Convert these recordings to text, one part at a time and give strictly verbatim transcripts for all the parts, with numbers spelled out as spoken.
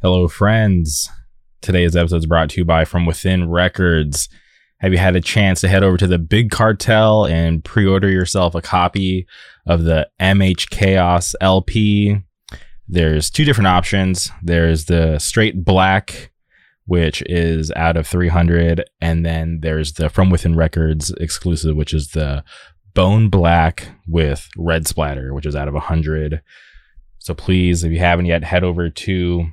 Hello, friends. Today's episode is brought to you by From Within Records. Have you had a chance to head over to the Big Cartel and pre-order yourself a copy of the M H Chaos L P? There's two different options. There's the straight black, which is out of three hundred, and then there's the From Within Records exclusive, which is the bone black with red splatter, which is out of one hundred. So please, if you haven't yet, head over to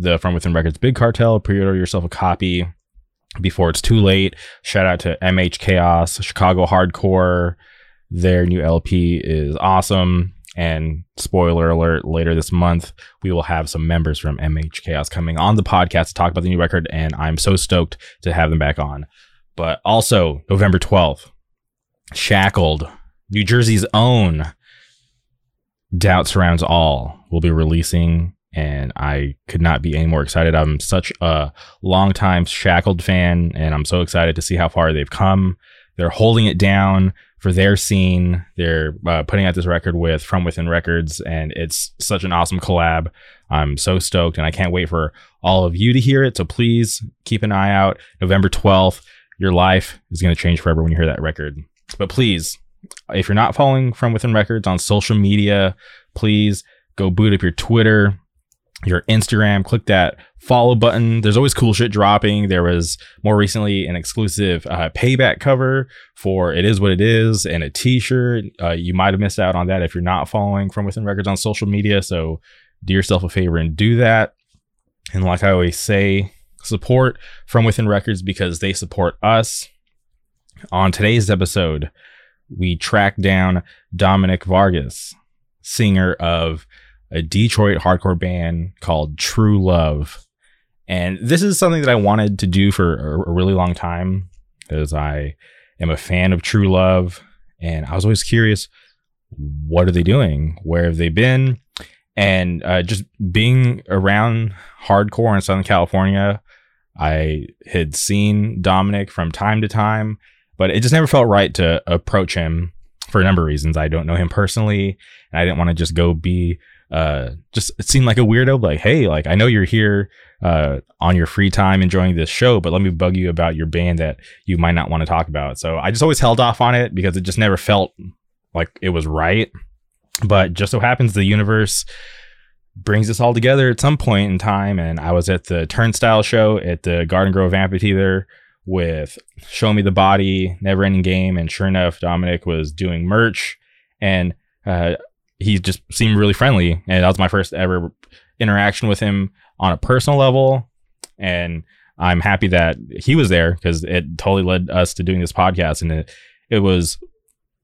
the From Within Records Big Cartel, pre-order yourself a copy before it's too late. Shout out to M H Chaos, Chicago Hardcore. Their new L P is awesome. And spoiler alert, later this month, we will have some members from M H Chaos coming on the podcast to talk about the new record. And I'm so stoked to have them back on. But also, November twelfth, Shackled, New Jersey's own Doubt Surrounds All, will be releasing. And I could not be any more excited. I'm such a longtime Shackled fan, and I'm so excited to see how far they've come. They're holding it down for their scene. They're uh, putting out this record with From Within Records, and it's such an awesome collab. I'm so stoked, and I can't wait for all of you to hear it. So please keep an eye out. November twelfth, your life is going to change forever when you hear that record. But please, if you're not following From Within Records on social media, please go boot up your Twitter, your Instagram, click that follow button. There's always cool shit dropping. There was more recently an exclusive uh, Payback cover for It Is What It Is and a t-shirt. Uh, you might have missed out on that if you're not following From Within Records on social media. So do yourself a favor and do that. And like I always say, support From Within Records because they support us. On today's episode, we track down Dominic Vargas, singer of a Detroit hardcore band called True Love. And this is something that I wanted to do for a, a really long time because I am a fan of True Love. And I was always curious, what are they doing? Where have they been? And uh, just being around hardcore in Southern California, I had seen Dominic from time to time, but it just never felt right to approach him for a number of reasons. I don't know him personally, and I didn't want to just go be uh just it seemed like a weirdo, like, hey, like, I know you're here uh on your free time enjoying this show, but let me bug you about your band that you might not want to talk about. So I just always held off on it because it just never felt like it was right. But just so happens the universe brings us all together at some point in time, and I was at the Turnstile show at the Garden Grove Amphitheater with Show Me the Body, Never Ending Game, and sure enough, Dominic was doing merch, and uh he just seemed really friendly, and that was my first ever interaction with him on a personal level. And I'm happy that he was there because it totally led us to doing this podcast, and it it was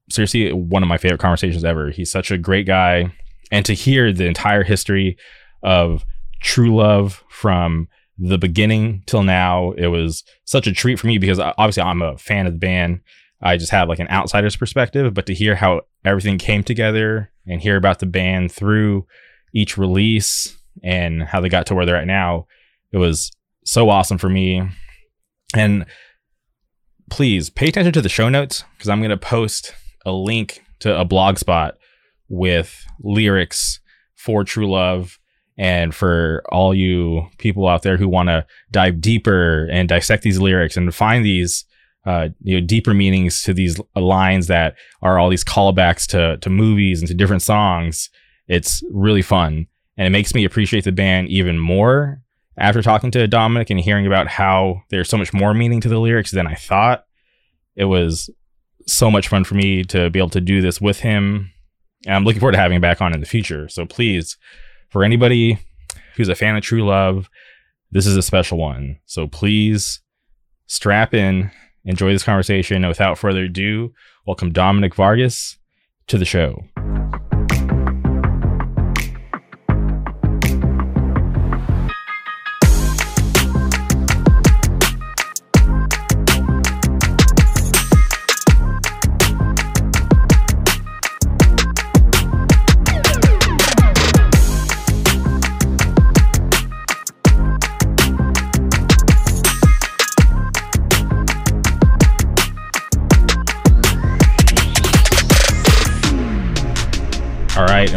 seriously one of my favorite conversations ever. He's such a great guy, and to hear the entire history of True Love from the beginning till now, it was such a treat for me because obviously I'm a fan of the band. I just have like an outsider's perspective, but to hear how everything came together and hear about the band through each release and how they got to where they're at now, it was so awesome for me. And please pay attention to the show notes because I'm going to post a link to a blog spot with lyrics for True Love. And for all you people out there who want to dive deeper and dissect these lyrics and find these Uh, you know, deeper meanings to these lines that are all these callbacks to to movies and to different songs, it's really fun. And it makes me appreciate the band even more after talking to Dominic and hearing about how there's so much more meaning to the lyrics than I thought. It was so much fun for me to be able to do this with him. And I'm looking forward to having him back on in the future. So please, for anybody who's a fan of True Love, this is a special one. So please strap in. Enjoy this conversation, and without further ado, welcome Dominic Vargas to the show.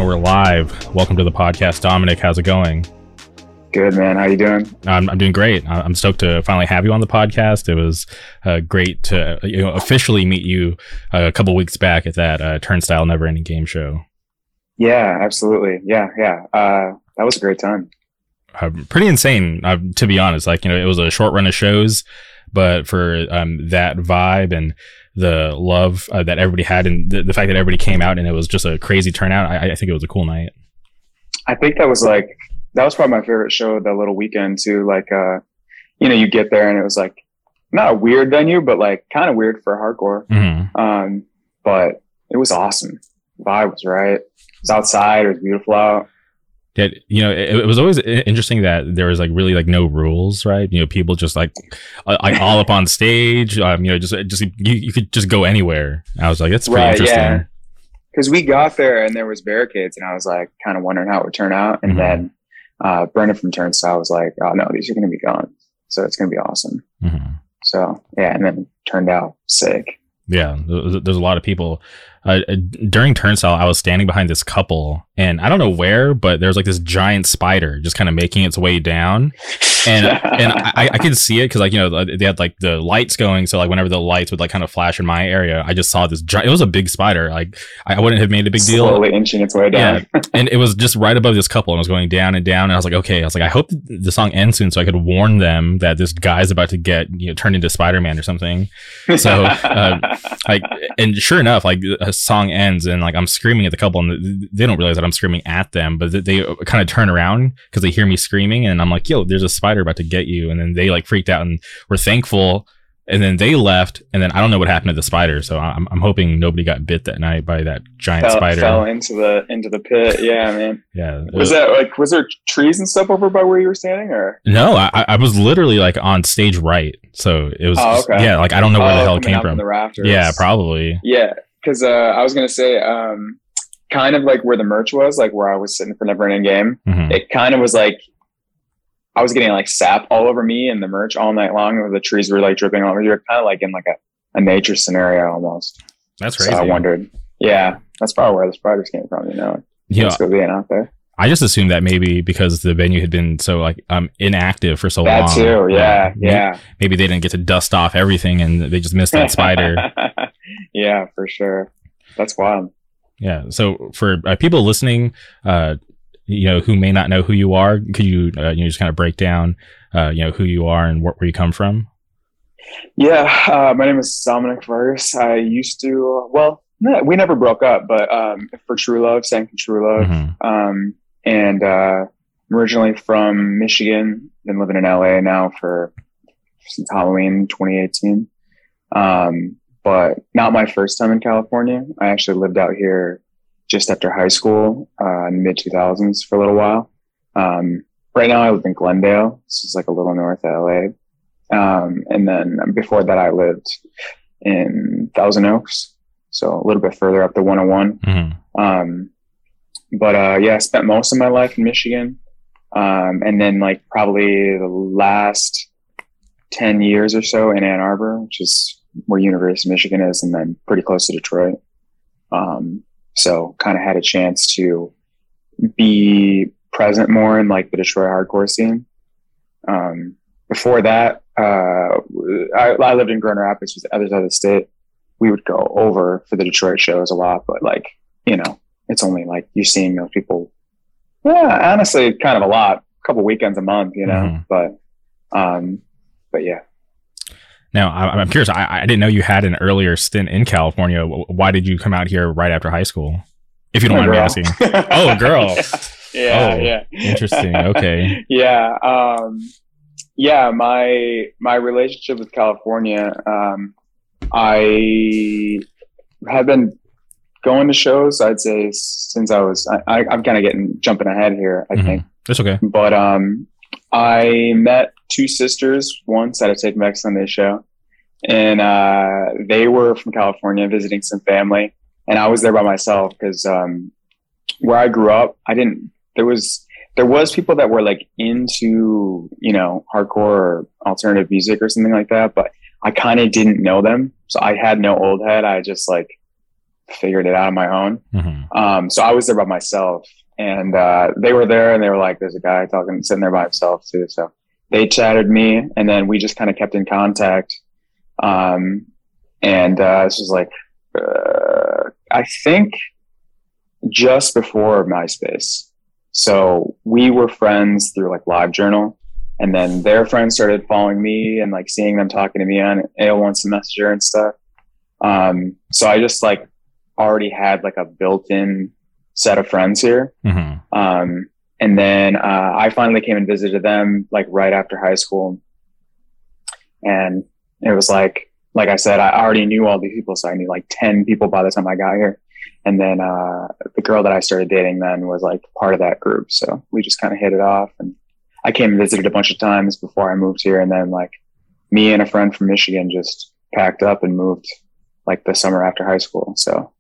We're live. Welcome to the podcast, Dominic. How's it going? Good, man. How you doing? I'm, I'm doing great. I'm stoked to finally have you on the podcast. It was uh, great to you know, officially meet you uh, a couple weeks back at that uh, Turnstile Never Ending Game show. Yeah, absolutely. Yeah, yeah. Uh, that was a great time. Uh, pretty insane, uh, to be honest. Like, you know, it was a short run of shows, but for um, that vibe and the love uh, that everybody had, and th- the fact that everybody came out and it was just a crazy turnout, I-, I think it was a cool night. I think that was like, that was probably my favorite show of the little weekend too. Like, uh, you know, you get there and it was like, not a weird venue, but like kind of weird for hardcore. Mm-hmm. Um, but it was awesome. The vibe was right. It was outside. It was beautiful out. It, you know, it, it was always interesting that there was like really like no rules, right? You know, people just like, like all up on stage. Um, you know, just just you, you could just go anywhere. I was like, that's pretty right, interesting. Yeah. Because we got there and there was barricades, and I was like, kind of wondering how it would turn out. And mm-hmm. then uh, Brendan from Turnstile was like, "Oh no, these are going to be gone, so it's going to be awesome." Mm-hmm. So yeah, and then it turned out sick. Yeah, there's a lot of people. Uh, during Turnstile, I was standing behind this couple, and I don't know where, but there's like this giant spider just kind of making its way down, and and I, I could see it because like you know they had like the lights going, so like whenever the lights would like kind of flash in my area, I just saw this giant. It was a big spider. Like I wouldn't have made a big deal. Slowly inching its way down. Yeah, and it was just right above this couple, and it was going down and down. And I was like, okay, I was like, I hope the song ends soon so I could warn them that this guy's about to get you know turned into Spider-Man or something. So uh, like, and sure enough, like. A song ends and like I'm screaming at the couple and they don't realize that I'm screaming at them, but they kind of turn around because they hear me screaming and I'm like, yo, there's a spider about to get you. And then they like freaked out and were thankful, and then they left, and then I don't know what happened to the spider, so i'm, I'm hoping nobody got bit that night by that giant fell, spider fell into the into the pit. Yeah, man. Yeah, was, was that like was there trees and stuff over by where you were standing? Or no, i i was literally like on stage right, so it was oh, okay. Yeah, like I don't know where oh, the hell it came from. The rafters. Yeah, probably. Yeah. Because uh, I was going to say, um, kind of like where the merch was, like where I was sitting for Never Ending Game, mm-hmm. it kind of was like, I was getting like sap all over me and the merch all night long, and the trees were like dripping all over you. Kind of like in like a, a nature scenario almost. That's crazy. So I wondered, yeah, that's probably where the spiders came from, you know? Yeah. It's good being out there. I just assumed that maybe because the venue had been so like um inactive for so that long. That too, yeah, maybe, yeah. Maybe they didn't get to dust off everything and they just missed that spider. Yeah, for sure. That's wild. Yeah. So for uh, people listening, uh, you know, who may not know who you are, could you uh, you know, just kind of break down, uh, you know, who you are and what, where you come from? Yeah, uh, my name is Dominic Vargas. I used to, well, no, we never broke up, but um, for True Love, sang for True Love. Mm-hmm. Um, And uh, I'm originally from Michigan, been living in L A now for since Halloween twenty eighteen. Um, but not my first time in California. I actually lived out here just after high school uh, in the mid two thousands for a little while. Um, right now I live in Glendale. This is like a little north of L A. Um, and then before that I lived in Thousand Oaks. So a little bit further up the one oh one. Mm-hmm. Um, But uh, yeah, I spent most of my life in Michigan. Um, and then like probably the last ten years or so in Ann Arbor, which is where University of Michigan is, and then pretty close to Detroit. Um, so kind of had a chance to be present more in like the Detroit hardcore scene. Um, before that, uh, I, I lived in Grand Rapids, which is the other side of the state. We would go over for the Detroit shows a lot, but like, you know, it's only like you're seeing those people, yeah, honestly, kind of a lot, a couple weekends a month, you know, mm-hmm. but, um, but yeah. Now I'm curious. I, I didn't know you had an earlier stint in California. Why did you come out here right after high school? If you don't oh, mind girl. me asking. Oh, girl. Yeah. Oh, yeah. Interesting. Okay. Yeah. Um, yeah. My, my relationship with California, um, I have been going to shows, I'd say, since I was, I, I, I'm kind of getting, jumping ahead here, I mm-hmm. think. That's okay. But um, I met two sisters once at a Take Mex Sunday show. And uh, they were from California visiting some family. And I was there by myself because um, where I grew up, I didn't, there was, there was people that were like into, you know, hardcore or alternative music or something like that. But I kind of didn't know them. So I had no old head. I just like, figured it out on my own. Mm-hmm. Um, so I was there by myself And uh, they were there, and they were like, there's a guy talking, sitting there by himself too. So they chatted me, and then we just kind of kept in contact. Um, and uh, this was like, uh, I think just before MySpace. So we were friends through like LiveJournal, and then their friends started following me and like seeing them talking to me on A O one Messenger and stuff. Um, so I just like already had like a built-in set of friends here. Mm-hmm. Um, and then, uh, I finally came and visited them like right after high school. And it was like, like I said, I already knew all these people. So I knew like ten people by the time I got here. And then, uh, the girl that I started dating then was like part of that group. So we just kind of hit it off, and I came and visited a bunch of times before I moved here. And then like me and a friend from Michigan just packed up and moved like the summer after high school. So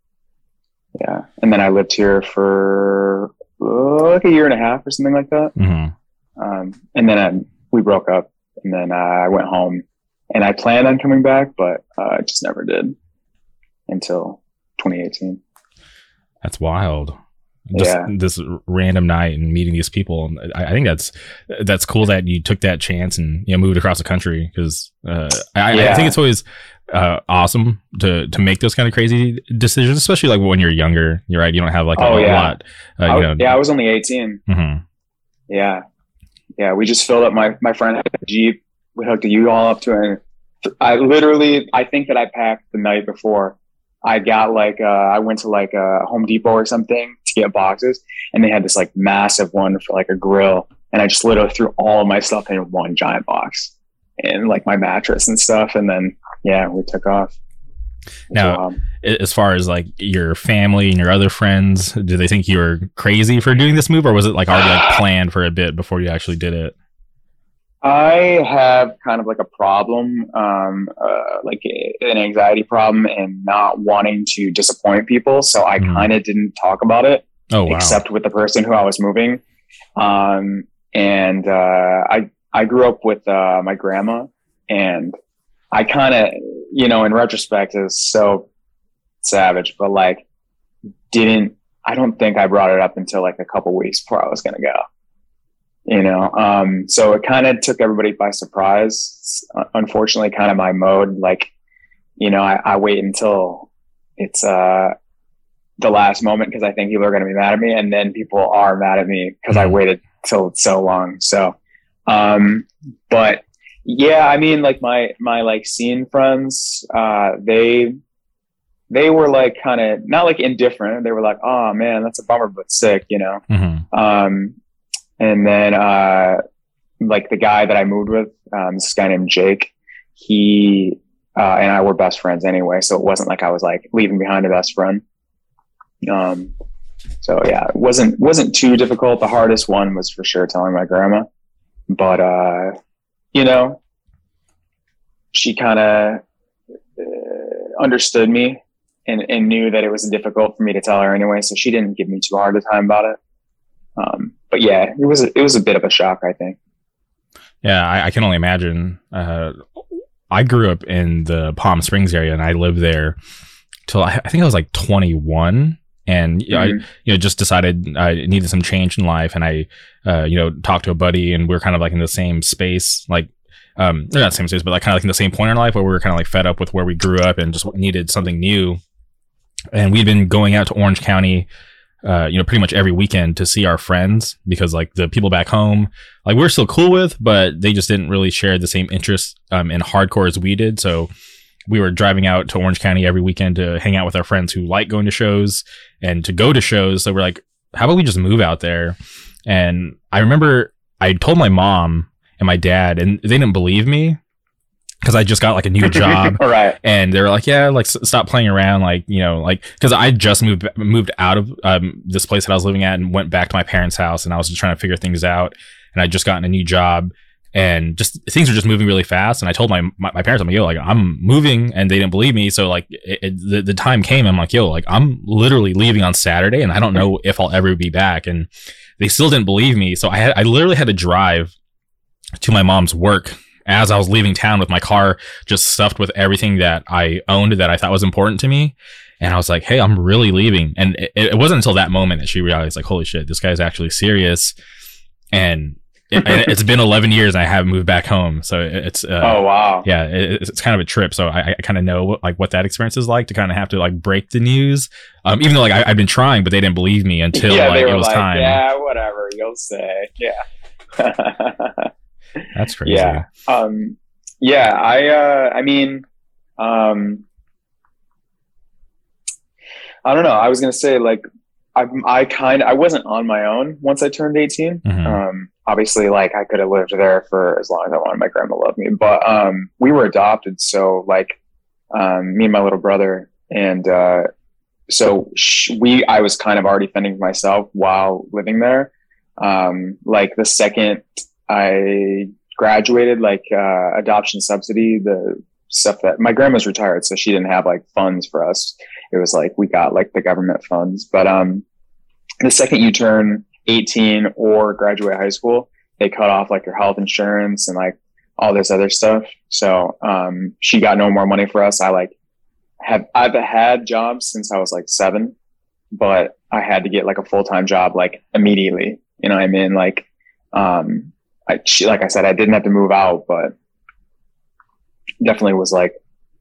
yeah. And then I lived here for uh, like a year and a half or something like that. Mm-hmm. Um, and then I, we broke up, and then uh, I went home, and I planned on coming back, but uh, I just never did until twenty eighteen. That's wild. Just yeah. This random night and meeting these people. I, I think that's, that's cool that you took that chance and, you know, moved across the country. Cause uh, I, yeah. I think it's always, uh, awesome to, to make those kind of crazy decisions, especially like when you're younger, you're right. You don't have like oh, a yeah. lot. Uh, I, you know. Yeah. I was only eighteen. Mm-hmm. Yeah. Yeah. We just filled up my, my friend had a Jeep. We hooked you all up to it. And I literally, I think that I packed the night before. I got like, uh, I went to like a uh, Home Depot or something to get boxes, and they had this like massive one for like a grill. And I just literally threw all of my stuff in one giant box, and like my mattress and stuff. And then, yeah, we took off. Now, um, as far as like your family and your other friends, do they think you were crazy for doing this move, or was it like already like, planned for a bit before you actually did it? I have kind of like a problem, um, uh, like a, an anxiety problem, and not wanting to disappoint people. So I mm. kind of didn't talk about it, oh, wow. except with the person who I was moving. Um, and uh, I I grew up with uh, my grandma, and I kind of, you know, in retrospect, is so savage, but like didn't I don't think I brought it up until like a couple weeks before I was gonna go. You know, um, so it kind of took everybody by surprise. It's, uh, unfortunately, kind of my mode. Like, you know, I, I wait until it's uh, the last moment, because I think people are going to be mad at me. And then people are mad at me because I waited till so long. So, um, but yeah, I mean, like my, my like scene friends, uh, they, they were like kind of not like indifferent. They were like, oh man, that's a bummer, but sick, you know? Mm-hmm. Um, And then, uh, like the guy that I moved with, um, this guy named Jake, he, uh, and I were best friends anyway. So it wasn't like I was like leaving behind a best friend. Um, so yeah, it wasn't, wasn't too difficult. The hardest one was for sure telling my grandma, but, uh, you know, she kind of uh, understood me and, and knew that it was difficult for me to tell her anyway. So she didn't give me too hard a time about it. Um, but yeah, it was, a, it was a bit of a shock, I think. Yeah. I, I can only imagine. Uh, I grew up in the Palm Springs area, and I lived there till I, I think I was like twenty-one, and mm-hmm. I, you know, just decided I needed some change in life. And I, uh, you know, talked to a buddy, and we we're kind of like in the same space, like, um, not same space, but like kind of like in the same point in life where we were kind of like fed up with where we grew up and just needed something new. And we'd been going out to Orange County, Uh, you know, pretty much every weekend to see our friends, because like the people back home, like we're still cool with, but they just didn't really share the same interests um, in hardcore as we did. So we were driving out to Orange County every weekend to hang out with our friends who like going to shows and to go to shows. So we're like, how about we just move out there? And I remember I told my mom and my dad, and they didn't believe me, because I just got like a new job. All right. And they were like, yeah, like s- stop playing around. Like, you know, like, because I just moved moved out of um, this place that I was living at and went back to my parents' house, and I was just trying to figure things out. And I just gotten a new job, and just things were just moving really fast. And I told my my, my parents, I'm like, yo, like I'm moving, and they didn't believe me. So like it, it, the, the time came, I'm like, yo, like I'm literally leaving on Saturday, and I don't know if I'll ever be back. And they still didn't believe me. So I had, I literally had to drive to my mom's work as I was leaving town with my car just stuffed with everything that I owned that I thought was important to me. And I was like, hey, I'm really leaving. And it, it wasn't until that moment that she realized, like, holy shit, this guy's actually serious. And it, it's been eleven years and I haven't moved back home. So it's, uh, oh, wow. Yeah, it, it's kind of a trip. So I, I kind of know what, like what that experience is like to kind of have to like break the news. Um, even though like I, I've been trying, but they didn't believe me until yeah, like it was like, time. Yeah, whatever you'll say. Yeah. That's crazy. Yeah. Um, yeah, I, uh, I mean, um, I don't know. I was going to say like, I, I kind of, I wasn't on my own once I turned eighteen. Mm-hmm. Um, obviously like I could have lived there for as long as I wanted. My grandma loved me, but, um, we were adopted. So like, um, me and my little brother, and, uh, so sh- we, I was kind of already fending for myself while living there. Um, like the second I graduated, like, uh, adoption subsidy, the stuff that my grandma's retired, so she didn't have like funds for us. It was like we got like the government funds. But um the second you turn eighteen or graduate high school, they cut off like your health insurance and like all this other stuff. So um she got no more money for us. I like have I've had jobs since I was like seven, but I had to get like a full-time job like immediately. You know what I mean? Like um I she, like I said, I didn't have to move out, but definitely was like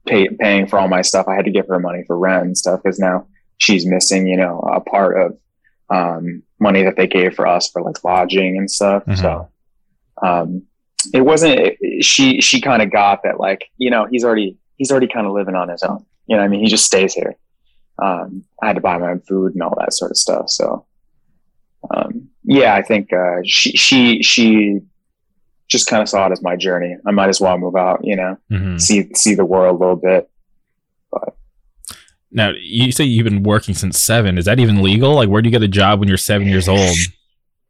pay, paying for all my stuff. I had to give her money for rent and stuff because now she's missing, you know, a part of um, money that they gave for us for like lodging and stuff. Mm-hmm. So um, it wasn't, it, she, she kind of got that, like, you know, he's already, he's already kind of living on his own. You know what I mean? He just stays here. Um, I had to buy my own food and all that sort of stuff. So um, yeah, I think uh, she, she, she, just kind of saw it as my journey. I might as well move out, you know, mm-hmm. see, see the world a little bit. But now you say you've been working since seven. Is that even legal? Like, where do you get a job when you're seven years old?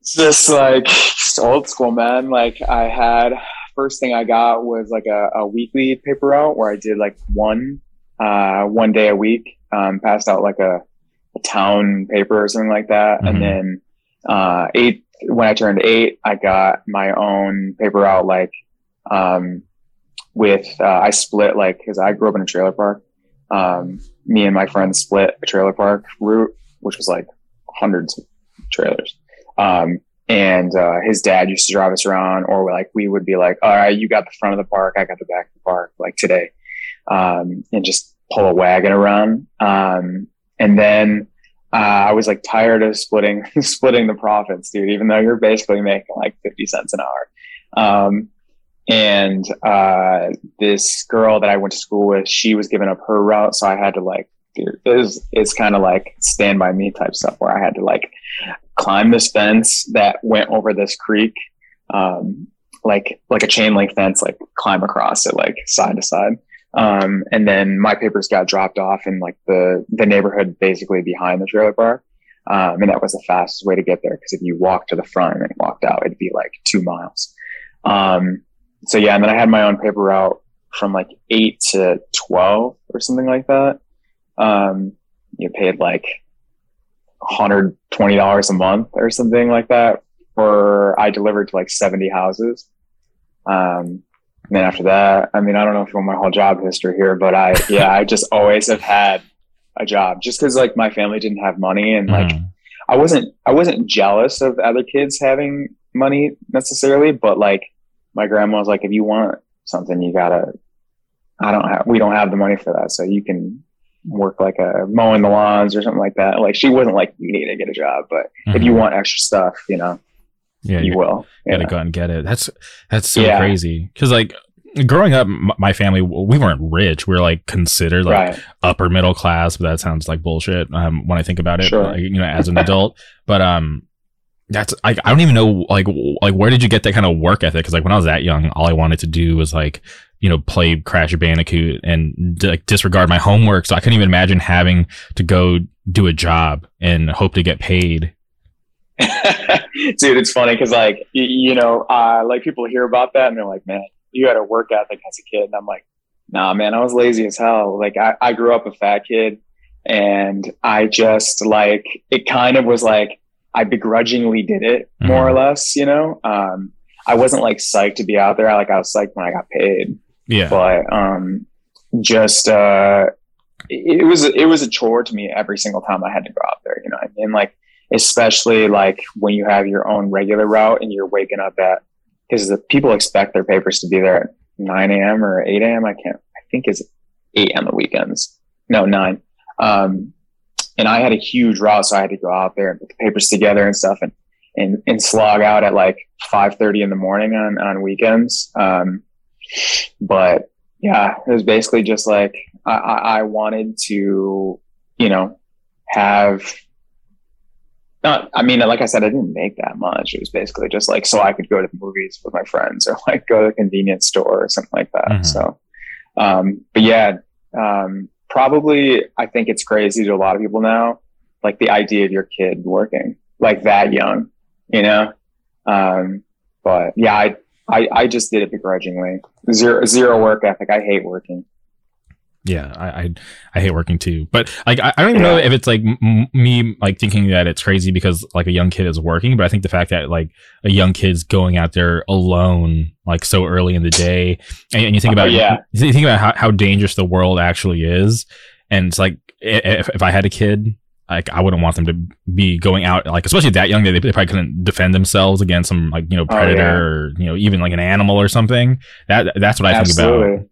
Just like just old school, man. Like I had, first thing I got was like a, a weekly paper route where I did like one, uh, one day a week, um, passed out like a, a town paper or something like that. Mm-hmm. And then, uh, eight, when I turned eight, I got my own paper out, like, um, with, uh, I split, like, cause I grew up in a trailer park. Um, me and my friends split a trailer park route, which was like hundreds of trailers. Um, and, uh, his dad used to drive us around, or like, we would be like, all right, you got the front of the park. I got the back of the park, like today. Um, and just pull a wagon around. Um, and then, Uh, I was like tired of splitting, splitting the profits, dude, even though you're basically making like fifty cents an hour. Um, and, uh, this girl that I went to school with, she was giving up her route. So I had to like, dude, it was, it's kind of like Stand By Me type stuff where I had to like climb this fence that went over this creek. Um, like, like a chain link fence, like climb across it, like side to side. Um, and then my papers got dropped off in like the, the neighborhood basically behind the trailer park. Um, and that was the fastest way to get there. Cause if you walked to the front and walked out, it'd be like two miles. Um, so yeah. And then I had my own paper route from like eight to twelve or something like that. Um, you paid like one hundred twenty dollars a month or something like that for, I delivered to like seventy houses. Um, And then after that, I mean, I don't know if you want my whole job history here, but I, yeah, I just always have had a job just cause like my family didn't have money. And like, mm. I wasn't, I wasn't jealous of other kids having money necessarily, but like my grandma was like, if you want something, you gotta, I don't have, we don't have the money for that. So you can work like a mowing the lawns or something like that. Like she wasn't like, you need to get a job, but mm-hmm. if you want extra stuff, you know. Yeah, you, you will. You gotta yeah. go out and get it. That's that's so yeah. crazy. Because like growing up, m- my family we weren't rich. We were like considered like right. upper middle class, but that sounds like bullshit um, when I think about it. Sure. Like, you know, as an adult, but um, that's like I don't even know like like where did you get that kind of work ethic? Because like when I was that young, all I wanted to do was like you know play Crash Bandicoot and like disregard my homework. So I couldn't even imagine having to go do a job and hope to get paid. Dude, it's funny because like you, you know uh like people hear about that and they're like, man, you had a work ethic as a kid, and I'm like, nah man, I was lazy as hell. Like I, I grew up a fat kid, and I just like it kind of was like I begrudgingly did it more mm-hmm. or less, you know. um I wasn't like psyched to be out there. I, like I was psyched when I got paid, yeah, but um just uh it, it was it was a chore to me every single time I had to go out there. You know what I mean? Like, especially like when you have your own regular route and you're waking up at, because the people expect their papers to be there at nine a.m. or eight a.m. I can't, I think it's eight on the weekends. No, nine. Um, and I had a huge route, so I had to go out there and put the papers together and stuff, and and, and slog out at like five thirty in the morning on, on weekends. Um, but yeah, it was basically just like, I, I wanted to, you know, have not, I mean, like I said, I didn't make that much. It was basically just like, so I could go to the movies with my friends or like go to the convenience store or something like that. Mm-hmm. So, um, but yeah, um, probably, I think it's crazy to a lot of people now, like the idea of your kid working like that young. You know, um, but yeah, I, I, I just did it begrudgingly. Zero, zero work ethic. I hate working. Yeah, I, I, I hate working too. But like, I, I don't even yeah. know if it's like m- me like thinking that it's crazy because like a young kid is working. But I think the fact that like a young kid's going out there alone like so early in the day, and, and you think about oh, yeah, you think about how, how dangerous the world actually is, and it's like if if I had a kid, like I wouldn't want them to be going out, like especially that young, they, they probably couldn't defend themselves against some like, you know, predator, oh, yeah. or, you know, even like an animal or something. That that's what I Absolutely. think about.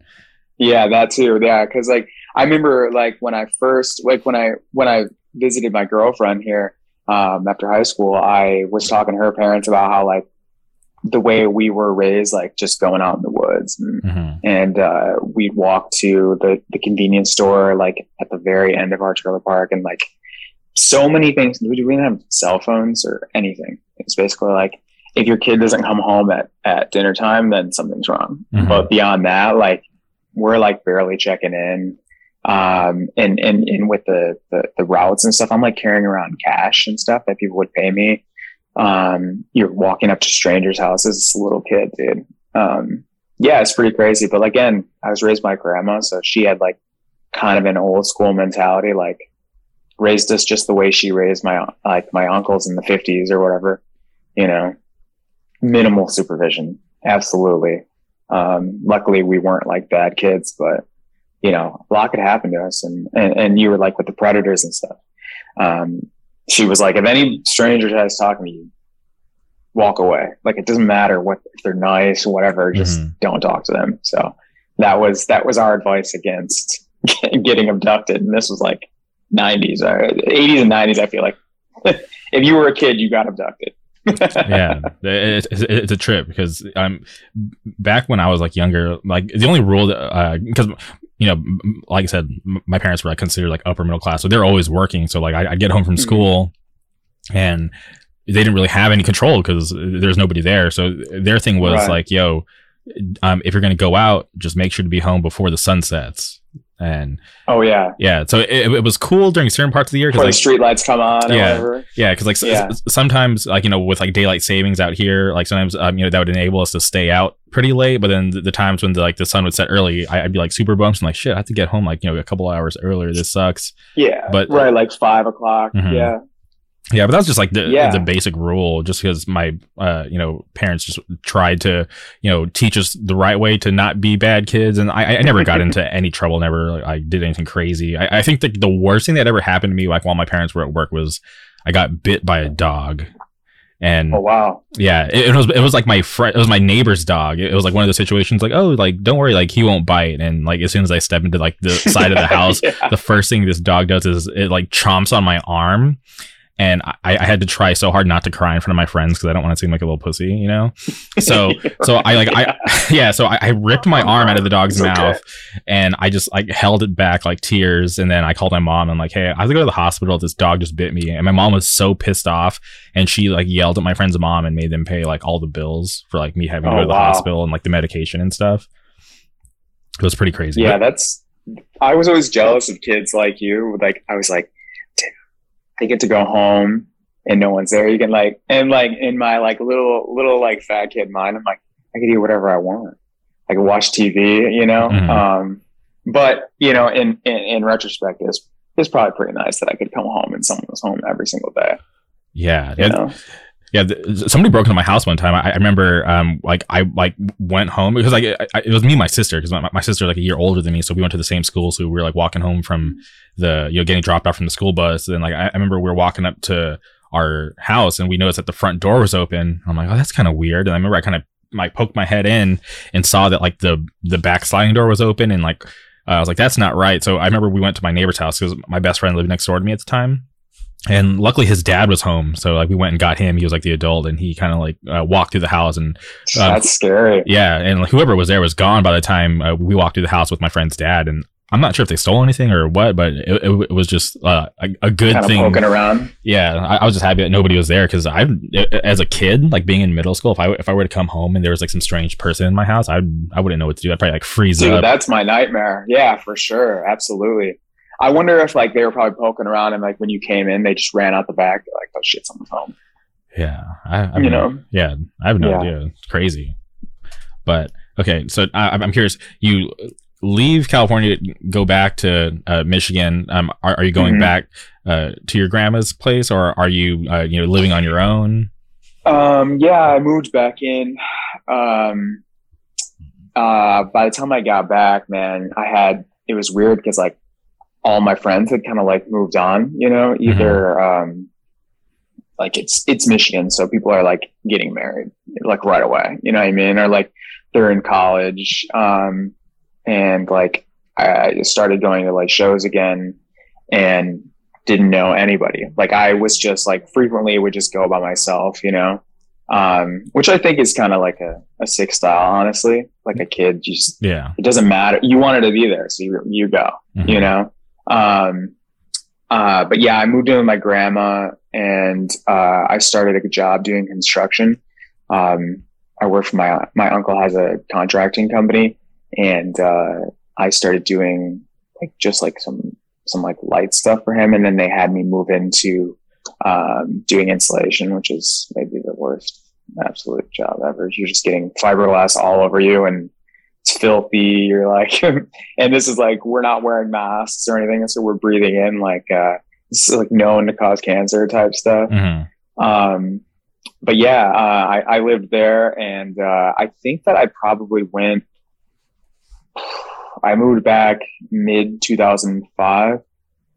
Yeah, that too. Yeah, because like I remember like when I first like when I when I visited my girlfriend here um, after high school, I was talking to her parents about how like the way we were raised, like just going out in the woods, and, mm-hmm. and uh, we'd walk to the the convenience store like at the very end of our trailer park, and like. So many things. We didn't have cell phones or anything. It's basically like if your kid doesn't come home at, at dinner time, then something's wrong. Mm-hmm. But beyond that, like we're like barely checking in. Um, and, and, and with the, the, the routes and stuff, I'm like carrying around cash and stuff that people would pay me. Um, you're walking up to strangers' houses. It's a little kid, dude. Um, yeah, it's pretty crazy. But again, I was raised by grandma, so she had like kind of an old school mentality, like, raised us just the way she raised my like my uncles in the fifties or whatever, you know, minimal supervision. Absolutely. Um, luckily we weren't like bad kids, but you know, a lot could happen to us. And, and, and you were like with the predators and stuff. Um, she was like, if any stranger tries to talk to you, walk away. Like, it doesn't matter what, if they're nice or whatever, just mm-hmm. don't talk to them. So that was, that was our advice against getting abducted. And this was like, nineties or eighties and nineties, I feel like. If you were a kid, you got abducted. Yeah, it's, it's a trip, because I'm back when I was like younger, like the only rule that because uh, you know, like I said, my parents were like considered like upper middle class, so they're always working. So like I, I'd get home from school and they didn't really have any control because there's nobody there. So their thing was right. like, yo, um, if you're gonna go out, just make sure to be home before the sun sets. And oh yeah yeah so it, it was cool during certain parts of the year because like, the street lights come on yeah or whatever. yeah because like yeah. S- sometimes like, you know, with like daylight savings out here, like sometimes um, you know, that would enable us to stay out pretty late, but then the, the times when the, like the sun would set early, I, I'd be like super bumps and like, shit, I have to get home like, you know, a couple hours earlier, this sucks. Yeah, but right, like five o'clock. Mm-hmm. yeah Yeah, but that was just like the yeah. the basic rule, just because my uh you know, parents just tried to, you know, teach us the right way to not be bad kids, and I, I never got into any trouble. Never, like, I did anything crazy. I, I think the the worst thing that ever happened to me, like while my parents were at work, was I got bit by a dog. And oh wow, yeah, it, it was it was like my friend, it was my neighbor's dog. It, it was like one of those situations, like, oh, like don't worry, like he won't bite. And like as soon as I step into like the side of the house, yeah. the first thing this dog does is it like chomps on my arm. And I, I had to try so hard not to cry in front of my friends because I don't want to seem like a little pussy, you know? So, so I like, I, yeah, so I, I ripped my arm out of the dog's okay. mouth, and I just like held it back like tears. And then I called my mom and like, hey, I have to go to the hospital. This dog just bit me. And my mom was so pissed off, and she like yelled at my friend's mom and made them pay like all the bills for like me having to oh, go to the wow. hospital and like the medication and stuff. It was pretty crazy. Yeah. But, that's, I was always jealous of kids like you. Like, I was like, they get to go home and no one's there. You can like, and like in my like little, little like fat kid mind, I'm like, I can do whatever I want. I can watch T V, you know? Mm-hmm. Um, but you know, in, in, in retrospect, it's, it's probably pretty nice that I could come home and someone was home every single day. Yeah. You know? Yeah, th- somebody broke into my house one time. I, I remember, um, like I like went home because like I, I, it was me and my sister, because my, my sister like a year older than me, so we went to the same school. So we were like walking home from the, you know, getting dropped off from the school bus, and like I, I remember we were walking up to our house, and we noticed that the front door was open. I'm like, oh, that's kind of weird. And I remember I kind of like poked my head in and saw that like the the back sliding door was open, and like uh, I was like, that's not right. So I remember we went to my neighbor's house because my best friend lived next door to me at the time. And luckily his dad was home, so like we went and got him. He was like the adult, and he kind of like uh, walked through the house, and uh, that's scary. Yeah, and like whoever was there was gone by the time uh, we walked through the house with my friend's dad. And I'm not sure if they stole anything or what, but it, it was just uh, a, a good kind of thing. Poking around. Yeah, I, I was just happy that nobody was there, because I, as a kid, like being in middle school, if I if I were to come home and there was like some strange person in my house, I I wouldn't know what to do. I'd probably like freeze Dude, up. Dude, that's my nightmare. Yeah, for sure, absolutely. I wonder if like they were probably poking around, and like when you came in, they just ran out the back. They're like, oh shit, someone's home. Yeah, I, I you mean, know. Yeah, I have no yeah. idea. It's crazy. But okay, so I, I'm curious. You leave California, go back to uh, Michigan. Um, are, are you going mm-hmm. back uh, to your grandma's place, or are you uh, you know living on your own? Um, yeah, I moved back in. Um, uh, by the time I got back, man, I had it was weird because like all my friends had kind of like moved on, you know, either um, like it's it's Michigan, so people are like getting married like right away, you know what I mean, or like they're in college, um, and like I started going to like shows again and didn't know anybody. Like I was just like frequently would just go by myself, you know, um, which I think is kind of like a, a sick style, honestly. Like a kid, just yeah, it doesn't matter. You wanted to be there, so you you go, mm-hmm. you know. Um, uh, but yeah, I moved in with my grandma, and, uh, I started a job doing construction. Um, I worked for my, my uncle has a contracting company, and, uh, I started doing like, just like some, some like light stuff for him. And then they had me move into, um, doing insulation, which is maybe the worst absolute job ever. You're just getting fiberglass all over you, and it's filthy. You're like, and this is like, we're not wearing masks or anything, so we're breathing in like uh this is like known to cause cancer type stuff. Mm-hmm. um but yeah uh I, I lived there, and uh I think that I probably went I moved back mid two thousand five.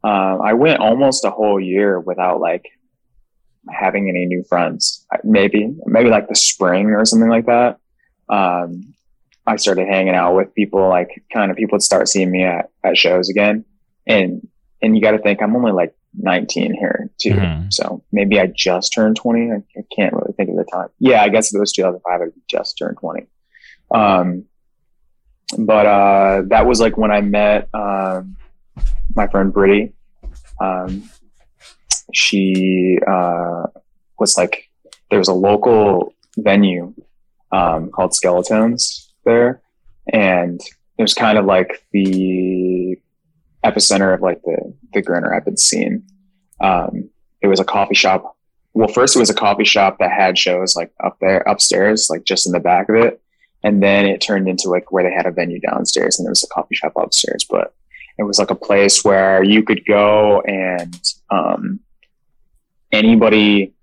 um I went almost a whole year without like having any new friends, maybe maybe like the spring or something like that. um I started hanging out with people, like kind of people would start seeing me at, at shows again. And, and you got to think I'm only like nineteen here too. Mm-hmm. So maybe I just turned twenty. I, I can't really think of the time. Yeah. I guess if it was two thousand five, I just turned twenty. Um, but, uh, that was like when I met, um, my friend Brittany. Um, she, uh, was like, there was a local venue, um, called Skeletons there, and it was kind of like the epicenter of like the the Grand Rapids scene. Um it was a coffee shop. Well, first it was a coffee shop that had shows like up there upstairs, like just in the back of it, and then it turned into like where they had a venue downstairs, and there was a coffee shop upstairs. But it was like a place where you could go, and um anybody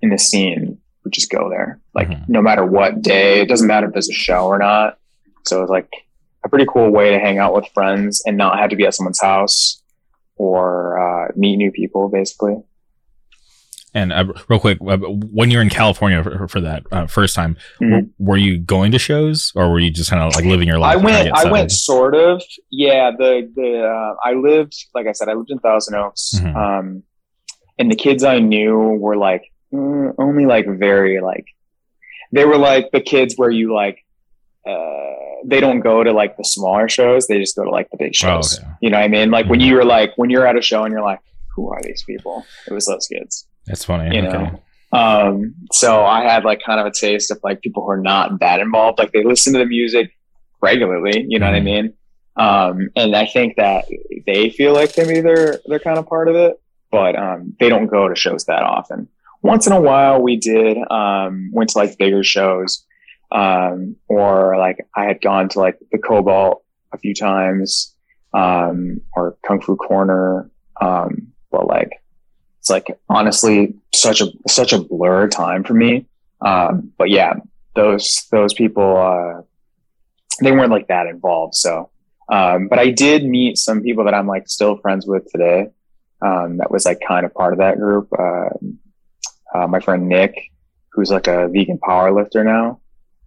in the scene would just go there. Like mm-hmm. no matter what day, it doesn't matter if there's a show or not. So it's like a pretty cool way to hang out with friends and not have to be at someone's house or uh, meet new people, basically. And uh, real quick, uh, when you're in California for, for that uh, first time, mm-hmm. w- were you going to shows, or were you just kind of like living your life? I went, I went sort of. Yeah, the the uh, I lived, like I said, I lived in Thousand Oaks, mm-hmm. um, and the kids I knew were like mm, only like very like. They were like the kids where you like, uh, they don't go to like the smaller shows. They just go to like the big shows. Oh, okay. You know what I mean? Like mm-hmm. when you were like, when you're at a show and you're like, who are these people? It was those kids. That's funny. You okay. know? Um, so I had like kind of a taste of like people who are not that involved. Like they listen to the music regularly, you know mm-hmm. what I mean? Um, and I think that they feel like maybe they're, they're kind of part of it, but, um, they don't go to shows that often. Once in a while we did, um, went to like bigger shows, um, or like I had gone to like the Cobalt a few times, um, or Kung Fu Corner. Um, but like, it's like honestly such a such a blur time for me. Um, but yeah, those those people uh, they weren't like that involved. So, um, but I did meet some people that I'm like still friends with today. Um, that was like kind of part of that group. Um, uh, my friend Nick, who's like a vegan powerlifter now.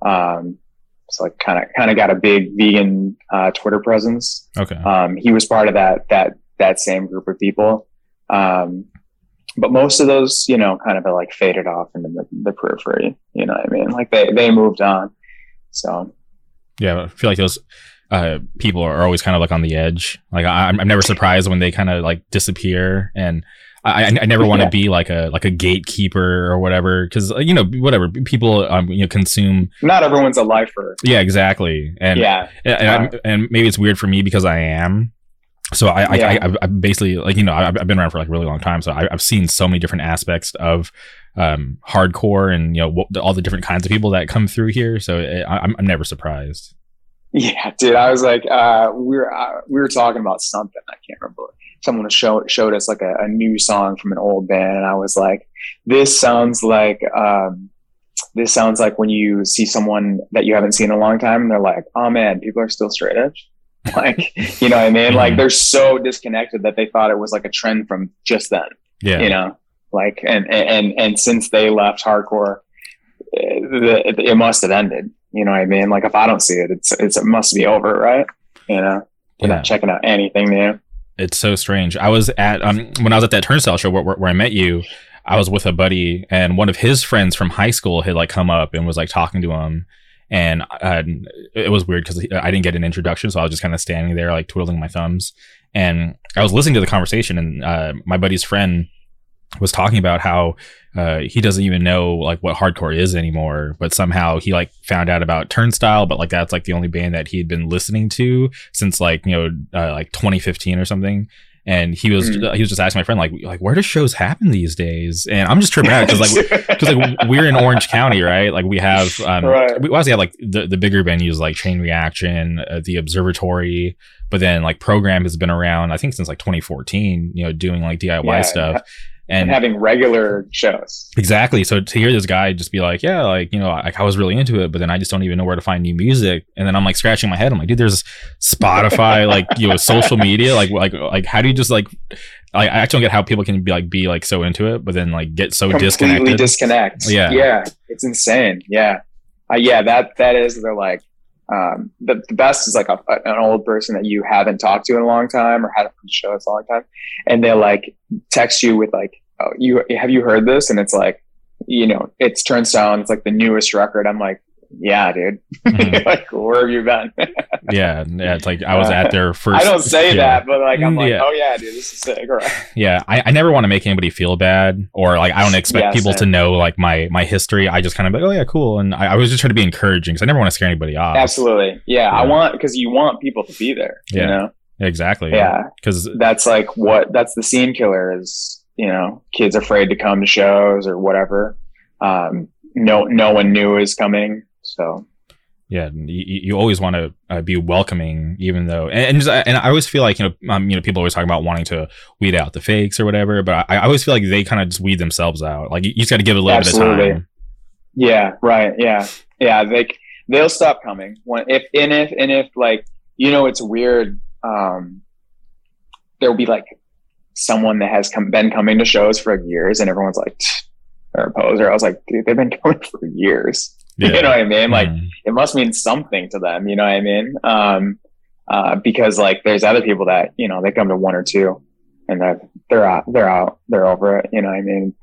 Um, so like kind of kind of got a big vegan uh, Twitter presence. Okay. Um, he was part of that that that same group of people. Um, but most of those, you know, kind of like faded off into the, the periphery, you know what I mean? Like they, they moved on. So, yeah, I feel like those, uh, people are always kind of like on the edge. Like I, I'm never surprised when they kind of like disappear, and I, I never want to yeah. be like a, like a gatekeeper or whatever. Cause you know, whatever people, um, you know, consume. Not everyone's a lifer. Yeah, exactly. And, yeah. and, and, I'm, and maybe it's weird for me because I am. So I, yeah. I, I, I basically like, you know, I've, I've been around for like a really long time. So I, I've seen so many different aspects of, um, hardcore and, you know, what, all the different kinds of people that come through here. So it, I, I'm, I'm never surprised. Yeah, dude. I was like, uh, we were, uh, we were talking about something. I can't remember. Someone show, showed us like a, a new song from an old band. And I was like, this sounds like, um, this sounds like when you see someone that you haven't seen in a long time and they're like, oh man, people are still straight edge. Like, you know what I mean? Like they're so disconnected that they thought it was like a trend from just then, yeah. you know, like, and, and, and since they left hardcore, it, it must've ended, you know what I mean? Like if I don't see it, it's, it's, it must be over. Right. You know, we're yeah. not checking out anything new. It's so strange. I was at, um, when I was at that Turnstile show where, where, where I met you, I was with a buddy and one of his friends from high school had like come up and was like talking to him. And uh, it was weird because I didn't get an introduction. So I was just kind of standing there, like twiddling my thumbs. And I was listening to the conversation, and uh, my buddy's friend was talking about how uh, he doesn't even know like what hardcore is anymore. But somehow he like found out about Turnstile. But like that's like the only band that he'd been listening to since like, you know, uh, like twenty fifteen or something. And he was mm. he was just asking my friend like like where do shows happen these days? And I'm just tripping out because like because like we're in Orange County, right? Like we have um, right. we obviously have like the, the bigger venues like Chain Reaction, uh, the Observatory, but then like Program has been around I think since like twenty fourteen, you know, doing like D I Y yeah, stuff. Yeah. And, and having regular shows. Exactly. So to hear this guy just be like, yeah, like, you know, I, I was really into it, but then I just don't even know where to find new music. And then I'm like scratching my head. I'm like, dude, there's Spotify, like, you know, social media. Like, like, like, how do you just like, I, I don't get how people can be like, be like so into it, but then like get so completely disconnected. Disconnect. Yeah. Yeah. It's insane. Yeah. Uh, yeah. That, that is, they're like, um, the, the best is like a, an old person that you haven't talked to in a long time or hadn't shown us a long time. And they like text you with like, oh, you have you heard this? And it's like, you know, it's Turnstile. It's like the newest record. I'm like, yeah, dude. Mm-hmm. Like, where have you been? yeah, yeah. It's like I was at their first. I don't say yeah. that, but like I'm like, yeah. oh yeah, dude, this is sick. Right. Yeah, I, I never want to make anybody feel bad, or like I don't expect yeah, people same. to know like my my history. I just kind of like, oh yeah, cool. And I, I was just trying to be encouraging because I never want to scare anybody off. Absolutely. Yeah, yeah. I want because you want people to be there. Yeah. You know? Exactly. Yeah. Because yeah. that's like what that's the scene killer is. You know, kids afraid to come to shows or whatever. Um, no, no one new is coming. So, yeah, you, you always want to uh, be welcoming, even though, and and, just, and I always feel like you know, um, you know, people always talk about wanting to weed out the fakes or whatever, but I, I always feel like they kind of just weed themselves out. Like you, you just got to give it a little Absolutely. bit of time. Yeah. Right. Yeah. Yeah. They they'll stop coming when if and if and if like you know it's weird. Um, there'll be like. someone that has come been coming to shows for years and everyone's like they're a poser. I was like, dude, they've been coming for years. Yeah. You know what I mean? Like mm. it must mean something to them, you know what I mean? Um uh because like there's other people that, you know, they come to one or two and they're they're out they're out, they're over it, you know what I mean?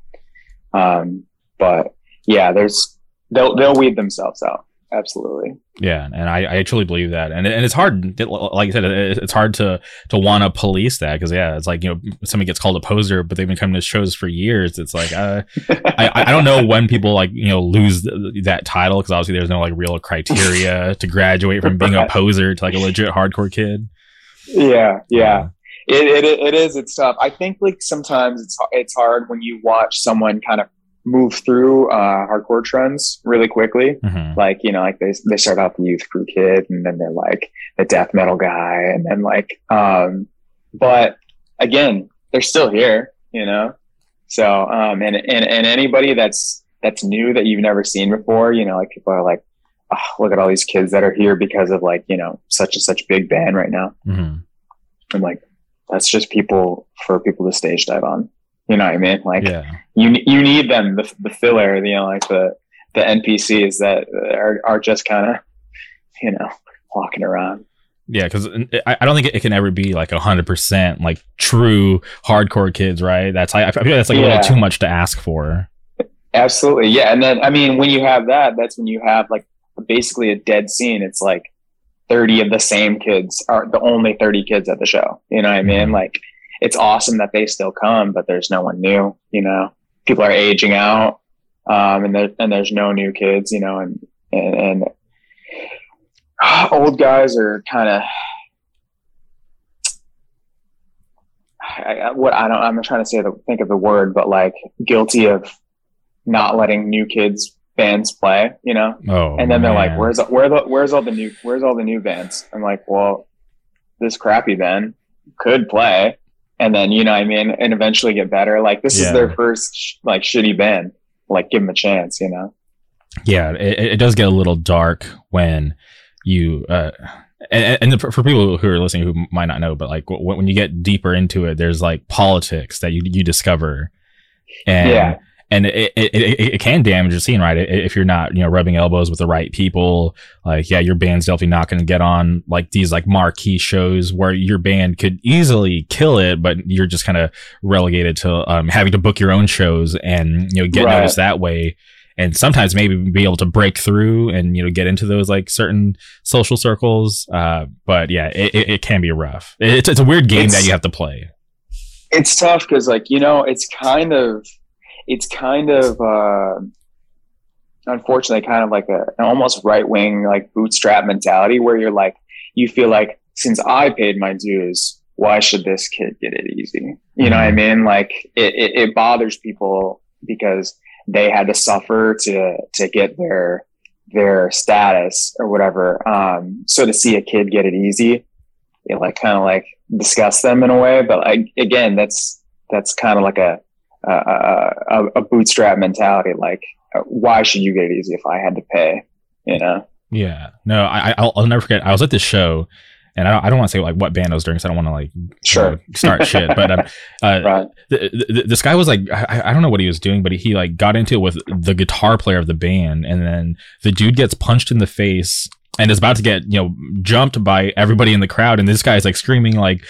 Um but yeah, there's they'll they'll weed themselves out. Absolutely. Yeah, and I, I truly believe that, and and it's hard. It, like I said, it, it's hard to to want to police that because yeah, it's like you know somebody gets called a poser, but they've been coming to shows for years. It's like uh, I I don't know when people like you know lose th- that title because obviously there's no like real criteria to graduate from being a poser to like a legit hardcore kid. Yeah, yeah, yeah. It, it it is. It's tough. I think like sometimes it's it's hard when you watch someone kind of move through uh hardcore trends really quickly. Mm-hmm. Like you know like they they start out the youth crew kid and then they're like the death metal guy and then like um but again they're still here, you know So, um, and, and, and anybody that's, that's new that you've never seen before, you know, like people are like, oh, look at all these kids that are here because of like, you know, such and such big band right now. Mm-hmm. I'm like, that's just people for people to stage dive on. You know what I mean? Like yeah. you, you need them, the, the filler, you know, like the, the N P Cs that are, are just kind of, you know, walking around. Yeah, because I don't think it can ever be like a hundred percent like true hardcore kids, right? That's I, I feel like that's like yeah. a little too much to ask for. Absolutely, yeah. And then I mean, when you have that, that's when you have like basically a dead scene. It's like thirty of the same kids are the only thirty kids at the show. You know what I mean? Mm-hmm. Like it's awesome that they still come, but there's no one new. You know, people are aging out, um, and there and there's no new kids. You know, and and. and old guys are kind of what I don't, I'm trying to say, the, think of the word, but like guilty of not letting new kids bands play, you know? Oh, and then they're man. like, where's, where the, where's all the new, where's all the new bands? I'm like, well, this crappy band could play. And then, you know what I mean? And eventually get better. Like this yeah. is their first like shitty band, like give them a chance, you know? Yeah. It, it does get a little dark when, you uh and, and for people who are listening who might not know, but like w- when you get deeper into it, there's like politics that you you discover, and yeah. and it, it it it can damage the scene, right? If you're not, you know, rubbing elbows with the right people, like yeah, your band's definitely not going to get on like these like marquee shows where your band could easily kill it, but you're just kind of relegated to um having to book your own shows and you know get right. noticed that way. And sometimes maybe be able to break through and, you know, get into those like certain social circles. Uh, but yeah, it, it, it can be rough. It's, it's a weird game it's, that you have to play. It's tough because like, you know, it's kind of, it's kind of, uh, unfortunately, kind of like a, an almost right wing like bootstrap mentality where you're like, you feel like since I paid my dues, why should this kid get it easy? You know what I mean? Like it, it, it bothers people because they had to suffer to, to get their, their status or whatever. Um, so to see a kid get it easy, it like kind of like disgusts them in a way. But like, again, that's, that's kind of like a, a, a, a bootstrap mentality. Like, why should you get it easy if I had to pay, you know? Yeah, no, I, I'll, I'll never forget. I was at this show and I don't, I don't want to say like what band I was during, so I don't want to like sure. uh, start shit. But um, uh, right. th- th- this guy was like, I, I don't know what he was doing, but he, he like got into it with the guitar player of the band, and then the dude gets punched in the face and is about to get, you know, jumped by everybody in the crowd, and this guy is like screaming like,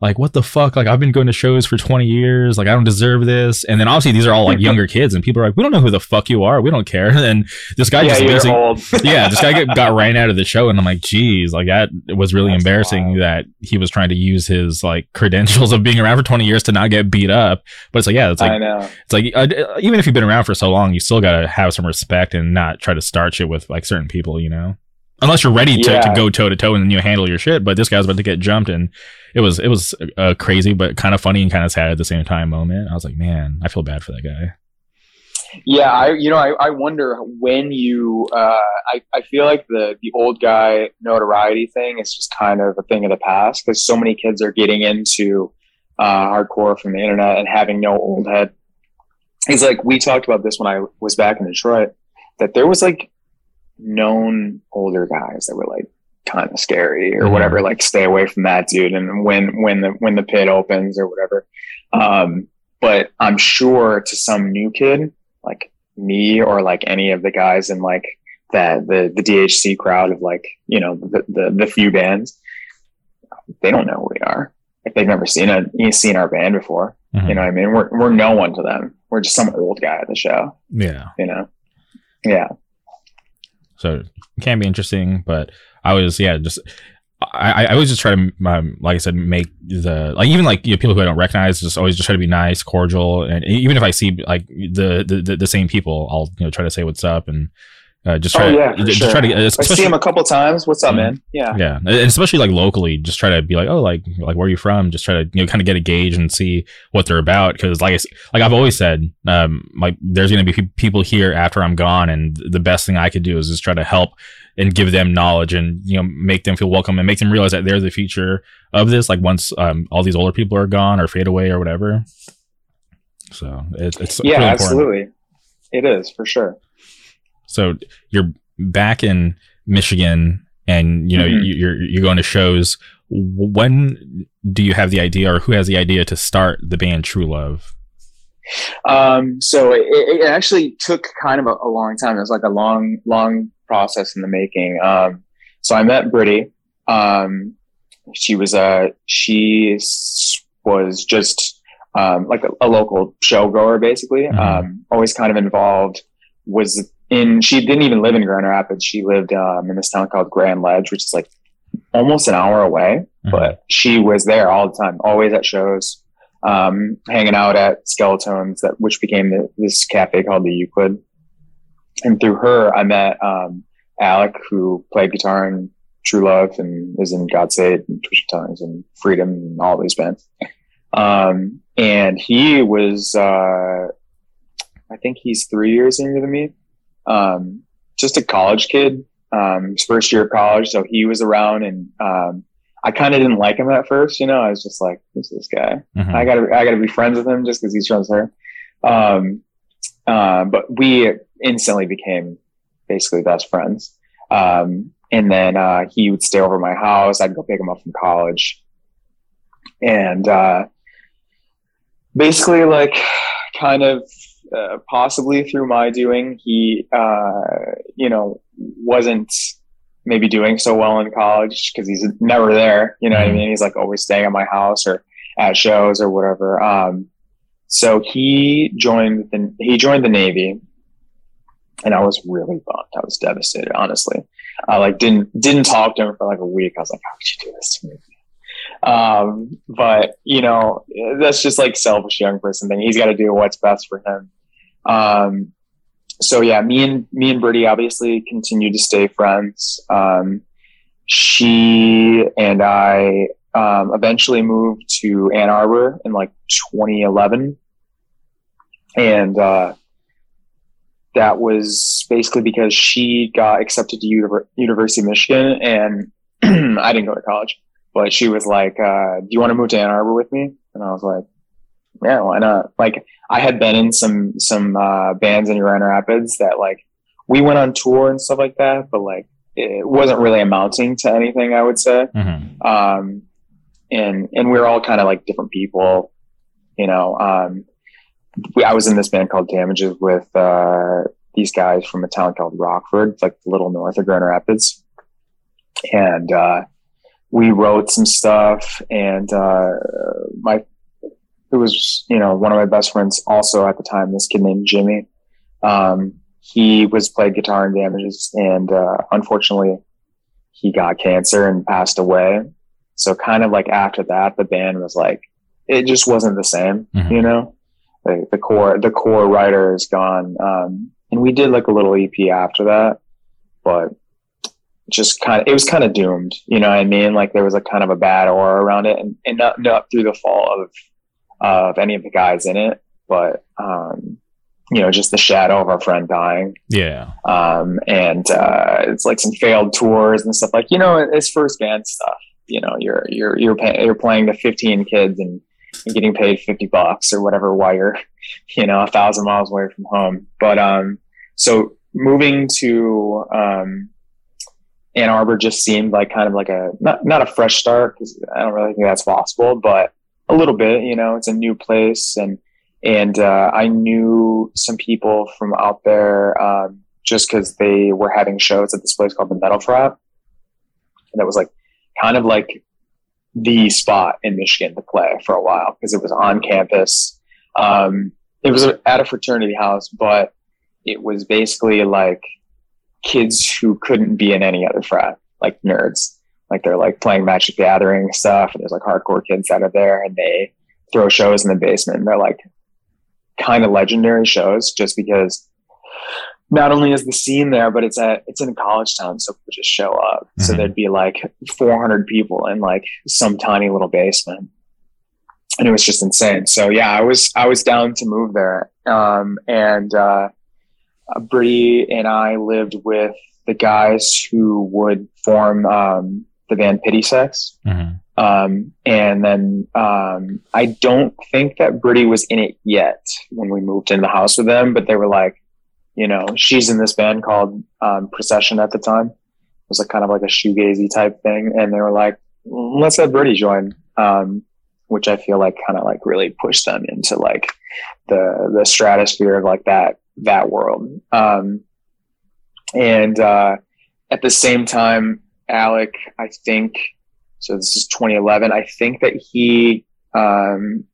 like what the fuck? Like I've been going to shows for twenty years. Like I don't deserve this. And then obviously these are all like younger kids, and people are like, we don't know who the fuck you are. We don't care. And this guy yeah, just basically, old. yeah, this guy got, got ran out of the show. And I'm like, geez, like that was really That's embarrassing wild. That he was trying to use his like credentials of being around for twenty years to not get beat up. But it's like, yeah, it's like, I know. It's like uh, even if you've been around for so long, you still gotta have some respect and not try to start shit with like certain people, you know. Unless you're ready to, yeah. to go toe to toe and then you handle your shit, but this guy's about to get jumped, and it was it was uh, crazy, but kind of funny and kind of sad at the same time. Moment, I was like, man, I feel bad for that guy. Yeah, I you know I, I wonder when you uh, I I feel like the the old guy notoriety thing is just kind of a thing of the past because so many kids are getting into uh, hardcore from the internet and having no old head. It's like we talked about this when I was back in Detroit that there was like. Known older guys that were like kind of scary or whatever, like stay away from that dude. And when when the when the pit opens or whatever, um, but I'm sure to some new kid like me or like any of the guys in like that the the D H C crowd of like you know the the, the few bands, they don't know who we are if they've never seen a seen our band before. Mm-hmm. You know what I mean? We're we're no one to them. We're just some old guy at the show. Yeah, you know, yeah. So it can be interesting, but I was, yeah, just, I, I always just try to, um, like I said, make the, like, even like, you know, people who I don't recognize, just always just try to be nice, cordial. And even if I see like the, the, the same people, I'll, you know, try to say what's up and uh, just try oh, yeah, to, just sure. try to, I see them a couple times. What's up, man? Yeah. Yeah. And especially like locally, just try to be like, oh, like, like, where are you from? Just try to, you know, kind of get a gauge and see what they're about. Cause like, I, like I've always said, um, like there's going to be pe- people here after I'm gone. And the best thing I could do is just try to help and give them knowledge and, you know, make them feel welcome and make them realize that they're the future of this. Like once, um, all these older people are gone or fade away or whatever. So it, it's yeah, really absolutely, it is for sure. So you're back in Michigan, and you know mm-hmm. you're you're going to shows. When do you have the idea, or who has the idea to start the band True Love? Um, so it, it actually took kind of a, a long time. It was like a long, long process in the making. Um, so I met Brittany. Um, she was a, uh, she was just, um, like a, a local showgoer, basically. Mm-hmm. Um, always kind of involved, was in, she didn't even live in Grand Rapids. She lived, um, in this town called Grand Ledge, which is like almost an hour away, mm-hmm. but she was there all the time, always at shows. Um, hanging out at Skeletones, that which became the, this cafe called the Euclid. And through her, I met um, Alec, who played guitar in True Love and is in God's Aid and Twitching Tongues and Freedom and all these bands. Um, and he was, uh, I think he's three years younger than me, um, just a college kid, um, his first year of college. So he was around and, um, I kind of didn't like him at first, you know. I was just like, "Who's this guy?" Mm-hmm. I gotta, I gotta be friends with him just because he's friends with her. Um, uh, but we instantly became basically best friends. Um, and then uh, he would stay over at my house. I'd go pick him up from college, and uh, basically, like, kind of uh, possibly through my doing, he, uh, you know, wasn't maybe doing so well in college because he's never there, you know what I mean? He's like always staying at my house or at shows or whatever. Um, so he joined the, he joined the Navy, and I was really bummed. I was devastated, honestly. I like didn't, didn't talk to him for like a week. I was like, how could you do this to me? Um, but you know, that's just like selfish young person thing. He's got to do what's best for him. Um, So yeah, me and me and Brittany obviously continued to stay friends. Um, she and I um, eventually moved to Ann Arbor in like twenty eleven, and uh, that was basically because she got accepted to Univer- University of Michigan, and I didn't go to college. But she was like, uh, "Do you want to move to Ann Arbor with me?" And I was like, yeah, why not? Like, I had been in some, some, uh, bands in Grand Rapids that, like, we went on tour and stuff like that, but, like, it wasn't really amounting to anything, I would say. Mm-hmm. Um, and, and we were all kind of like different people, you know. Um, we, I was in this band called Damages with, uh, these guys from a town called Rockford, like a little north of Grand Rapids. And, uh, we wrote some stuff, and, uh, my, who was, you know, one of my best friends also at the time, this kid named Jimmy. Um, he was played guitar in Damages, and uh, unfortunately he got cancer and passed away. So kind of like after that, the band was like, it just wasn't the same, mm-hmm. you know, like the core, the core writer is gone. Um, and we did like a little E P after that, but just kind of, it was kind of doomed, you know what I mean? Like there was like kind of a bad aura around it, and, and not, not through the fall of, of any of the guys in it, but um you know, just the shadow of our friend dying, yeah um and uh it's like some failed tours and stuff, like, you know, it's first band stuff, you know, you're you're you're, pay- you're playing to fifteen kids and, and getting paid fifty bucks or whatever while you're, you know, a thousand miles away from home. But um so moving to um Ann Arbor just seemed like kind of like a not not a fresh start, because I don't really think that's possible, but a little bit, you know, it's a new place. And, and, uh, I knew some people from out there, um, just cause they were having shows at this place called the Metal Frat. And that was like, kind of like the spot in Michigan to play for a while, cause it was on campus. Um, it was at a fraternity house, but it was basically like kids who couldn't be in any other frat, like nerds. Like they're like playing Magic the Gathering stuff, and there's like hardcore kids out of there, and they throw shows in the basement. And they're like kind of legendary shows, just because not only is the scene there, but it's at it's in a college town, so people just show up. Mm-hmm. So there'd be like four hundred people in like some tiny little basement, and it was just insane. So yeah, I was I was down to move there, um, and uh, Bree and I lived with the guys who would form. Um, the band Pity Sex, mm-hmm. Um, and then um, I don't think that Brittany was in it yet when we moved in the house with them, but they were like, you know, she's in this band called um, Procession at the time. It was like kind of like a shoegazy type thing. And they were like, let's have Brittany join, um, which I feel like kind of like really pushed them into like the the stratosphere of like that that world. Um, and uh, at the same time, Alec, I think, so this is twenty eleven. I think that he um,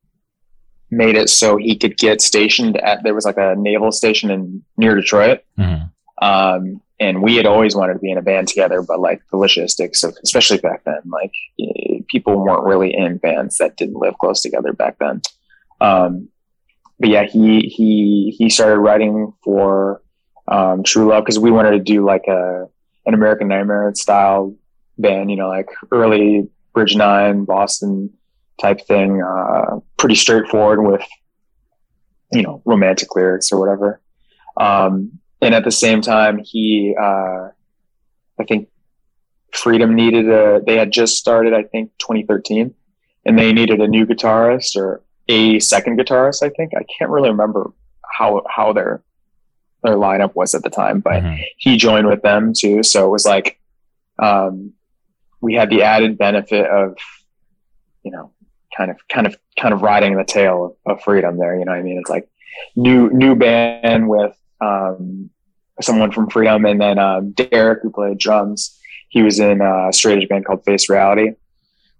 made it so he could get stationed at, there was like a naval station in near Detroit. Mm-hmm. Um, and we had always wanted to be in a band together, but like the logistics of, especially back then, like people weren't really in bands that didn't live close together back then. Um, but yeah, he, he, he started writing for um, True Love, cause we wanted to do like a, an American Nightmare style band, you know, like early Bridge Nine, Boston type thing, uh, pretty straightforward with, you know, romantic lyrics or whatever. Um, and at the same time, he, uh, I think Freedom needed a, they had just started, I think twenty thirteen, and they needed a new guitarist or a second guitarist. I think, I can't really remember how, how their, their lineup was at the time, but mm-hmm. he joined with them too. So it was like, um, we had the added benefit of, you know, kind of, kind of, kind of riding the tail of, of Freedom there. You know what I mean? It's like new, new band with, um, someone from Freedom. And then, um, Derek, who played drums, he was in a straight edge band called Face Reality.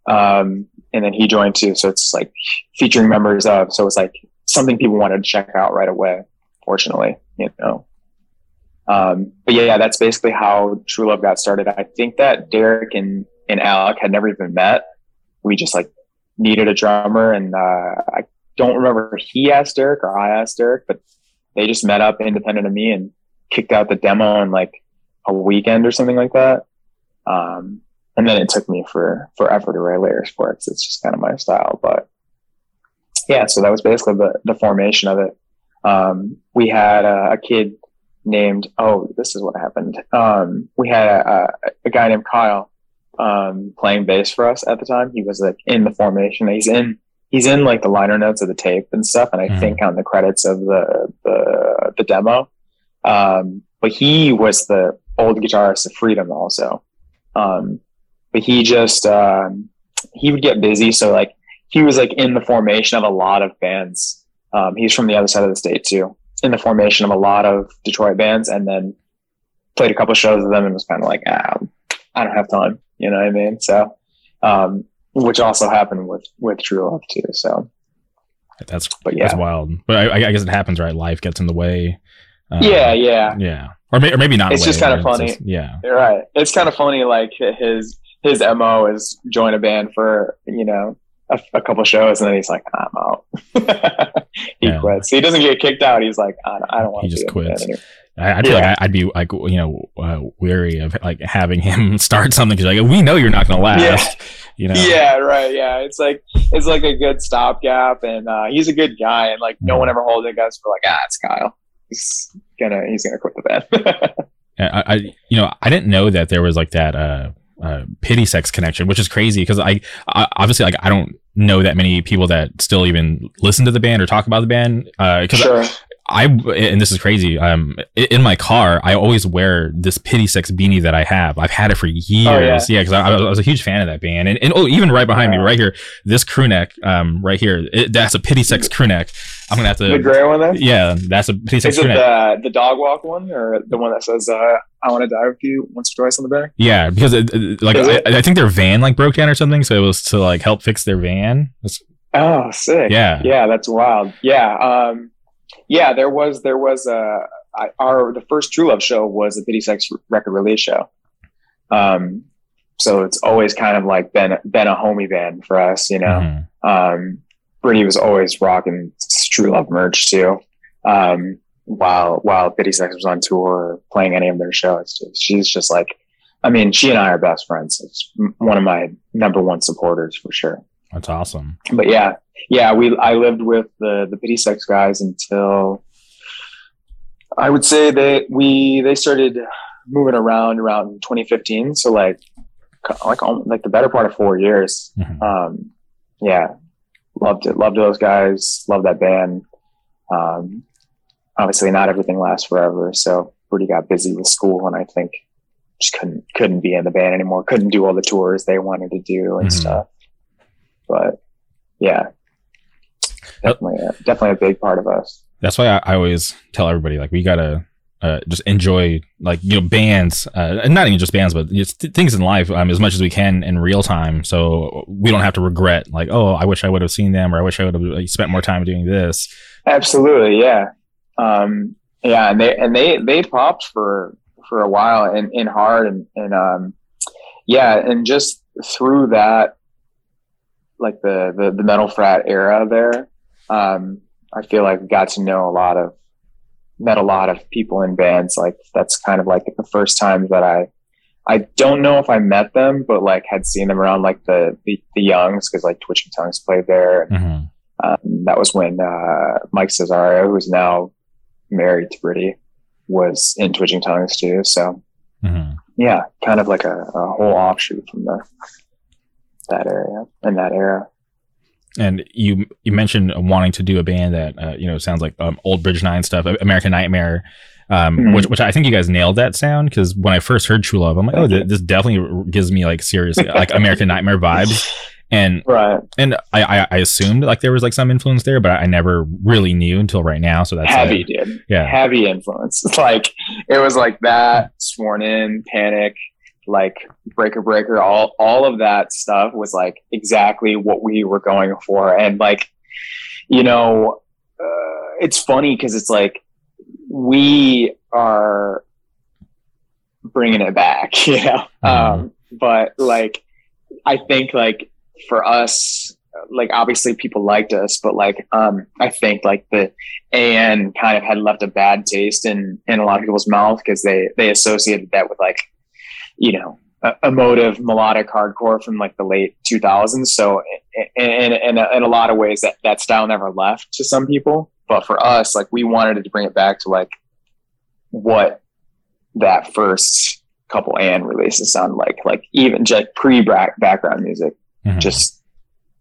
Um, and then he joined too. So it's like featuring members of, so it's like something people wanted to check out right away, fortunately, you know? Um, but yeah, that's basically how True Love got started. I think that Derek and, and Alec had never even met. We just like needed a drummer, and uh, I don't remember if he asked Derek or I asked Derek, but they just met up independent of me and kicked out the demo in like a weekend or something like that. Um, and then it took me for forever to write lyrics for it, because it's just kind of my style. But yeah, so that was basically the, the formation of it. Um, we had a, a kid named, oh, this is what happened. Um, we had a, a, a guy named Kyle um, playing bass for us at the time. He was like in the formation. He's in, he's in like the liner notes of the tape and stuff, and I mm. think on the credits of the the, the demo. Um, but he was the old guitarist of Freedom also. Um, but he just um, he would get busy, so like he was like in the formation of a lot of bands. Um, he's from the other side of the state too. In the formation of a lot of Detroit bands, and then played a couple of shows with them and was kind of like, ah, I don't have time. You know what I mean? So, um, which also happened with, with True Love too. So that's, but yeah, that's wild. But I, I guess it happens, right? Life gets in the way. Um, yeah. Yeah. Yeah. Or, may, or maybe not. It's just kind of funny. Just, yeah. You're right. It's kind of funny. Like his, his M O is join a band for, you know, A, a couple shows, and then he's like, I'm out. he yeah. quits. He doesn't get kicked out. He's like, I don't, I don't want to. He just quits. I, I feel yeah. like I'd be like, you know, uh, weary of like having him start something, because like we know you're not going to last. Yeah. You know? Yeah, right. Yeah, it's like it's like a good stopgap, and uh, he's a good guy, and like no one ever holds it against. We're like, ah, it's Kyle. He's gonna he's gonna quit the band. I, I you know I didn't know that there was like that. Uh, Uh, Pity Sex connection, which is crazy, because I, I obviously like I don't know that many people that still even listen to the band or talk about the band, uh because sure. I, I and this is crazy, um in my car I always wear this Pity Sex beanie that I have. I've had it for years. Oh, yeah, because yeah, I, I was a huge fan of that band, and, and oh even right behind yeah. me right here, this crew neck, um right here, it, that's a Pity Sex crew neck. I'm gonna have to the gray one there? Yeah, that's a Pity Sex crew neck. Is it the, the dog walk one, or the one that says uh I want to die with you once or twice on the back? Yeah, because it, it, like I, I think their van like broke down or something, so it was to like help fix their van. It's, oh, sick! Yeah, yeah, that's wild. Yeah, um, yeah, there was there was a I, our the first True Love show was a Pity Sex record release show. Um, so it's always kind of like been been a homie band for us, you know. Mm-hmm. Um, Brittany was always rocking True Love merch too. Um, while while Pity Sex was on tour, playing any of their shows, she's just like, I mean, she and I are best friends. It's one of my number one supporters for sure. That's awesome. But yeah, yeah, we I lived with the the Pity Sex guys until I would say that we they started moving around around twenty fifteen. So like like like the better part of four years. Mm-hmm. Um, yeah, loved it. Loved those guys. Loved that band. Um, obviously, not everything lasts forever. So Rudy got busy with school, and I think just couldn't couldn't be in the band anymore. Couldn't do all the tours they wanted to do and mm-hmm. stuff. But yeah, definitely, uh, definitely a big part of us. That's why I, I always tell everybody, like, we gotta. Uh, just enjoy, like, you know, bands, uh, and not even just bands, but just th- things in life um, as much as we can in real time. So we don't have to regret, like, oh, I wish I would have seen them, or I wish I would have like, spent more time doing this. Absolutely, yeah, um, yeah, and they and they they popped for for a while and in hard and and um, yeah, and just through that, like the the, the Metal Frat era there, um, I feel like we got to know a lot of. met a lot of people in bands. Like that's kind of like the first time that I, I don't know if I met them, but like had seen them around like the, the, the Youngs, cause like Twitching Tongues played there. And, mm-hmm. um, that was when, uh, Mike Cesario, who's now married to Brittany, was in Twitching Tongues too. So mm-hmm. yeah, kind of like a, a whole offshoot from the, that area and that era. And you you mentioned wanting to do a band that uh, you know sounds like um, old Bridge Nine stuff, American Nightmare, um, mm-hmm. which which I think you guys nailed that sound, because when I first heard True Love, I'm like, oh, th- this definitely gives me like serious like American Nightmare vibes, and right. and I, I I assumed like there was like some influence there, but I never really knew until right now. So that's heavy, like, dude. Yeah, heavy influence. It's like it was like that, Sworn In, Panic. Like breaker breaker, all, all of that stuff was like exactly what we were going for. And like, you know, uh, it's funny cause it's like, we are bringing it back, you know? Mm-hmm. Um, but like, I think like for us, like obviously people liked us, but like, um, I think like the A N kind of had left a bad taste in, in a lot of people's mouth cause they, they associated that with like, you know, uh, emotive melodic hardcore from like the late two thousands. So in, in, in, a, in a lot of ways that, that style never left to some people, but for us, like we wanted to bring it back to like what that first couple Ann releases sound like, like even just pre background music, mm-hmm. just,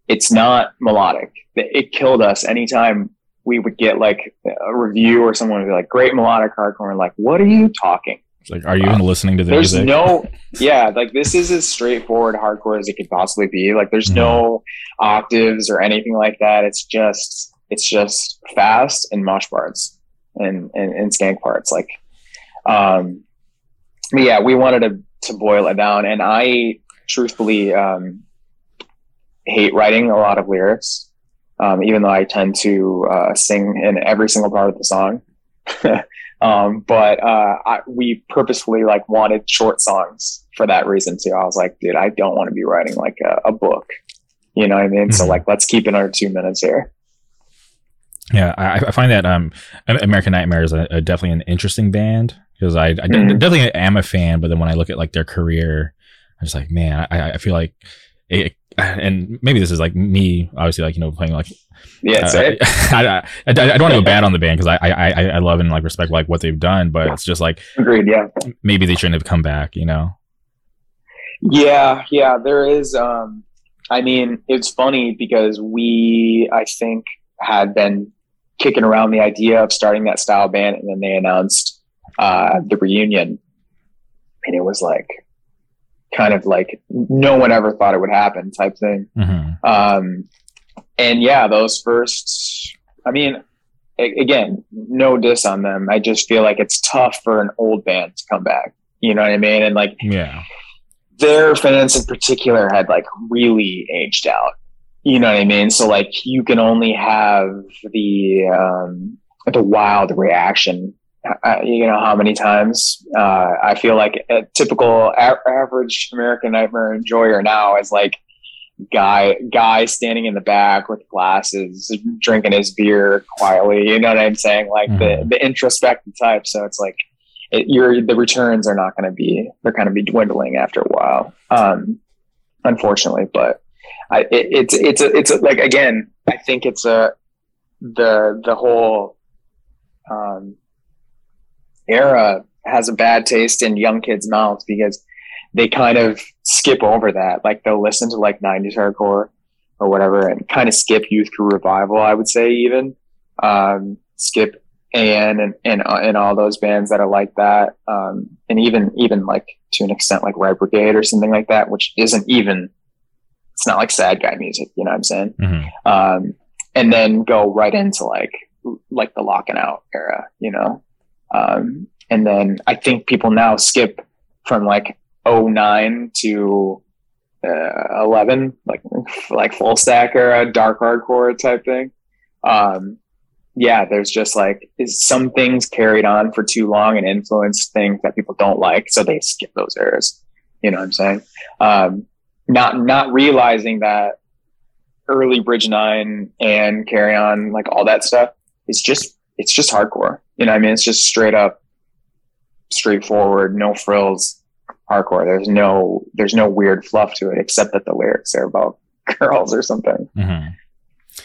it's not melodic. It killed us anytime we would get like a review or someone would be like, great melodic hardcore. And like, what are you talking? Like, are you even listening to the there's music? There's no, yeah, like this is as straightforward hardcore as it could possibly be. Like there's mm-hmm. no octaves or anything like that. It's just, it's just fast and mosh parts and, and, and skank parts. Like, um, but yeah, we wanted to, to boil it down. And I truthfully, um, hate writing a lot of lyrics. Um, even though I tend to, uh, sing in every single part of the song. Um, but, uh, I, we purposefully like wanted short songs for that reason too. I was like, dude, I don't want to be writing like a, a book, you know what I mean? Mm-hmm. So like, let's keep it under two minutes here. Yeah. I, I find that, um, American Nightmare is a, a definitely an interesting band because I, I mm-hmm. definitely am a fan, but then when I look at like their career, I'm just like, man, I, I feel like it, and maybe this is like me, obviously, like, you know, playing like, yeah, uh, it. I, I, I don't want to go bad on the band because I, I, I love and like respect like what they've done, but it's just like, agreed, yeah, maybe they shouldn't have come back, you know? Yeah, yeah, there is. Um, I mean, it's funny because we, I think, had been kicking around the idea of starting that style band, and then they announced uh, the reunion, and it was like, kind of like no one ever thought it would happen type thing. Mm-hmm. Um, and yeah, those first, I mean, a- again, no diss on them. I just feel like it's tough for an old band to come back. You know what I mean? And like, yeah, their fans in particular had like really aged out. You know what I mean? So like you can only have the, um, the wild reaction. I, you know how many times uh, I feel like a typical a- average American Nightmare enjoyer now is like guy guy standing in the back with glasses, drinking his beer quietly. You know what I'm saying? Like mm-hmm. the the introspective type. So it's like it, you're the returns are not going to be they're going to be dwindling after a while, um, unfortunately. But I, it, it's it's a, it's a, like again, I think it's a the the whole. Um, era has a bad taste in young kids' mouths because they kind of skip over that. Like they'll listen to like nineties hardcore or whatever and kind of skip Youth Crew Revival, I would say, even um, skip Ann and, and, and all those bands that are like that. Um, and even, even like to an extent, like Red Brigade or something like that, which isn't even, it's not like sad guy music, you know what I'm saying? Mm-hmm. Um, and then go right into like, like the Locking Out era, you know? Um, and then I think people now skip from like oh nine to uh, eleven, like, like full stack era, dark hardcore type thing. Um, yeah, there's just like, is some things carried on for too long and influenced things that people don't like. So they skip those eras, you know what I'm saying? Um, not, not realizing that early Bridge Nine and Carry On, like all that stuff is just, it's just hardcore. You know what I mean? It's just straight up, straightforward, no frills hardcore. There's no, there's no weird fluff to it, except that the lyrics are about girls or something. Mm-hmm.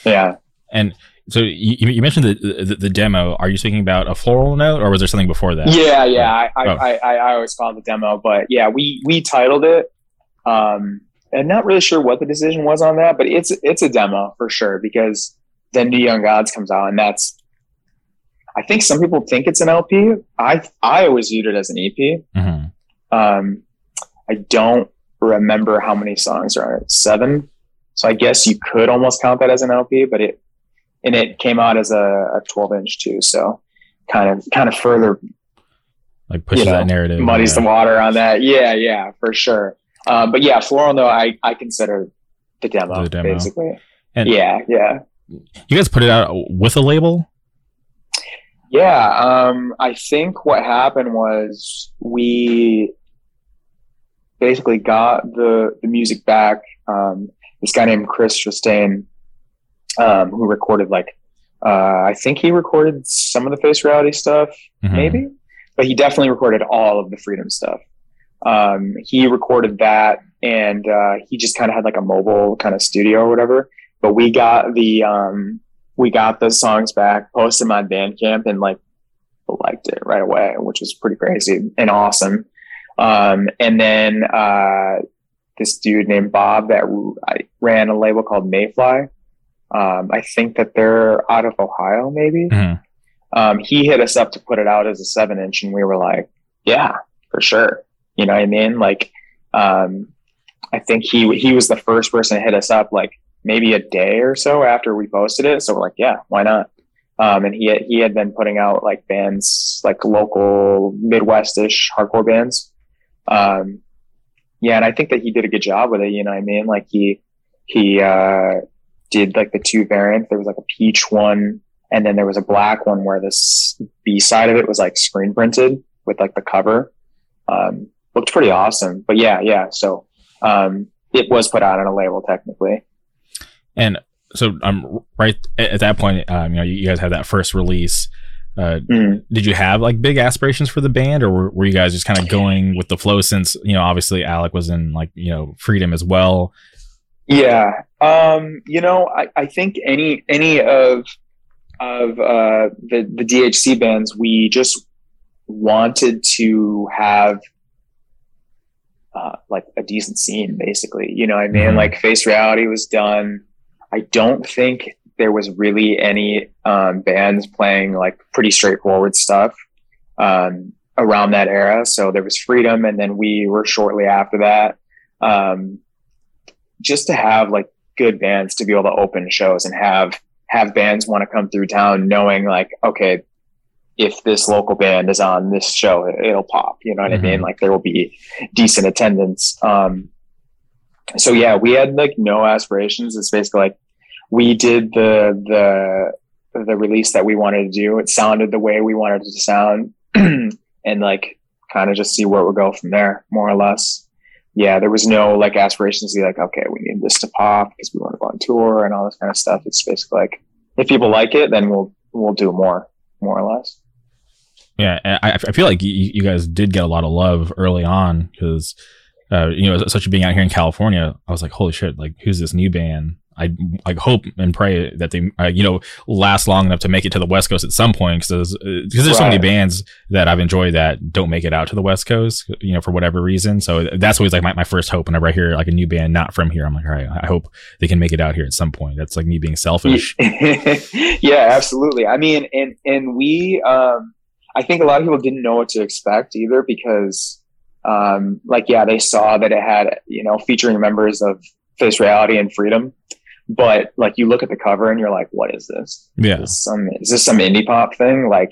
Yeah. And so you, you mentioned the, the the demo. Are you speaking about a floral note, or was there something before that? Yeah, yeah. Or, I, oh. I, I I always call it the demo, but yeah, we we titled it. Um, and not really sure what the decision was on that, but it's it's a demo for sure, because then New Young Gods comes out, and that's, I think some people think it's an L P. I I always viewed it as an E P. Mm-hmm. Um, I don't remember how many songs are on it. Seven. So I guess you could almost count that as an L P, but it, and it came out as a twelve inch too. So kind of, kind of further, like pushes, you know, that narrative, muddies yeah. the water on that. Yeah. Yeah, for sure. Um, but yeah, Floral Note, I, I consider the demo, the demo. basically. And yeah. Yeah. You guys put it out with a label? Yeah, um, I think what happened was we basically got the, the music back. Um, this guy named Chris Chastain, um, who recorded like, uh, I think he recorded some of the Face Reality stuff, mm-hmm. maybe, but he definitely recorded all of the Freedom stuff. Um, he recorded that, and uh, he just kind of had like a mobile kind of studio or whatever. But we got the... Um, we got those songs back, posted them on Bandcamp, and like liked it right away, which was pretty crazy and awesome. Um, and then uh, this dude named Bob that I ran a label called Mayfly. Um, I think that they're out of Ohio, maybe. Mm-hmm. Um, he hit us up to put it out as a seven inch, and we were like, "Yeah, for sure." You know what I mean? Like, um, I think he he was the first person to hit us up, like, maybe a day or so after we posted it. So we're like, yeah, why not? Um, and he had, he had been putting out like bands, like local Midwest-ish hardcore bands. Um, yeah. And I think that he did a good job with it. You know what I mean? Like he, he, uh, did like the two variants. There was like a peach one, and then there was a black one where this B side of it was like screen printed with like the cover. Um, looked pretty awesome, but yeah, yeah. So, um, it was put out on a label technically. And so I'm um, right at that point, um, you know, you guys had that first release. Uh, mm. Did you have like big aspirations for the band, or were, were you guys just kind of going with the flow since, you know, obviously Alec was in like, you know, Freedom as well? Yeah. Um, you know, I, I think any, any of, of uh, the, the D H C bands, we just wanted to have uh, like a decent scene basically, you know what I mean? Mm. Like Face Reality was done. I don't think there was really any um, bands playing like pretty straightforward stuff um, around that era. So there was Freedom, and then we were shortly after that. Um, just to have like good bands to be able to open shows and have have bands want to come through town, knowing like, okay, if this local band is on this show, it'll pop. You know what mm-hmm. I mean? Like there will be decent attendance. Um, so yeah, we had like no aspirations. It's basically like we did the the the release that we wanted to do. It sounded the way we wanted it to sound, and like kind of just see where it would go from there, more or less. Yeah, there was no like aspirations to be like, okay, we need this to pop because we want to go on tour and all this kind of stuff. It's basically like if people like it, then we'll we'll do more, more or less. Yeah, and I, I feel like you, you guys did get a lot of love early on because. Uh, you know, such a being out here in California, I was like, holy shit, like, who's this new band? I I hope and pray that they uh, you know last long enough to make it to the West Coast at some point, because there's, there's right. so many bands that I've enjoyed that don't make it out to the West Coast, you know, for whatever reason. So that's always like my, my first hope whenever I hear like a new band not from here. I'm like, all right, I hope they can make it out here at some point. That's like me being selfish. Yeah, absolutely. I mean, and and we um, I think a lot of people didn't know what to expect either, because um, like yeah, they saw that it had, you know, featuring members of Face Reality and Freedom. But like, you look at the cover and you're like, what is this? Yeah. Is this some, is this some indie pop thing? Like,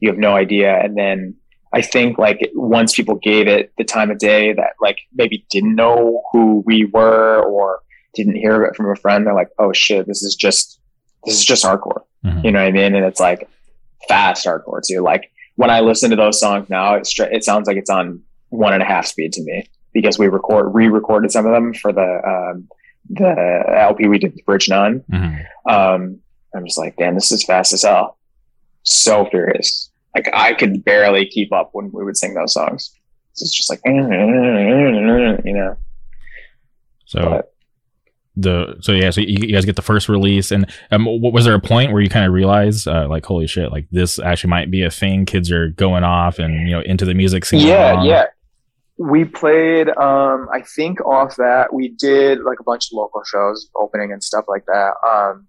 you have no idea. And then I think like once people gave it the time of day that like maybe didn't know who we were or didn't hear it from a friend, they're like, oh shit, this is just, this is just hardcore. Mm-hmm. You know what I mean? And it's like fast hardcore too. Like when I listen to those songs now, it's, it sounds like it's on one and a half speed to me, because we record, re-recorded some of them for the, um, the L P we did, Bridge Nine. Mm-hmm. Um, I'm just like, damn, this is fast as hell. So furious. Like I could barely keep up when we would sing those songs. So it's just like, you know. So but, the so yeah, so you, you guys get the first release, and um, was there a point where you kind of realized, uh, like, holy shit, like this actually might be a thing? Kids are going off and you know into the music scene. Yeah, along. yeah. We played, um, I think off that, we did like a bunch of local shows, opening and stuff like that. Um,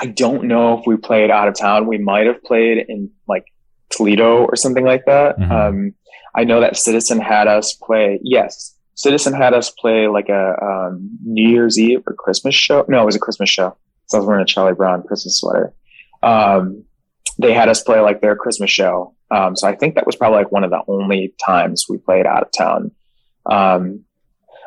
I don't know if we played out of town. We might have played in like Toledo or something like that. Mm-hmm. Um, I know that Citizen had us play, yes, Citizen had us play like a um, New Year's Eve or Christmas show. No, it was a Christmas show. So I was wearing a Charlie Brown Christmas sweater. Um, they had us play like their Christmas show. Um, so I think that was probably like one of the only times we played out of town. Um,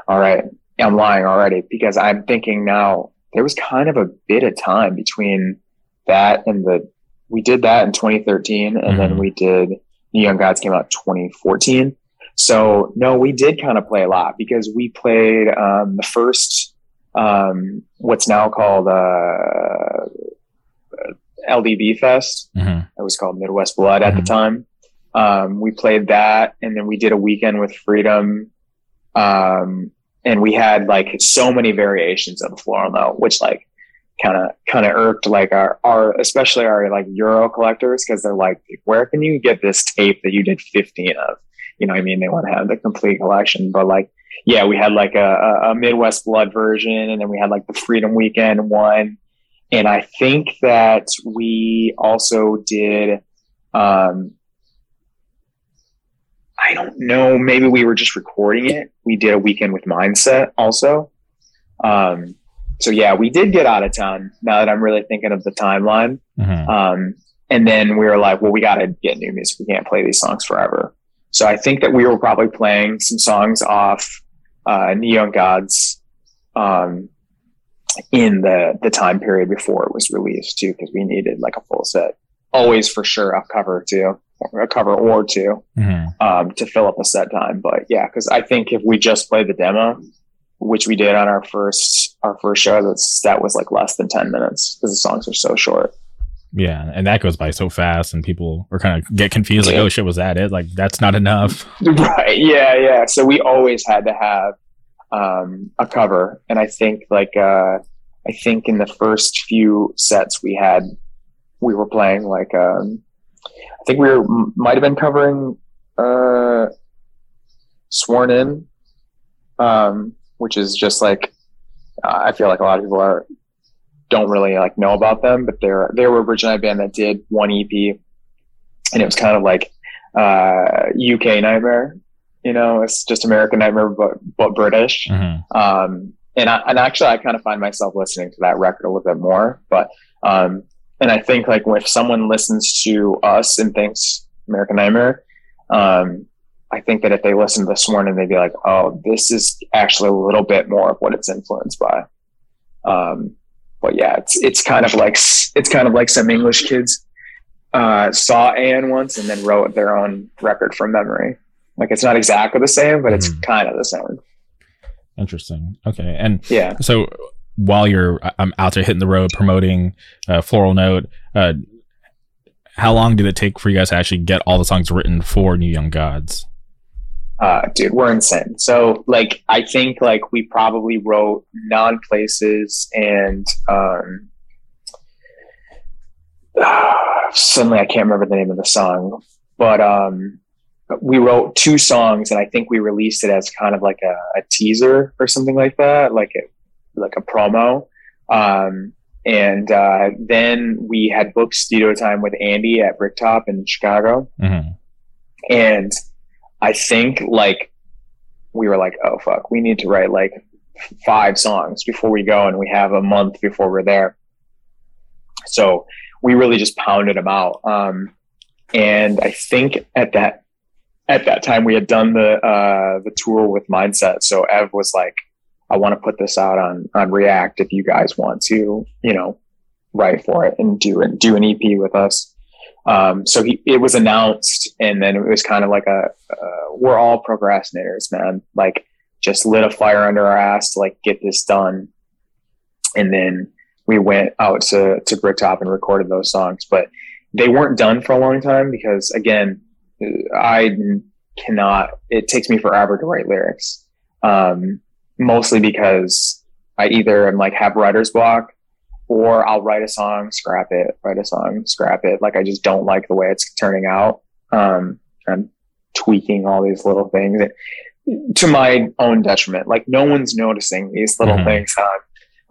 all right. I'm lying already, because I'm thinking now there was kind of a bit of time between that and the, we did that in twenty thirteen and mm-hmm. then we did New Young Gods came out twenty fourteen. So no, we did kind of play a lot, because we played, um, the first, um, what's now called, uh, L D B Fest. Mm-hmm. It was called Midwest Blood at mm-hmm. the time. Um, we played that, and then we did a weekend with Freedom. Um, and we had like so many variations of the floral note, which like kind of kind of irked like our our especially our like Euro collectors, because they're like, where can you get this tape that you did fifteen of? You know what I mean? They want to have the complete collection, but like yeah, we had like a, a Midwest Blood version, and then we had like the Freedom Weekend one. And I think that we also did, um, I don't know, maybe we were just recording it. We did a weekend with Mindset also. Um, so yeah, we did get out of town, now that I'm really thinking of the timeline. Mm-hmm. Um, and then we were like, well, we got to get new music. We can't play these songs forever. So I think that we were probably playing some songs off uh, Neon Gods, um, in the the time period before it was released too, because we needed like a full set, always for sure a cover too, a cover or two, mm-hmm. um to fill up a set time. But yeah, because I think if we just played the demo, which we did on our first our first show, that's that was like less than ten minutes, because the songs are so short. Yeah, and that goes by so fast, and people are kind of get confused, like, yeah. oh shit, was that it? Like, that's not enough. Right. Yeah, yeah. So we always had to have um a cover, and I think like uh I think in the first few sets we had we were playing like um I think we were might have been covering uh Sworn In, um which is just like uh, I feel like a lot of people are don't really like know about them, but they're they were a Bridge Nine band that did one E P, and it was kind of like uh U K Nightmare. You know, it's just American Nightmare, but, but British. Mm-hmm. Um, and I, and actually, I kind of find myself listening to that record a little bit more. But um, and I think like if someone listens to us and thinks American Nightmare, um, I think that if they listen to the Sworn In, they'd be like, oh, this is actually a little bit more of what it's influenced by. Um, but yeah, it's it's kind of like it's kind of like some English kids uh, saw Anne once and then wrote their own record from memory. Like, it's not exactly the same, but it's mm. kind of the same. Interesting. Okay. And yeah. So while you're I'm out there hitting the road promoting uh, Floral Note, uh, how long did it take for you guys to actually get all the songs written for New Young Gods? Uh, dude, we're insane. So like, I think like we probably wrote Non Places and um, uh, suddenly I can't remember the name of the song, but um, we wrote two songs and I think we released it as kind of like a, a teaser or something like that. Like it, like a promo. Um, and uh, then we had booked studio time with Andy at Bricktop in Chicago. Mm-hmm. And I think like we were like, oh fuck, we need to write like five songs before we go, and we have a month before we're there. So we really just pounded them out. Um, and I think at that at that time we had done the uh, the tour with Mindset. So Ev was like, I want to put this out on on React if you guys want to, you know, write for it and do and do an E P with us. Um, so he, it was announced, and then it was kind of like a, uh, we're all procrastinators, man. Like just lit a fire under our ass to like get this done. And then we went out to, to Bricktop and recorded those songs, but they weren't done for a long time because again, I cannot, it takes me forever to write lyrics. Um, mostly because I either am like have writer's block, or I'll write a song, scrap it, write a song, scrap it. Like, I just don't like the way it's turning out. Um, I'm tweaking all these little things to my own detriment. Like, no one's noticing these little mm-hmm. things. Um,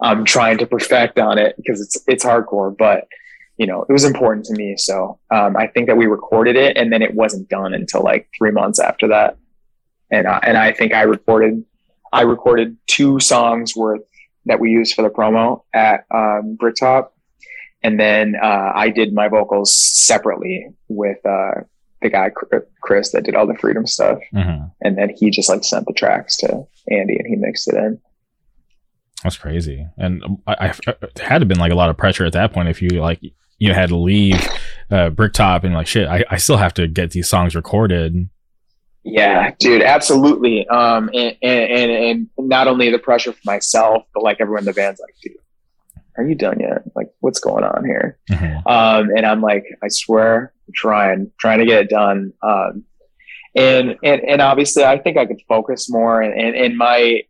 I'm trying to perfect on it because it's, it's hardcore, but you know, it was important to me. So, um, I think that we recorded it and then it wasn't done until like three months after that. And, uh, and I think I recorded, I recorded two songs worth that we used for the promo at um, Bricktop. And then uh, I did my vocals separately with uh, the guy, Chris, that did all the Freedom stuff. Mm-hmm. And then he just like sent the tracks to Andy and he mixed it in. That's crazy. And I, I it had to have been like a lot of pressure at that point if you like, you had to leave uh, Bricktop and like, shit, I, I still have to get these songs recorded. Yeah, dude, absolutely. Um, and, and, and not only the pressure for myself, but like everyone in the band's like, dude, are you done yet? Like, what's going on here? Mm-hmm. Um, and I'm like, I swear, I'm trying, trying to get it done. Um, and, and, and obviously I think I could focus more, and, and, and my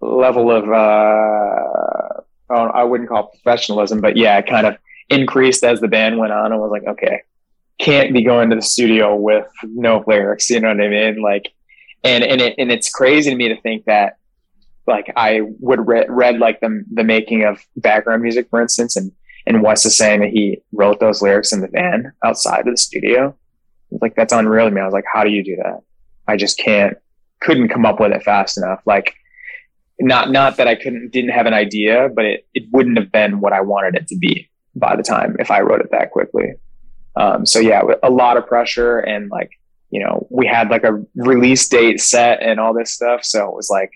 level of, uh, I wouldn't call it professionalism, but yeah, it kind of increased as the band went on. I was like, okay, can't be going to the studio with no lyrics, you know what I mean? Like, and, and it, and it's crazy to me to think that like I would re- read like the, the making of background music, for instance, and, and Wes is saying that he wrote those lyrics in the van outside of the studio. Like, that's unreal to me. I was like, how do you do that? I just can't, couldn't come up with it fast enough. Like, not, not that I couldn't, didn't have an idea, but it, it wouldn't have been what I wanted it to be by the time if I wrote it that quickly. Um, so yeah, a lot of pressure, and like, you know, we had like a release date set and all this stuff. So it was like,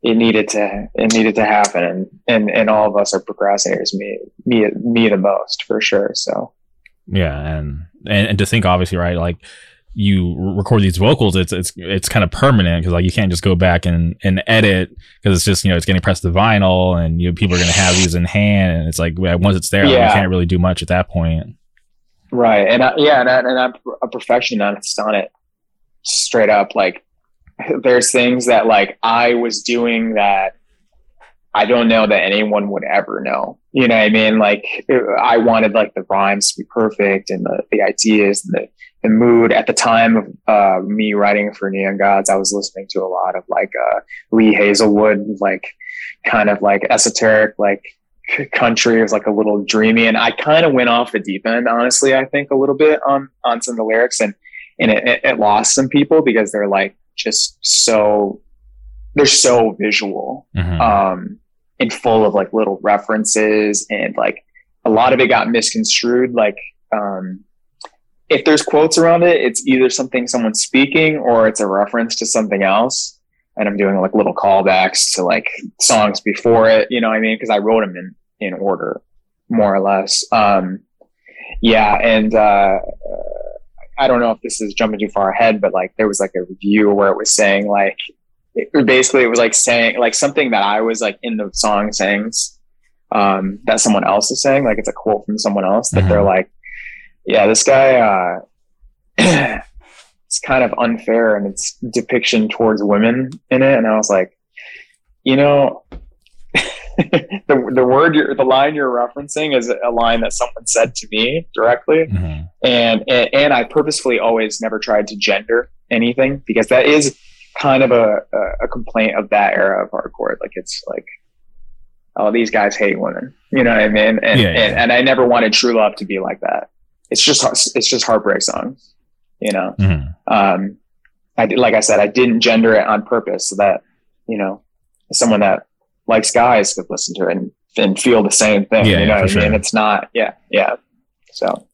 it needed to, it needed to happen. And, and, and all of us are procrastinators, me, me, me the most for sure. So. Yeah. And, and, and to think obviously, right. Like you record these vocals, it's, it's, it's kind of permanent. Cause like, you can't just go back and, and edit, cause it's just, you know, it's getting pressed to vinyl, and you know, people are going to have these in hand, and it's like, once it's there, yeah. like, you can't really do much at that point. Right. And I, yeah, and, I, and I'm a perfectionist on it straight up. Like, there's things that like I was doing that I don't know that anyone would ever know. You know what I mean? Like, it, I wanted like the rhymes to be perfect, and the, the ideas, and the, the mood. At the time of uh, me writing for Neon Gods, I was listening to a lot of like uh, Lee Hazelwood, like kind of like esoteric, like country. It was like a little dreamy, and I kind of went off the deep end, honestly, I think a little bit on on some of the lyrics, and and it, it lost some people because they're like just so they're so visual, mm-hmm. um and full of like little references, and like a lot of it got misconstrued. Like um if there's quotes around it, it's either something someone's speaking or it's a reference to something else. And I'm doing like little callbacks to like songs before it, you know what I mean? Cause I wrote them in, in order, more or less. Um, yeah. And, uh, I don't know if this is jumping too far ahead, but like there was like a review where it was saying like, it, basically it was like saying like something that I was like in the song sings, um, that someone else is saying, like it's a quote from someone else that mm-hmm. they're like, yeah, this guy, uh, it's kind of unfair in its depiction towards women in it. And I was like, you know, the the word, you're, the line you're referencing is a line that someone said to me directly. Mm-hmm. And, and, and I purposefully always never tried to gender anything, because that is kind of a, a, a complaint of that era of hardcore. Like, it's like, oh, these guys hate women, you know what I mean? And, yeah, yeah. and, and I never wanted True Love to be like that. It's just, it's just heartbreak songs, you know? Mm-hmm. Um, I did, like I said, I didn't gender it on purpose so that, you know, someone that likes guys could listen to it and, and feel the same thing. Yeah, you know yeah, what I mean? Sure. It's not, yeah, yeah. So,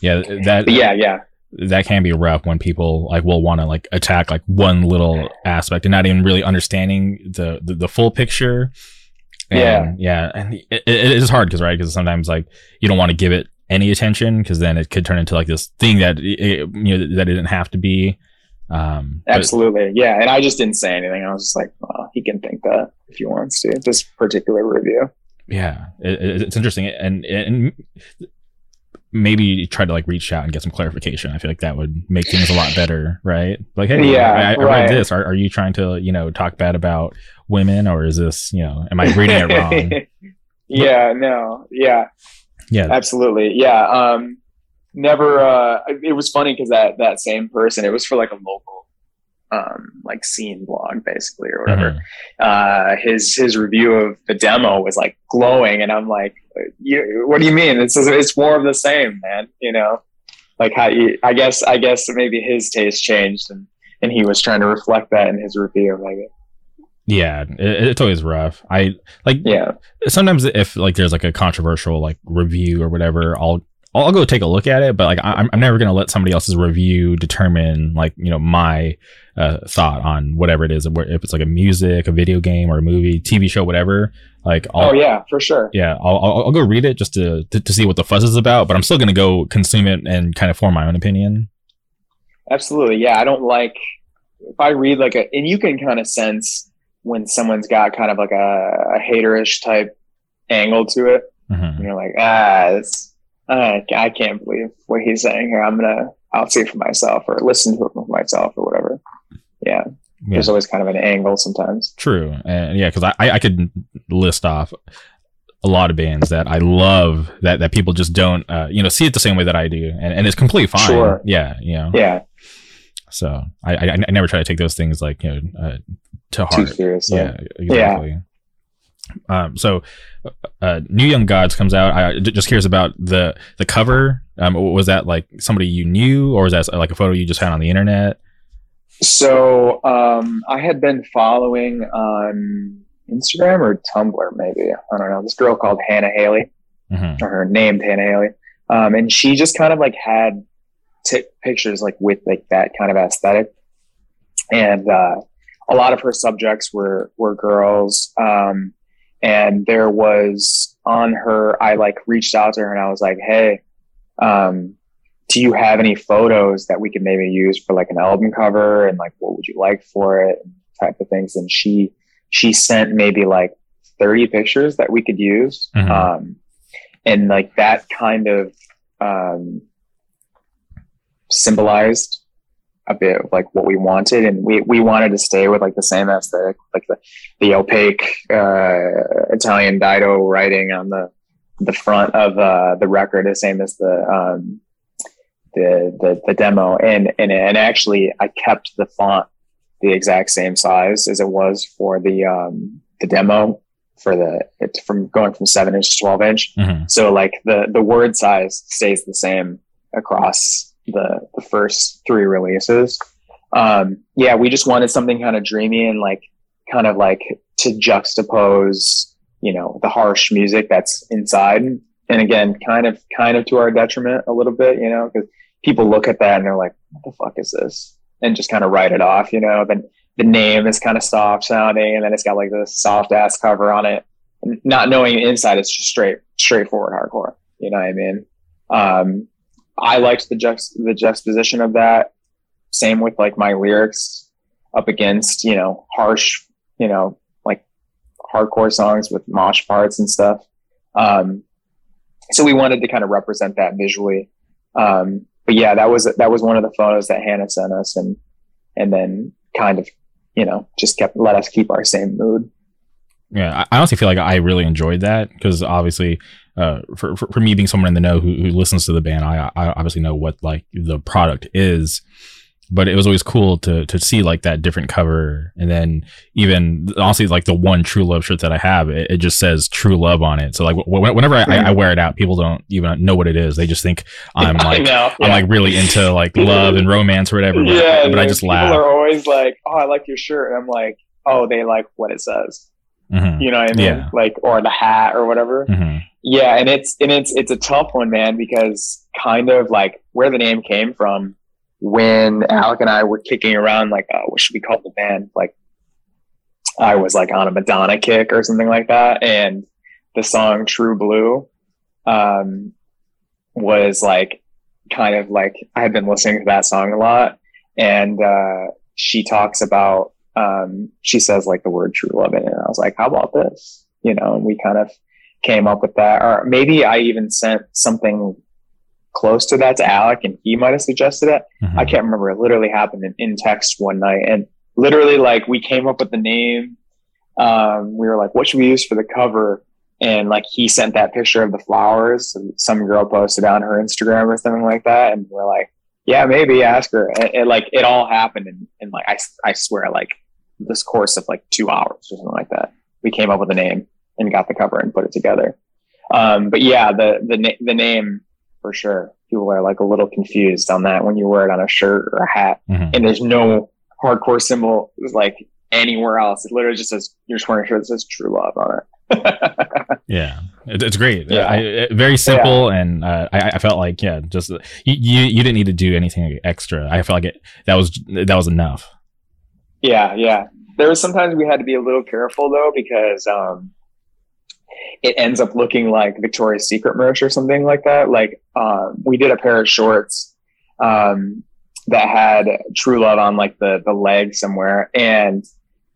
yeah, that, yeah, yeah. That can be rough when people like will want to like attack like one little aspect and not even really understanding the, the, the full picture. And, yeah. Yeah. And it, it is hard because, right, because sometimes like you don't want to give it any attention because then it could turn into like this thing that, it, you know, that it didn't have to be. Um, Absolutely. But, yeah. And I just didn't say anything. I was just like, well, he can think that if he wants to, this particular review. Yeah. It, it's interesting. And, and maybe try to like reach out and get some clarification. I feel like that would make things a lot better. Right. Like, hey, yeah, I, I, right. I read this. Are, are you trying to, you know, talk bad about women, or is this, you know, am I reading it wrong? yeah, but, no. Yeah. Yeah. Absolutely. Yeah. Um, never, uh, it was funny because that, that same person, it was for like a local, um, like scene blog basically or whatever. Mm-hmm. Uh, his, his review of the demo was like glowing. And I'm like, you, what do you mean? It's, it's more of the same, man. You know, like how you, I guess, I guess maybe his taste changed and, and he was trying to reflect that in his review. Like, yeah, it, it's always rough. I like, yeah, sometimes if like there's like a controversial like review or whatever, I'll, I'll go take a look at it, but like I'm, I'm never gonna let somebody else's review determine like, you know, my uh, thought on whatever it is. If it's like a music, a video game, or a movie, T V show, whatever. Like, I'll, oh yeah, for sure. Yeah, I'll, I'll I'll go read it just to, to to see what the fuss is about, but I'm still gonna go consume it and kind of form my own opinion. Absolutely, yeah. I don't like if I read like a, and you can kind of sense when someone's got kind of like a, a haterish type angle to it. Mm-hmm. And you're like, ah, that's. Uh, I can't believe what he's saying here. I'm gonna, I'll see it for myself or listen to it for myself or whatever. Yeah, yeah. There's always kind of an angle sometimes. True, and yeah, because I, I could list off a lot of bands that I love that that people just don't, uh, you know, see it the same way that I do, and, and it's completely fine. Sure. Yeah, you know. Yeah. So I, I I never try to take those things like, you know, uh, to heart. Too seriously. Yeah. Exactly. Yeah. Um, so, uh, New Young Gods comes out. I just curious about the, the cover. Um, was that like somebody you knew, or was that like a photo you just had on the internet? So, um, I had been following on Instagram or Tumblr, maybe, I don't know, this girl called Hannah Haley, mm-hmm. or her named Hannah Haley. Um, and she just kind of like had t- pictures like with like that kind of aesthetic. And, uh, a lot of her subjects were, were girls. Um, And there was on her, I like reached out to her and I was like, hey, um, do you have any photos that we could maybe use for like an album cover? And like, what would you like for it? And type of things. And she, she sent maybe like thirty pictures that we could use. Mm-hmm. Um, and like that kind of, um, symbolized a bit of like what we wanted, and we, we wanted to stay with like the same aesthetic, like the, the opaque uh, Italian Dido writing on the the front of uh, the record, the same as the um, the, the the demo, and and and actually I kept the font the exact same size as it was for the um, the demo for the it's from going from seven inch to twelve inch, mm-hmm. so like the the word size stays the same across the, the first three releases. Um, yeah, we just wanted something kind of dreamy and like kind of like to juxtapose, you know, the harsh music that's inside. And again, kind of, kind of to our detriment a little bit, you know, because people look at that and they're like, what the fuck is this? And just kind of write it off, you know, then the name is kind of soft sounding and then it's got like this soft ass cover on it. And not knowing inside, it's just straight, straightforward hardcore. You know what I mean? Um, I liked the juxt- the juxtaposition of that. Same with like my lyrics up against, you know, harsh, you know, like hardcore songs with mosh parts and stuff. Um, so we wanted to kind of represent that visually. Um, but yeah, that was, that was one of the photos that Hannah sent us, and, and then kind of, you know, just kept, let us keep our same mood. Yeah. I honestly feel like I really enjoyed that, because obviously, uh, for, for, for me being someone in the know who, who listens to the band, I, I obviously know what like the product is, but it was always cool to, to see like that different cover. And then even honestly, like the one True Love shirt that I have, it, it just says True Love on it. So like wh- whenever I, I, I wear it out, people don't even know what it is. They just think I'm like, know, yeah. I'm like really into like love and romance or whatever, but, yeah, but I just laugh. People are always like, oh, I like your shirt. And I'm like, oh, they like what it says. Mm-hmm. You know what I mean? Yeah. Like, or the hat or whatever. Mm-hmm. Yeah. And it's, and it's, it's a tough one, man, because kind of like where the name came from, when Alec and I were kicking around, like, oh, what should we call the band? Like, I was like on a Madonna kick or something like that. And the song True Blue um, was like, kind of like, I had been listening to that song a lot. And uh, she talks about, um, she says like the word true love in it. And I was like, how about this? You know, and we kind of came up with that. Or maybe I even sent something close to that to Alec, and he might have suggested it. Mm-hmm. I can't remember. It literally happened in, in text one night, and literally like we came up with the name. Um, we were like, what should we use for the cover? And like he sent that picture of the flowers. And some girl posted on her Instagram or something like that, and we're like, yeah, maybe ask her. And, and like it all happened, and, and like I, I swear, like this course of like two hours or something like that, we came up with a name and got the cover and put it together. Um, but yeah, the the na- the name. For sure. People are like a little confused on that when you wear it on a shirt or a hat. Mm-hmm. And there's no hardcore symbol like anywhere else. It literally just says, you're just wearing a shirt that says True Love on it. Yeah. It, it's great. Yeah. I, it, very simple. Yeah. And uh, I, I felt like, yeah, just you, you, you didn't need to do anything extra. I felt like it, that was, that was enough. Yeah. Yeah. There was sometimes we had to be a little careful though, because, um, it ends up looking like Victoria's Secret merch or something like that. Like, uh, we did a pair of shorts, um, that had True Love on like the, the leg somewhere. And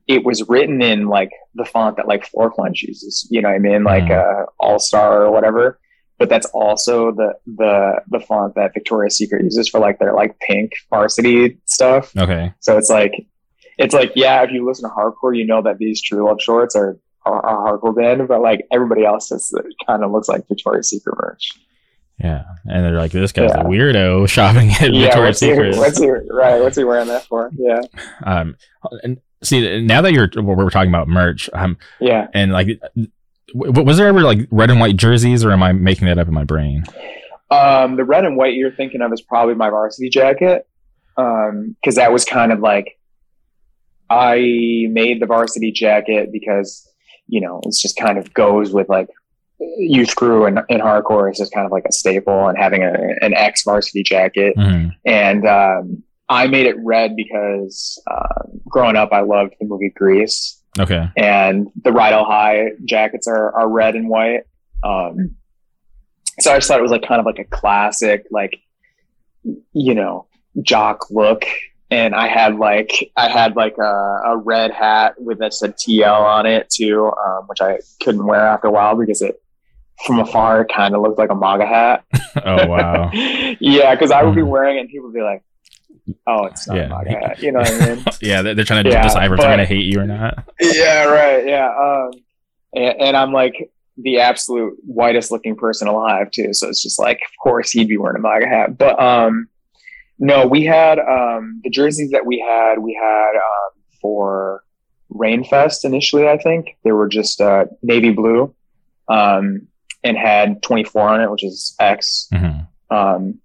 it was written in like the font that like Floor Plunge uses, you know what I mean? Like, uh, All-Star or whatever, but that's also the, the, the font that Victoria's Secret uses for like their like pink varsity stuff. Okay. So it's like, it's like, yeah, if you listen to hardcore, you know that these True Love shorts are, our hardcore band, but like everybody else is kind of looks like Victoria's Secret merch. Yeah, and they're like, this guy's yeah. a weirdo shopping at yeah, Victoria's Secret. What's he, right? What's he wearing that for? Yeah. Um, and see, now that you're well, we're talking about merch, um, yeah, and like, w- was there ever like red and white jerseys, or am I making that up in my brain? Um, the red and white you're thinking of is probably my varsity jacket, um, because that was kind of like I made the varsity jacket because. You know, it's just kind of goes with like youth crew and, and hardcore is just kind of like a staple, and having a, an ex varsity jacket. Mm-hmm. And um, I made it red because uh, growing up, I loved the movie Grease. Okay. And the Rydell High jackets are, are red and white. Um, so I just thought it was like kind of like a classic, like, you know, jock look. And I had like I had like a, a red hat with that said T L on it too, um, which I couldn't wear after a while because it from afar kind of looked like a MAGA hat. Oh wow! Yeah, because I would be wearing it, and people would be like, "Oh, it's not yeah. a MAGA hat," you know what I mean? Yeah, they're trying to yeah, decide if they're going to hate you or not. Yeah, right. Yeah, um, and, and I'm like the absolute whitest looking person alive too, so it's just like, of course, he'd be wearing a MAGA hat, but. Um, No, we had um, the jerseys that we had, we had um, for Rainfest initially, I think. They were just uh, navy blue um, and had twenty-four on it, which is X. Mm-hmm. Um,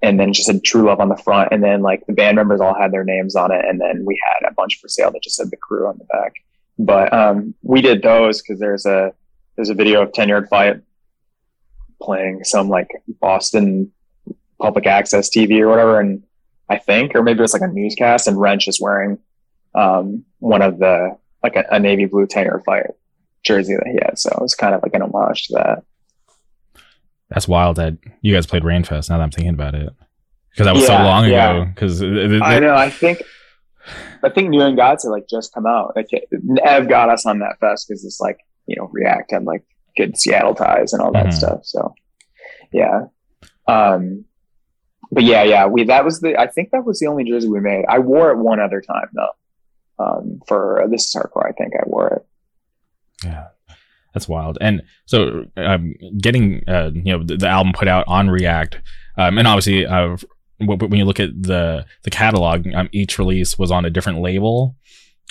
and then it just said True Love on the front. And then like the band members all had their names on it. And then we had a bunch for sale that just said the crew on the back. But um, we did those because there's a there's a video of ten-Yard Fight playing some like Boston public access T V or whatever, and I think, or maybe it's like a newscast, and Wrench is wearing um, one of the like a, a navy blue Tanger Fire jersey that he had, so it was kind of like an homage to that. That's wild that you guys played Rainfest. Now that I'm thinking about it, because that was yeah, so long yeah. ago. Because I know, I think, I think New and Gods had like just come out. Like Ev got us on that fest because it's like, you know, React had like good Seattle ties and all that mm-hmm. stuff. So yeah. Um, But yeah, yeah, we that was the I think that was the only jersey we made. I wore it one other time though. Um, for uh, This Is Hardcore, I think I wore it. Yeah, that's wild. And so, um, getting uh, you know the, the album put out on React, um, and obviously, uh, when you look at the the catalog, um, each release was on a different label.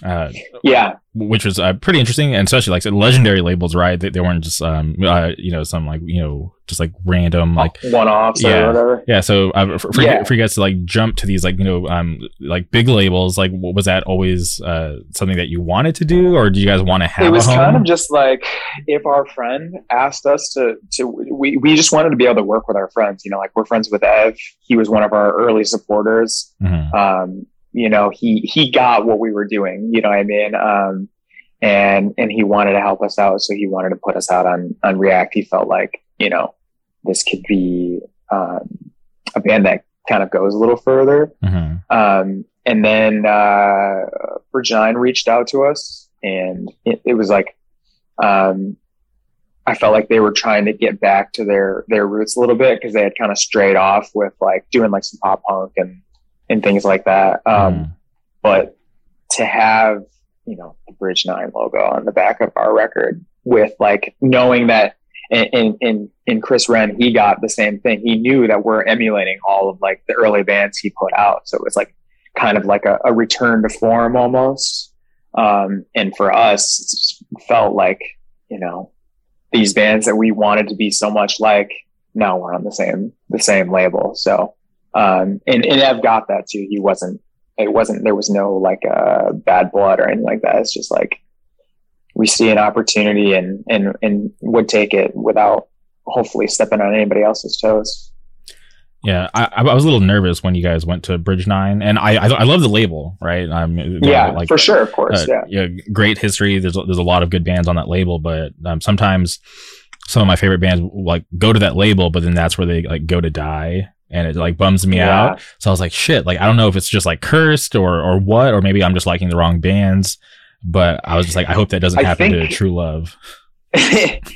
Uh, yeah, which was uh, pretty interesting, and especially like so legendary labels, right? They, they weren't just um, uh, you know, some like you know, just like random like one offs yeah, or whatever. Yeah, so uh, for, for, yeah. You, for you guys to like jump to these like you know, um, like big labels, like was that always uh something that you wanted to do, or do you guys want to have? It was a home? Kind of just like if our friend asked us to to we we just wanted to be able to work with our friends, you know, like we're friends with Ev. He was one of our early supporters. Mm-hmm. Um. You know, he, he got what we were doing, you know what I mean? Um, and, and he wanted to help us out. So he wanted to put us out on, on React. He felt like, you know, this could be, um, a band that kind of goes a little further. Mm-hmm. Um, and then, uh, Bridge Nine reached out to us and it, it was like, um, I felt like they were trying to get back to their, their roots a little bit. Cause they had kind of strayed off with like doing like some pop punk and, and things like that. Um, mm. But to have, you know, the Bridge Nine logo on the back of our record with like knowing that in, in, in Chris Wren, he got the same thing. He knew that we're emulating all of like the early bands he put out. So it was like kind of like a, a return to form almost. Um, and for us, it felt like, you know, these bands that we wanted to be so much like, now we're on the same, the same label. So, Um, and, and Ev got that too. He wasn't, it wasn't, there was no like a uh, bad blood or anything like that. It's just like, we see an opportunity and, and, and would take it without hopefully stepping on anybody else's toes. Yeah. I, I was a little nervous when you guys went to Bridge Nine and I, I, I love the label, right? I'm yeah, like, for sure. Of course. Uh, yeah. yeah. Great history. There's, there's a lot of good bands on that label, but um, sometimes some of my favorite bands like go to that label, but then that's where they like go to die. And it like bums me yeah. out. So I was like, shit, like, I don't know if it's just like cursed or, or what, or maybe I'm just liking the wrong bands, but I was just like, I hope that doesn't I happen think, to True Love.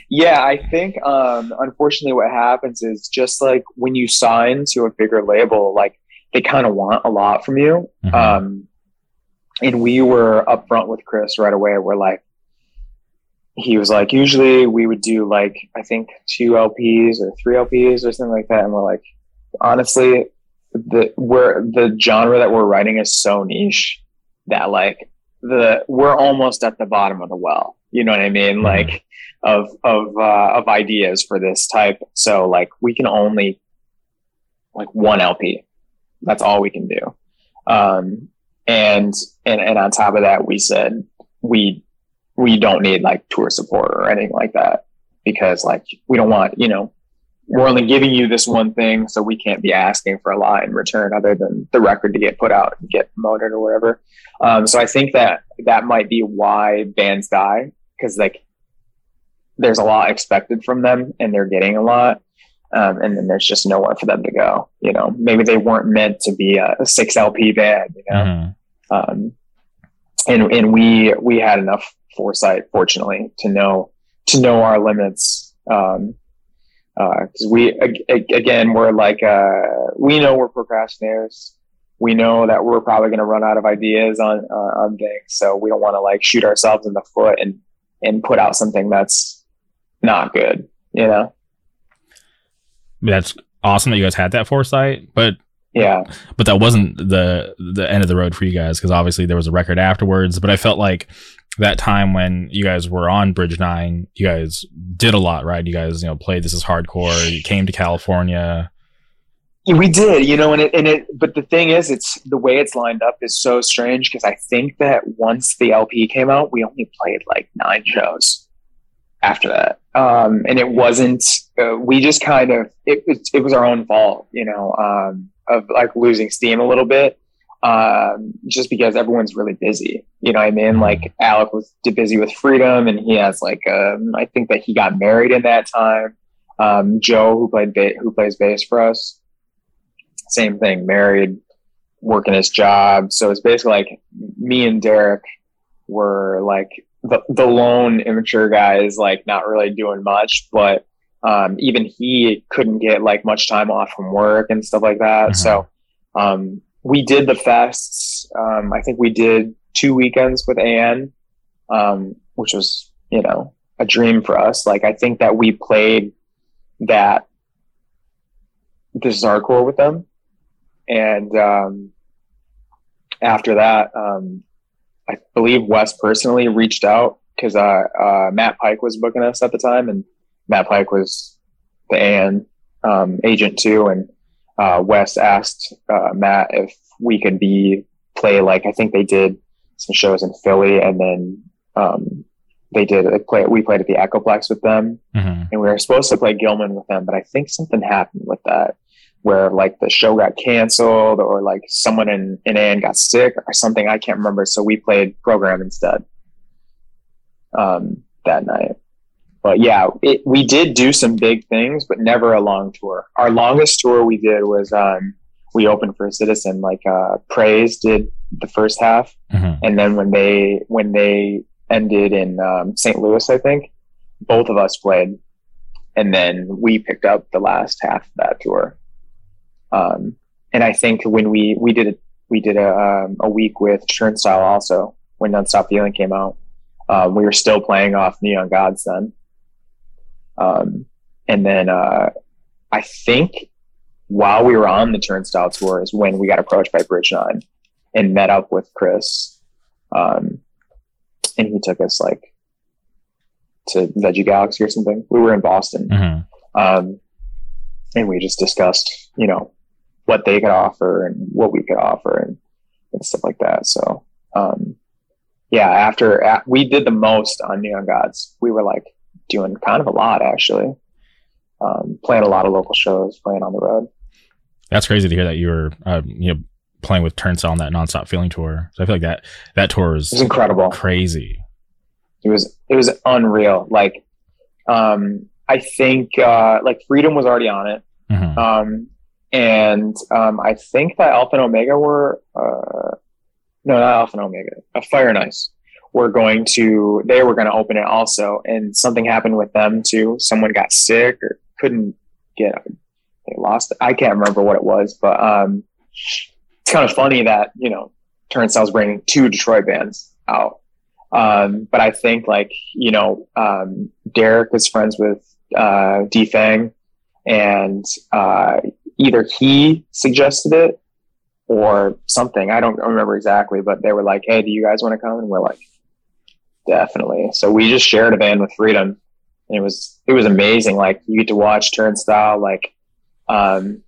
Yeah. I think, um, unfortunately what happens is just like when you sign to a bigger label, like they kind of want a lot from you. Mm-hmm. Um, and we were upfront with Chris right away. We're like, he was like, usually we would do like, I think two L Ps or three L Ps or something like that. And we're like, honestly, the we're the genre that we're writing is so niche that like the we're almost at the bottom of the well, you know what I mean? Mm-hmm. Like of of uh, of ideas for this type. So like we can only like one L P. That's all we can do. Um, and and and on top of that, we said we we don't need like tour support or anything like that because like we don't want you know. We're only giving you this one thing, so we can't be asking for a lot in return other than the record to get put out and get promoted or whatever. Um, so I think that that might be why bands die because like there's a lot expected from them and they're getting a lot. Um, and then there's just nowhere for them to go. You know, maybe they weren't meant to be a, a six L P band, you know? Mm-hmm. Um, and, and we, we had enough foresight, fortunately, to know, to know our limits. Um, Uh, cause we, ag- ag- again, we're like, uh, we know we're procrastinators. We know that we're probably going to run out of ideas on, uh, on things. So we don't want to like shoot ourselves in the foot and, and put out something that's not good. You know, that's awesome that you guys had that foresight, but yeah, but that wasn't the, the end of the road for you guys. Cause obviously there was a record afterwards, but I felt like that time when you guys were on Bridge Nine, you guys did a lot, right? You guys, you know, played This Is Hardcore. You came to California. We did, you know, and it, and it, but the thing is, it's the way it's lined up is so strange because I think that once the L P came out, we only played like nine shows after that. Um, and it wasn't, uh, we just kind of, it, it, it was our own fault, you know, um, of like losing steam a little bit. Um, just because everyone's really busy, you know what I mean? Like Alec was busy with Freedom and he has like, um, I think that he got married in that time. Um, Joe who played, ba- who plays bass for us, same thing, married, working his job. So it's basically like me and Derek were like the, the lone immature guys, like not really doing much, but um, even he couldn't get like much time off from work and stuff like that. Mm-hmm. So um, we did the fests. Um, I think we did two weekends with Ann, um, which was, you know, a dream for us. Like, I think that we played that this is hardcore with them. And um, after that, um, I believe Wes personally reached out because uh, uh, Matt Pike was booking us at the time, and Matt Pike was the Ann um, agent too. And uh, Wes asked uh, Matt if we could be play like I think they did some shows in Philly, and then um, they did they play. We played at the Echoplex with them, mm-hmm. and we were supposed to play Gilman with them, but I think something happened with that, where like the show got canceled or like someone in, in Ann got sick or something. I can't remember. So we played Program instead um, that night. But yeah, it, we did do some big things, but never a long tour. Our longest tour we did was um, we opened for Citizen, like uh, Praise did the first half. Mm-hmm. And then when they, when they ended in um, Saint Louis, I think both of us played, and then we picked up the last half of that tour. Um, and I think when we, we did, a, we did a, um, a week with Turnstile also when Nonstop Feeling came out, um, we were still playing off Neon Gods then. Um, and then, uh, I think while we were on the Turnstile tour is when we got approached by Bridge Nine and met up with Chris. Um, and he took us like to Veggie Galaxy or something. We were in Boston. Mm-hmm. Um, and we just discussed, you know, what they could offer and what we could offer and, and stuff like that. So, um, yeah, after uh, we did the most on Neon Gods, we were like doing kind of a lot, actually, um, playing a lot of local shows, playing on the road. That's crazy to hear that you were, um, you know, playing with Turnstile on that Nonstop Feeling tour. So I feel like that, that tour was, it was incredible, crazy. It was, it was unreal. Like, um, I think, uh, like Freedom was already on it. Mm-hmm. Um, and, um, I think that Alpha and Omega were, uh, no, not Alpha and Omega, uh, Fire and Ice were going to, they were going to open it also. And something happened with them too. Someone got sick or couldn't get, they lost it. I can't remember what it was, but, um, it's kind of funny that, you know, Turnstile's bringing two Detroit bands out. Um, but I think like, you know, um, Derek is friends with, uh, Defang, and, uh, either he suggested it or something. I don't remember exactly, but they were like, hey, do you guys want to come? And we're like, definitely. So we just shared a van with Freedom, and it was, it was amazing. Like, you get to watch Turnstile, like, um,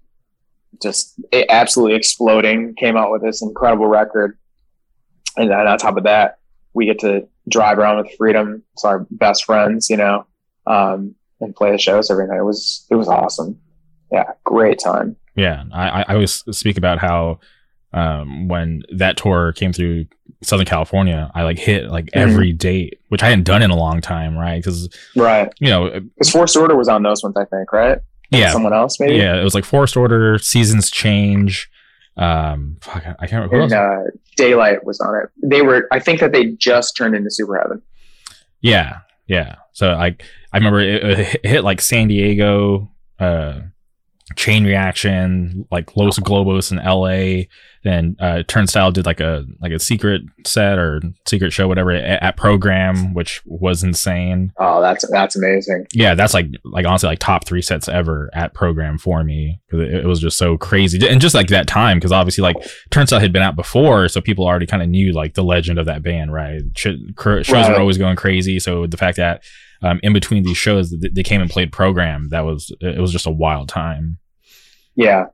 just it absolutely exploding, came out with this incredible record. And then on top of that, we get to drive around with Freedom. It's our best friends, you know, um, and play the shows every night. It was, it was awesome. Yeah. Great time. Yeah. I, I always speak about how, um, when that tour came through Southern California, I like hit like mm-hmm. every date, which I hadn't done in a long time. Right. Cause right. you know, cause Forced Order was on those ones, I think. Right. Yeah. Someone else maybe. Yeah. It was like Forced Order, Seasons Change. Um, fuck, I can't remember. And, uh, Daylight was on it. They were, I think that they just turned into Super Heaven. Yeah. Yeah. So I, I remember it, it hit like San Diego, uh, Chain Reaction, like Los Globos in L A. Then, uh, Turnstile did like a, like a secret set or secret show, whatever, at, at Program, which was insane. Oh, that's, that's amazing. Yeah. That's like, like honestly, like top three sets ever at Program for me. Cause it, it was just so crazy. And just like that time, cause obviously like Turnstile had been out before. So people already kind of knew like the legend of that band, right? Shows right. were always going crazy. So the fact that, um, in between these shows, they came and played Program. That was, it was just a wild time. Yeah.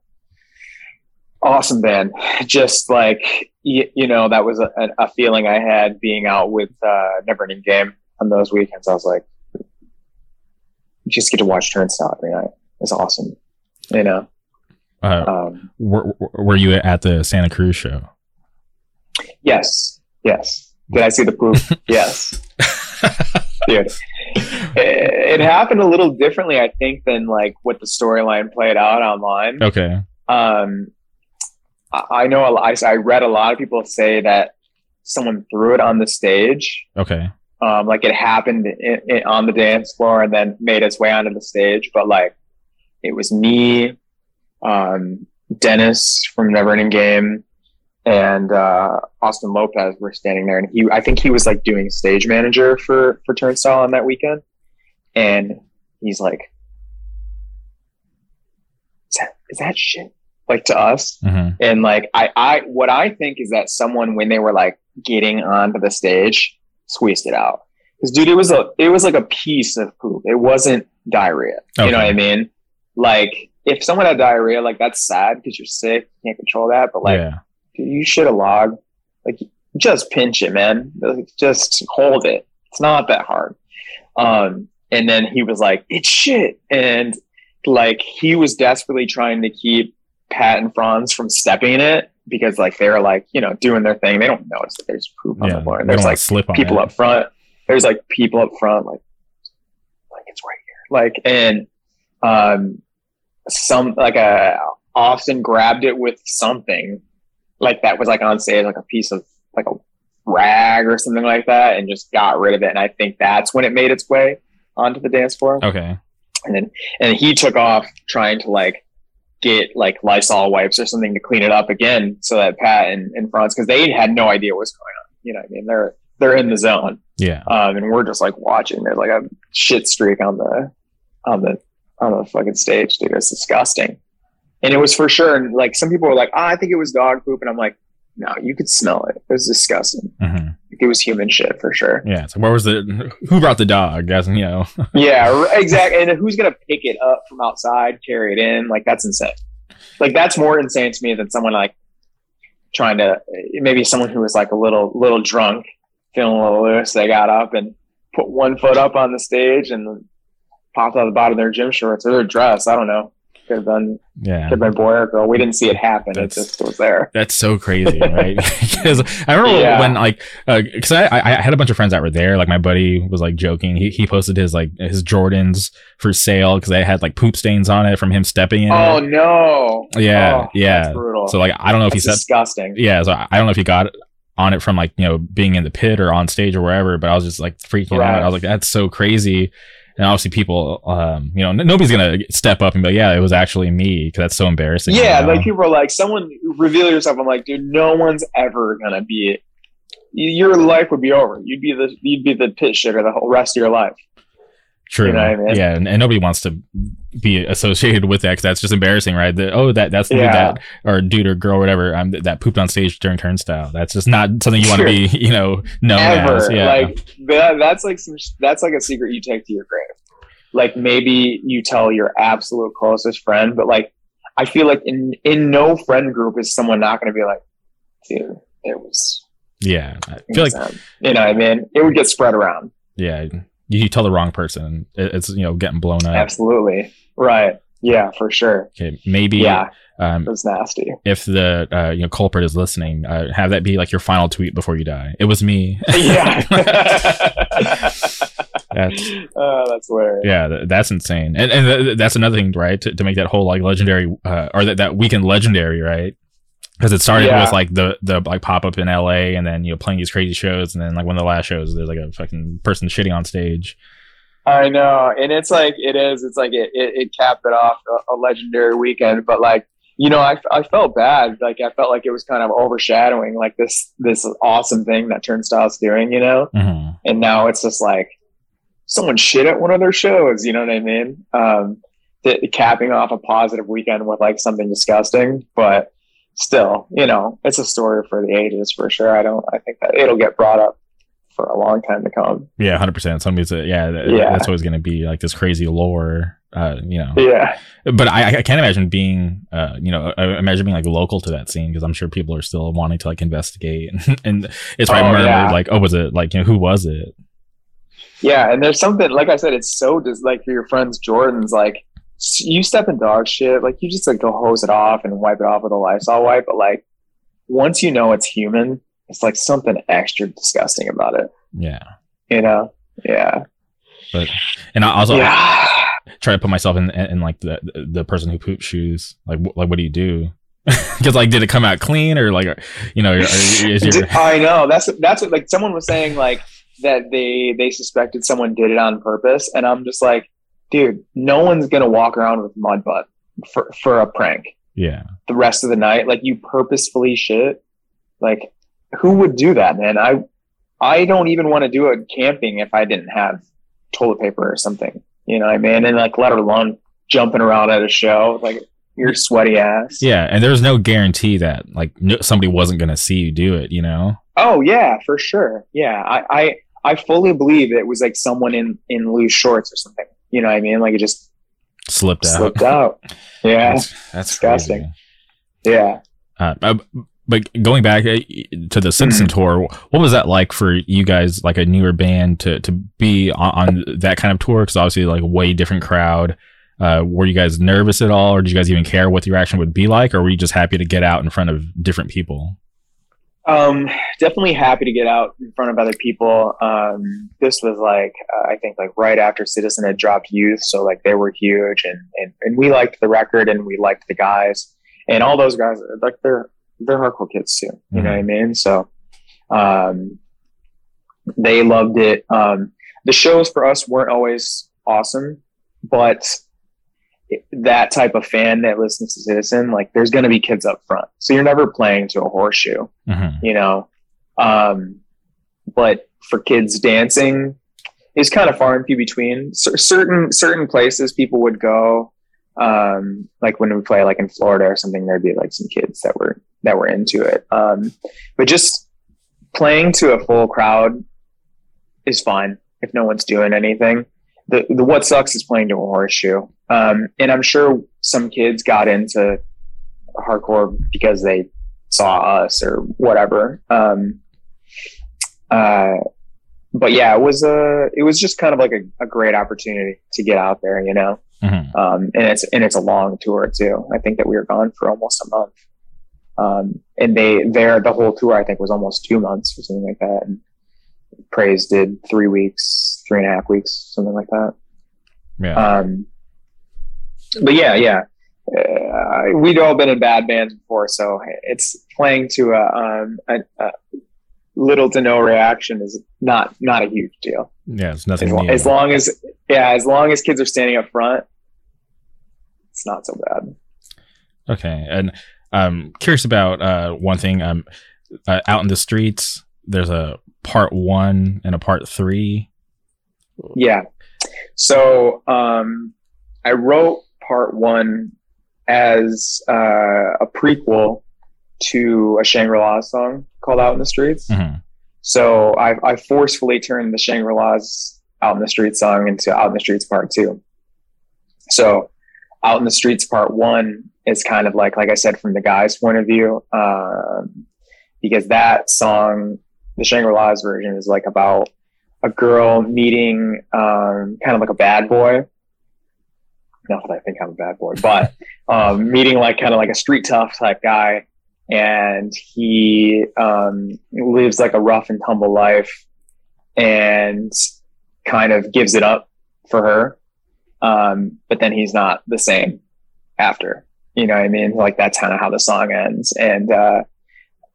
Awesome band. Just like, you, you know, that was a, a feeling I had being out with, uh, Never Ending Game on those weekends. I was like, just get to watch Turnstile every night. It's awesome. You know, uh, um, were, were you at the Santa Cruz show? Yes. Yes. Did I see the poop? Yes. Dude, it, it happened a little differently, I think, than like what the storyline played out online. Okay. Um, I know a lot, I read a lot of people say that someone threw it on the stage. Okay. Um, like it happened in, in, on the dance floor and then made its way onto the stage. But like it was me, um, Dennis from Never Ending Game, and uh, Austin Lopez were standing there. And he, I think he was like doing stage manager for, for Turnstile on that weekend. And he's like, is that, is that shit? Like to us. Mm-hmm. And like, I, I, what I think is that someone, when they were like getting onto the stage, squeezed it out. Cause dude, it was a, it was like a piece of poop. It wasn't diarrhea. Okay. You know what I mean? Like if someone had diarrhea, like that's sad cause you're sick. You can't control that. But like, yeah. Dude, you should have logged, like just pinch it, man. Like, just hold it. It's not that hard. Um, and then he was like, it's shit. And like, he was desperately trying to keep Pat and Franz from stepping in it because like they're like, you know, doing their thing. They don't notice that there's poop yeah, on the floor. And there's like slip on people it. Up front. There's like people up front, like like it's right here. Like and um some like a Austin grabbed it with something like that was like on stage, like a piece of like a rag or something like that, and just got rid of it. And I think that's when it made its way onto the dance floor. Okay. And then and he took off trying to like get like Lysol wipes or something to clean it up again so that Pat and, and Franz, because they had no idea what's going on. You know what I mean? They're they're in the zone. Yeah. Um, and we're just like watching. There's like a shit streak on the on the on the fucking stage, dude. It's disgusting. And it was for sure. And like some people were like, oh, I think it was dog poop. And I'm like, no, you could smell it. It was disgusting. Mm-hmm. Like, it was human shit for sure. Yeah. It's like, where was the, who brought the dog? Guys, you know. Yeah, exactly. And who's going to pick it up from outside, carry it in? Like, that's insane. Like, that's more insane to me than someone like trying to, maybe someone who was like a little, little drunk, feeling a little loose. They got up and put one foot up on the stage and popped out the bottom of their gym shorts or their dress. I don't know. Could have been, yeah. Could have been boy or girl. We didn't see it happen. That's, it just was there. That's so crazy, right? Because I remember yeah. when, like, because uh, I, I had a bunch of friends that were there. Like, my buddy was like joking. He he posted his like his Jordans for sale because they had like poop stains on it from him stepping in. Oh it. no! Yeah, oh, yeah. That's brutal. So like, I don't know if that's he said disgusting. Yeah, so I don't know if he got on it from like you know being in the pit or on stage or wherever. But I was just like freaking right. out. I was like, that's so crazy. And obviously people, um, you know, n- nobody's going to step up and be like, yeah, it was actually me. Because that's so embarrassing. Yeah. You know? Like people are like, someone reveal yourself. I'm like, dude, no one's ever going to be it. Your life would be over. You'd be the, you'd be the pit shitter the whole rest of your life. True. You know what I mean? Yeah. And, and nobody wants to be associated with that because that's just embarrassing, right? The, oh, that that's the yeah. dude that, or dude or girl or whatever um, that pooped on stage during Turnstile. That's just not something you want to be, you know, known Ever. as. Yeah. Like, that, that's like some, that's like a secret you take to your grave. Like maybe you tell your absolute closest friend, but like, I feel like in, in no friend group is someone not going to be like, dude, it was. Yeah. I feel like, um, you know what I mean? It would get spread around. Yeah. You tell the wrong person, it's, you know, getting blown up. Absolutely. Right. Yeah, for sure. Okay. Maybe. Yeah. Um, that's nasty. If the, uh, you know, culprit is listening, uh, have that be like your final tweet before you die. It was me. Yeah. that's, oh, that's hilarious. Yeah. Th- that's insane. And and th- that's another thing, right? To, to make that whole like legendary, uh, or that, that weekend legendary, right? Because it started yeah. with like the the like pop up in L A and then you know playing these crazy shows and then like one of the last shows there's like a fucking person shitting on stage. I know, and it's like it is. It's like it it, it capped it off a, a legendary weekend, but like you know I, I felt bad. Like I felt like it was kind of overshadowing like this this awesome thing that Turnstile's doing, you know. Mm-hmm. And now it's just like someone shit at one of their shows. You know what I mean? Um, th- capping off a positive weekend with like something disgusting, but. Still, you know, it's a story for the ages for sure. I don't, I think that it'll get brought up for a long time to come. Yeah, one hundred percent. Somebody's, a, yeah, th- yeah, that's always going to be like this crazy lore, uh, you know. Yeah. But I, I can't imagine being, uh, you know, I imagine being like local to that scene because I'm sure people are still wanting to like investigate. And, and it's probably oh, murdered, yeah. like, oh, was it like, you know, who was it? Yeah. And there's something, like I said, it's so just like for your friends, Jordan's like, you step in dog shit, like you just like go hose it off and wipe it off with a Lysol wipe. But like once you know it's human, it's like something extra disgusting about it. Yeah, you know, yeah. But and I also yeah. try to put myself in, in, in like the the person who poops shoes. Like wh- like what do you do? Because like did it come out clean or like you know? Are, is your... I know that's that's what, like someone was saying like that they they suspected someone did it on purpose, and I'm just like, dude, no one's gonna walk around with mud butt for for a prank. Yeah. The rest of the night, like, you purposefully shit. Like, who would do that, man? I I don't even want to do it camping if I didn't have toilet paper or something. You know what I mean? And like, let alone jumping around at a show, like, your sweaty ass. Yeah, and there's no guarantee that like no, somebody wasn't gonna see you do it. You know? Oh yeah, for sure. Yeah, I I, I fully believe it was like someone in, in loose shorts or something. You know what I mean? Like, it just slipped out. Slipped out. Yeah, that's, that's disgusting. Crazy. Yeah. Uh, I, But going back to the Citizen mm. tour, what was that like for you guys, like a newer band, to to be on, on that kind of tour? Because obviously, like, way different crowd. Uh, were you guys nervous at all, or did you guys even care what the reaction would be like, or were you just happy to get out in front of different people? Um, definitely happy to get out in front of other people. Um, this was like, uh, I think like right after Citizen had dropped Youth, so like they were huge, and and and we liked the record and we liked the guys, and all those guys, like, they're they're hardcore kids too. You know what I mean? So, um, they loved it. Um, the shows for us weren't always awesome, but it, that type of fan that listens to Citizen, like, there's going to be kids up front. So you're never playing to a horseshoe, mm-hmm. you know? Um, but for kids dancing, it's kind of far and few between. C- certain, certain places people would go, um, like when we play like in Florida or something, there'd be like some kids that were, that were into it. Um, but just playing to a full crowd is fine if no one's doing anything. The, the, what sucks is playing to a horseshoe. Um, and I'm sure some kids got into hardcore because they saw us or whatever. Um, uh, but yeah, it was a, it was just kind of like a, a great opportunity to get out there, you know? Mm-hmm. Um, and it's, and it's a long tour too. I think that we were gone for almost a month. Um, and they, there, the whole tour, I think, was almost two months or something like that. And Praise did three weeks, three and a half weeks, something like that. Yeah. Um, but yeah, yeah. Uh, we'd all been in bad bands before, so it's playing to a, um, a, a little to no reaction is not, not a huge deal. Yeah. It's nothing. As, lo- as long as, yeah, as long as kids are standing up front, it's not so bad. Okay. And, I'm curious about uh, one thing. Um, uh, out in the streets, there's a part one and a part three. Yeah. So um, I wrote part one as uh, a prequel to a Shangri-La song called Out in the Streets. Mm-hmm. So I, I forcefully turned the Shangri-La's Out in the Streets song into Out in the Streets part two. So Out in the Streets part one is kind of like, like I said, from the guy's point of view, um, because that song, the Shangri-La's version, is like about a girl meeting um, kind of like a bad boy. Not that I think I'm a bad boy, but um, meeting like kind of like a street tough type guy, and he um, lives like a rough and tumble life, and kind of gives it up for her. Um, but then he's not the same after. You know what I mean? Like, that's kind of how the song ends. And uh,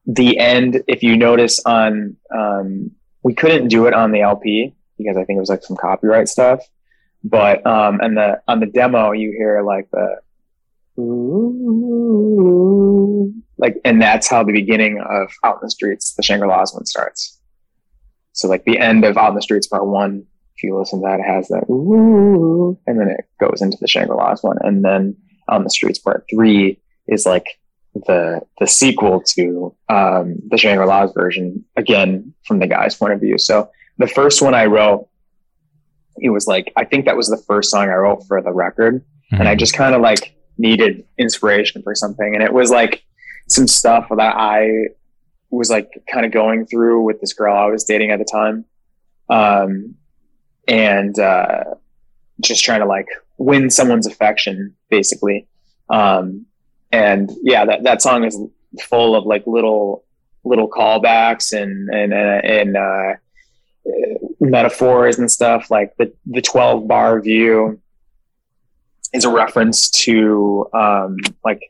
the end, if you notice on, um, we couldn't do it on the L P because I think it was like some copyright stuff. But um, and the on the demo, you hear like the, ooh, like, and that's how the beginning of Out in the Streets, the Shangri-La's one, starts. So like the end of Out in the Streets part one, if you listen to that, it has that ooh, and then it goes into the Shangri-La's one, and then On the Streets part three is like the the sequel to um, the Shangri-La's version, again, from the guy's point of view. So the first one I wrote, it was like, I think that was the first song I wrote for the record. Mm-hmm. And I just kind of like needed inspiration for something. And it was like some stuff that I was like kind of going through with this girl I was dating at the time. Um, and uh, just trying to like win someone's affection, basically. Um, and yeah, that, that song is full of like little, little callbacks and, and, and, uh, metaphors and stuff. Like the, the twelve bar view is a reference to, um, like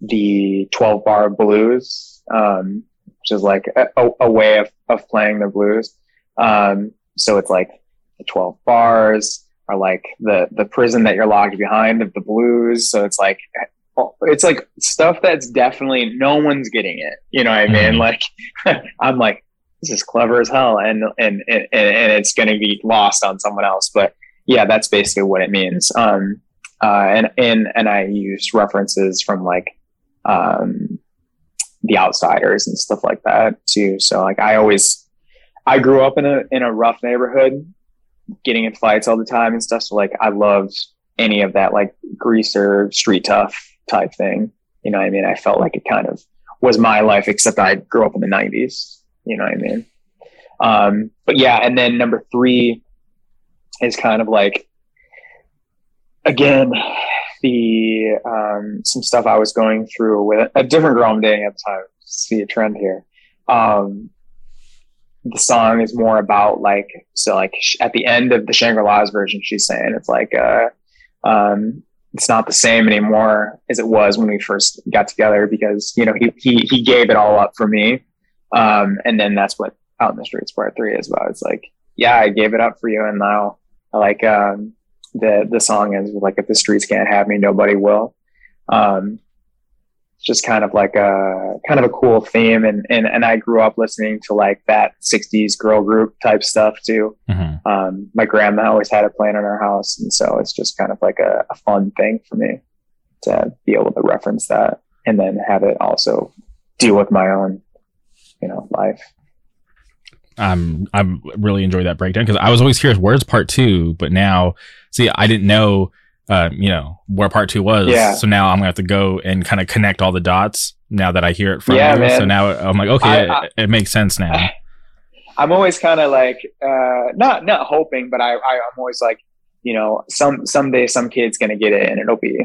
the twelve bar blues, um, which is like a, a way of, of playing the blues. Um, so it's like the twelve bars are like the, the prison that you're locked behind of the blues. So it's like, it's like stuff that's definitely no one's getting it. You know what I mean? Mm-hmm. Like, I'm like, this is clever as hell. And, and, and, and it's going to be lost on someone else. But yeah, that's basically what it means. Um, uh, and, and, and I use references from like, um, The Outsiders and stuff like that too. So like, I always, I grew up in a, in a rough neighborhood, getting in fights all the time and stuff. So like, I loved any of that, like greaser, street tough type thing. You know what I mean? I felt like it kind of was my life, except I grew up in the nineties. You know what I mean? Um, but yeah. And then number three is kind of like, again, the, um, some stuff I was going through with a different girl I'm dating at the time. See a trend here. Um, the song is more about like, so like sh- at the end of the Shangri-La's version, she's saying it's like, uh, um, it's not the same anymore as it was when we first got together because, you know, he, he, he gave it all up for me. Um, and then that's what Out in the Streets part three is about. It's like, yeah, I gave it up for you. And now like, um, the the song ends with like, if the streets can't have me, nobody will. Um, it's just kind of like a kind of a cool theme, and and and I grew up listening to like that sixties girl group type stuff too. Mm-hmm. Um, my grandma always had it playing in our house, and so it's just kind of like a, a fun thing for me to be able to reference that, and then have it also deal with my own, you know, life. Um, I really enjoyed that breakdown because I was always curious where's part two, but now see, I didn't know, uh, you know, where part two was. Yeah. So now I'm gonna have to go and kind of connect all the dots now that I hear it from yeah, you. Man. So now I'm like, okay, I, I, it, it makes sense now. I, I'm always kind of like, uh, not, not hoping, but I, I, I'm always like, you know, some, someday some kid's going to get it and it'll be,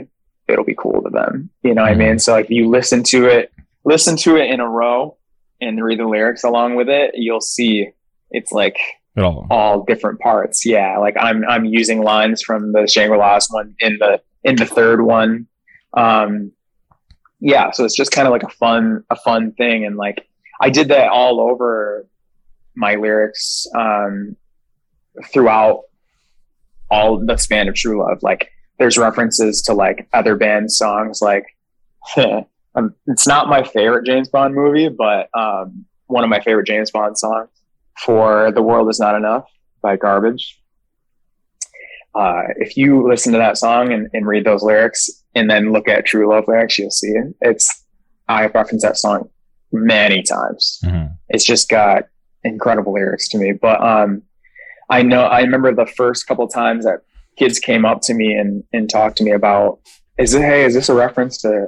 it'll be cool to them. You know what mm-hmm. I mean? So like you listen to it, listen to it in a row and read the lyrics along with it, you'll see it's like oh. all different parts. Yeah. Like I'm, I'm using lines from the Shangri-La's one in the, in the third one. Um, yeah. So it's just kind of like a fun, a fun thing. And like, I did that all over my lyrics, um, throughout all the span of True Love. Like there's references to like other band songs, like, Um, it's not my favorite James Bond movie, but um, one of my favorite James Bond songs, for The World Is Not Enough by Garbage. Uh, if you listen to that song and, and read those lyrics and then look at True Love lyrics, you'll see it. It's, I reference that song many times. Mm-hmm. It's just got incredible lyrics to me. But um, I know, I remember the first couple times that kids came up to me and, and talked to me about, is it, hey, is this a reference to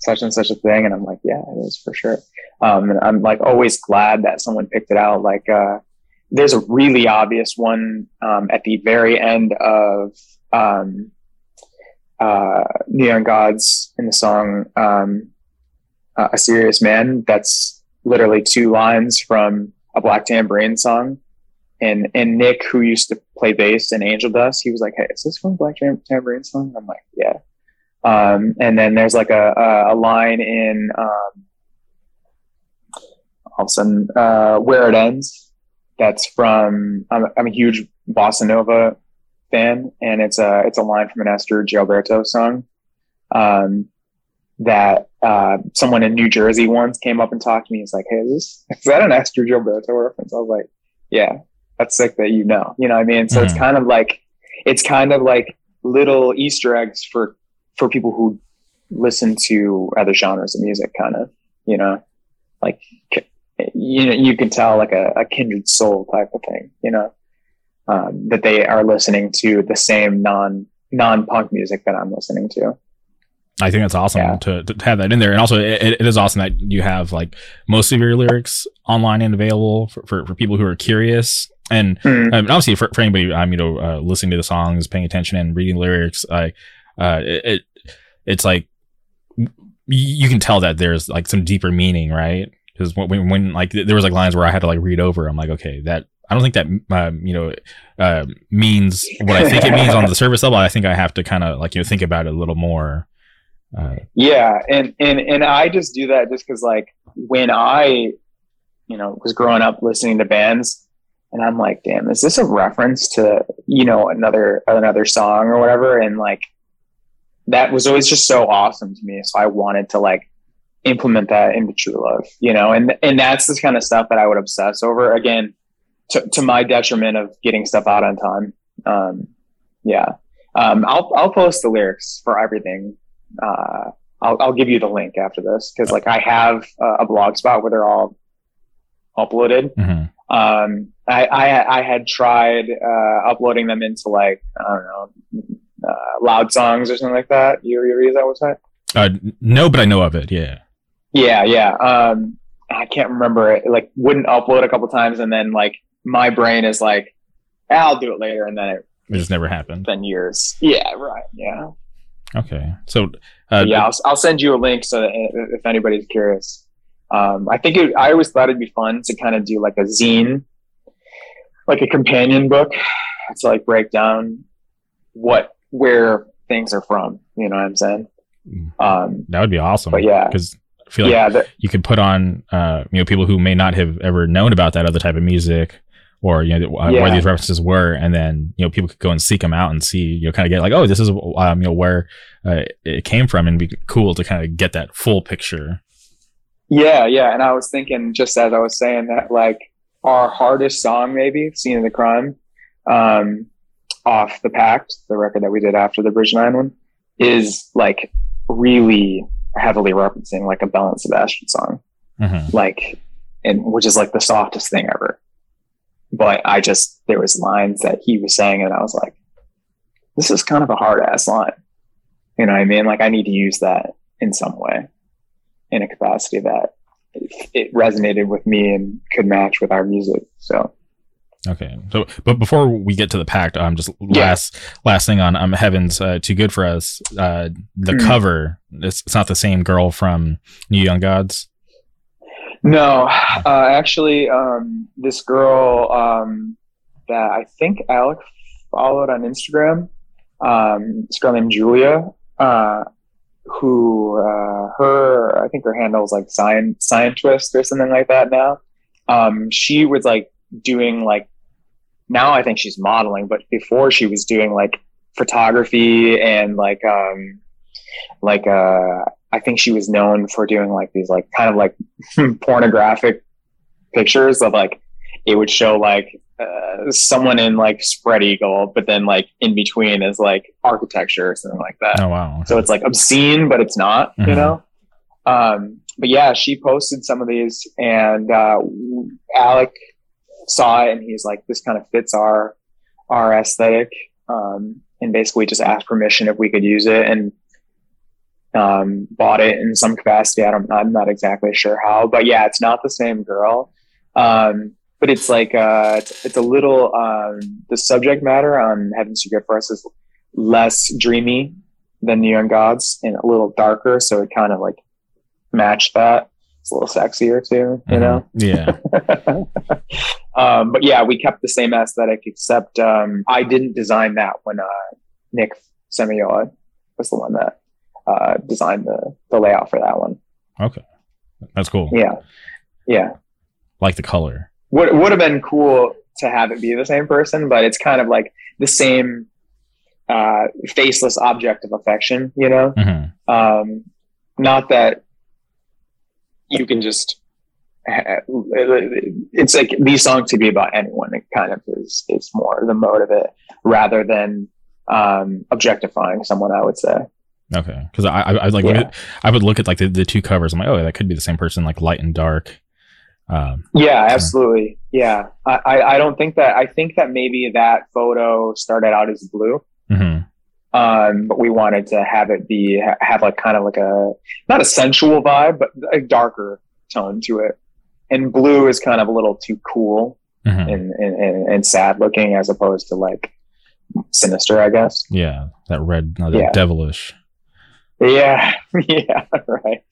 such and such a thing? And I'm like, yeah, it is for sure. Um, and I'm like always glad that someone picked it out. Like, uh, there's a really obvious one, um, at the very end of, um, uh, Neon Gods in the song, um, uh, A Serious Man. That's literally two lines from a Black Tambourine song. And, and Nick, who used to play bass in Angel Dust, he was like, hey, is this from Black Tam- Tambourine song? And I'm like, yeah. Um, and then there's like a, a, a line in, um, all of a sudden, uh, Where It Ends. That's from, I'm, I'm a huge Bossa Nova fan, and it's a, it's a line from an Esther Gilberto song, um, that, uh, someone in New Jersey once came up and talked to me. He's like, hey, is this, is that an Esther Gilberto reference? I was like, yeah, that's sick that you know, you know what I mean? So mm-hmm. it's kind of like, it's kind of like little Easter eggs for, for people who listen to other genres of music, kind of, you know, like, you know, you can tell like a, a kindred soul type of thing, you know, um, that they are listening to the same non, non-punk music that I'm listening to. I think that's awesome yeah. to, to have that in there. And also it, it is awesome that you have like most of your lyrics online and available for, for, for people who are curious. And mm. um, obviously for, for anybody, I'm, um, you know, uh, listening to the songs, paying attention and reading lyrics, I, Uh, it, it it's like you can tell that there's like some deeper meaning, right? Because when, when like there was like lines where I had to like read over, I'm like, okay, that I don't think that um, you know uh, means what I think it means on the surface level. I think I have to kind of like you know think about it a little more. Uh, yeah, and and and I just do that just because like when I you know was growing up listening to bands, And I'm like, damn, is this a reference to, you know, another another song or whatever? And like, that was always just so awesome to me. So I wanted to like implement that into True Love, you know, and and that's the kind of stuff that I would obsess over, again, to, to my detriment of getting stuff out on time. Um, yeah. Um, I'll, I'll post the lyrics for everything. Uh, I'll, I'll give you the link after this. Cause like I have a, a blog spot where they're all uploaded. Mm-hmm. Um, I, I, I had tried, uh, uploading them into like, I don't know, uh, Loud Songs or something like that. You, you, is that website? Uh, no, but I know of it. Yeah. Yeah. Yeah. Um, I can't remember it. Like wouldn't upload a couple times. And then like my brain is like, I'll do it later. And then it, it just never happened. It's been years. Yeah. Right. Yeah. Okay. So, uh, yeah, I'll, I'll send you a link. So that if anybody's curious, um, I think it, I always thought it'd be fun to kind of do like a zine, like a companion book to like break down what, where things are from, you know what I'm saying? Um, that would be awesome. But yeah, because I feel like yeah, the, you could put on, uh, you know, people who may not have ever known about that other type of music, or you know uh, yeah. where these references were, and then you know people could go and seek them out and see, you know, kind of get like, oh, this is um, you know where uh, it came from, and it'd be cool to kind of get that full picture. Yeah, yeah, and I was thinking just as I was saying that, like our hardest song, maybe "Scene of the Crime," um, off the Pact, the record that we did after the Bridge Nine one, is like really heavily referencing like a Bell and Sebastian song, mm-hmm. like, and which is like the softest thing ever. But I just, there was lines that he was saying and I was like, this is kind of a hard ass line. You know what I mean? Like I need to use that in some way, in a capacity that it, it resonated with me and could match with our music. So. Okay. So, but before we get to the Pact, um, just last, yeah. last thing on, um, Heaven's, uh, Too Good for Us. Uh, the mm. cover, it's, it's not the same girl from New Young Gods. No, uh, actually, um, this girl um, that I think Alec followed on Instagram, um, this girl named Julia, uh, who uh, her, I think her handle is like Sign, Sign Twist or something like that now. Um, she was like doing like, now I think she's modeling, but before she was doing like photography and like, um, like, uh, I think she was known for doing like these like kind of like pornographic pictures of like, it would show like uh, someone in like spread eagle, but then like in between is like architecture or something like that. Oh wow! So it's like obscene, but it's not, mm-hmm. you know? Um, but yeah, she posted some of these and uh, Alec saw it and he's like, this kind of fits our, our aesthetic. Um, and basically just asked permission if we could use it. And Um, bought it in some capacity. I don't, I'm not exactly sure how, but yeah, it's not the same girl. Um, but it's like, uh, it's, it's a little, um, the subject matter on Heaven's Too Good for Us is less dreamy than New Young Gods and a little darker. So it kind of like matched that. It's a little sexier too, you mm-hmm. know? Yeah. um, but yeah, we kept the same aesthetic, except, um, I didn't design that when, uh, Nick Semiola was the one that, uh design the, the layout for that one. Okay. That's cool. Yeah. Yeah. Like the color. Would would have been cool to have it be the same person, but it's kind of like the same uh faceless object of affection, you know? Mm-hmm. Um not that you can just it's like these songs could be about anyone. It kind of is is more the mode of it rather than um objectifying someone, I would say. Okay, because I, I I like yeah. look at, I would look at like the, the two covers. I'm like, oh, that could be the same person, like light and dark. Um, yeah, absolutely. Yeah, I, I, I don't think that. I think that maybe that photo started out as blue, mm-hmm. um, but we wanted to have it be have like kind of like a not a sensual vibe, but a darker tone to it. And blue is kind of a little too cool mm-hmm. and, and, and and sad looking, as opposed to like sinister, I guess. Yeah, that red, no, that yeah. devilish. Yeah, yeah, right.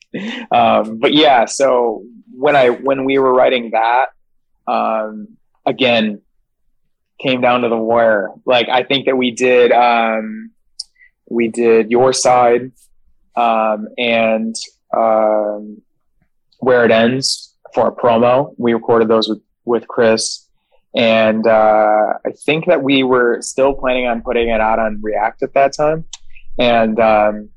Um, but yeah, so when I when we were writing that, um, again, came down to the wire. Like I think that we did um, we did Your Side um, and um, Where It Ends for a promo. We recorded those with with Chris, And uh, I think that we were still planning on putting it out on React at that time, and um,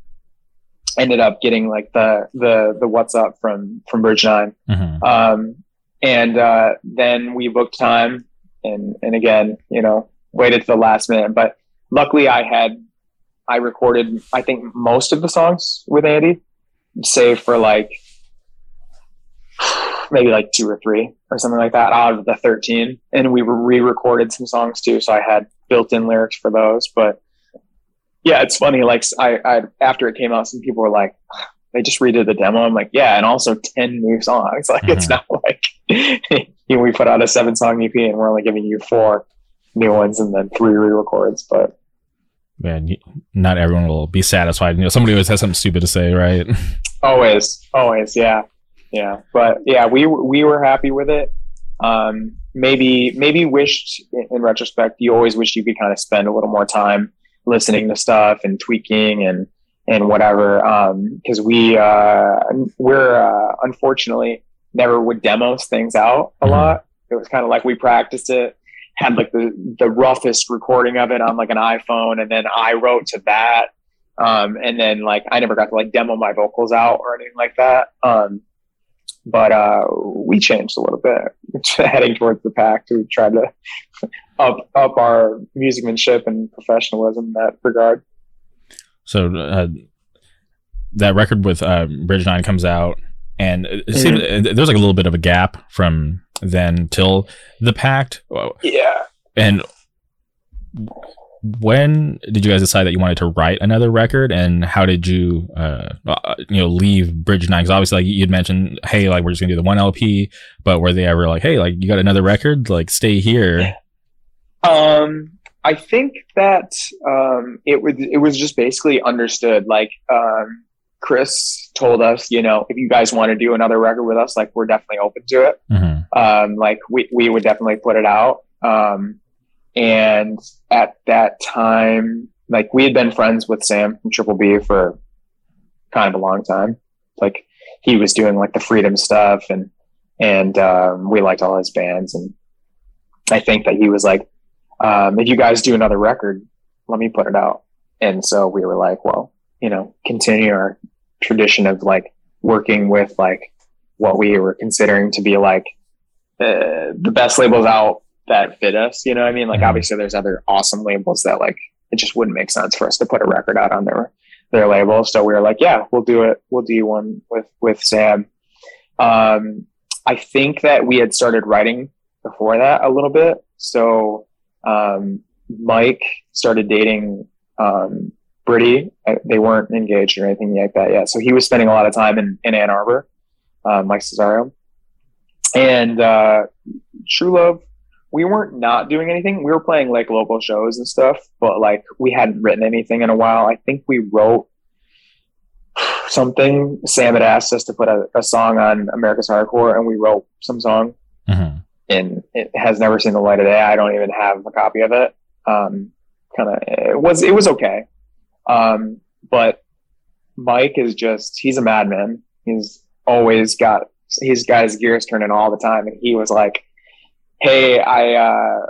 ended up getting like the the the what's up from from Bridge Nine. Mm-hmm. Um, and uh, then we booked time, and and again, you know, waited to the last minute. But luckily, I had I recorded I think most of the songs with Andy, save for like maybe like two or three or something like that out of the thirteen. And we re-recorded some songs too. So I had built-in lyrics for those, but yeah, it's funny. Like I, I, after it came out, some people were like, they just redid the demo. I'm like, yeah. And also ten new songs. Like, mm-hmm. It's not like you know, we put out a seven song E P and we're only giving you four new ones and then three re-records, but man, not everyone will be satisfied. You know, somebody always has something stupid to say, right? Always, always. Yeah. Yeah, but yeah, we we were happy with it. Um, maybe maybe wished in retrospect, you always wish you could kind of spend a little more time listening to stuff and tweaking and and whatever. Because um, we uh, we're uh, unfortunately never would demo things out a lot. It was kind of like we practiced it, had like the the roughest recording of it on like an iPhone, and then I wrote to that, um, and then like I never got to like demo my vocals out or anything like that. Um, But uh, we changed a little bit, heading towards the pack. We tried to up up our musicmanship and professionalism in that regard. So uh, that record with uh, Bridge Nine comes out, and it mm-hmm. seemed, there's like a little bit of a gap from then till the pact. Yeah. And when did you guys decide that you wanted to write another record, and how did you uh you know leave Bridge Nine? Because obviously, like you'd mentioned, hey, like we're just gonna do the one L P, but were they ever like, hey, like you got another record, like stay here? um I think that um it was it was just basically understood. Like um Chris told us, you know, if you guys want to do another record with us, like we're definitely open to it. Mm-hmm. um like we we would definitely put it out. um And at that time, like we had been friends with Sam from Triple B for kind of a long time. Like he was doing like the Freedom stuff, and and um, we liked all his bands. And I think that he was like, um, if you guys do another record, let me put it out. And so we were like, well, you know, continue our tradition of like working with like what we were considering to be like uh, the best labels out that fit us, you know what I mean? Like obviously there's other awesome labels that like it just wouldn't make sense for us to put a record out on their their label. So we were like, yeah, we'll do it we'll do one with with Sam. um I think that we had started writing before that a little bit. So um Mike started dating um Brittany. They weren't engaged or anything like that yet, so he was spending a lot of time in, in Ann Arbor. uh, Mike Cesario and uh True Love, we weren't not doing anything. We were playing like local shows and stuff, but like we hadn't written anything in a while. I think we wrote something. Sam had asked us to put a, a song on America's Hardcore, and we wrote some song. Mm-hmm. And it has never seen the light of day. I don't even have a copy of it. Um, kind of, it was, it was okay. Um, but Mike is just, he's a madman. He's always got, he's got his gears turning all the time. And he was like, hey, I uh,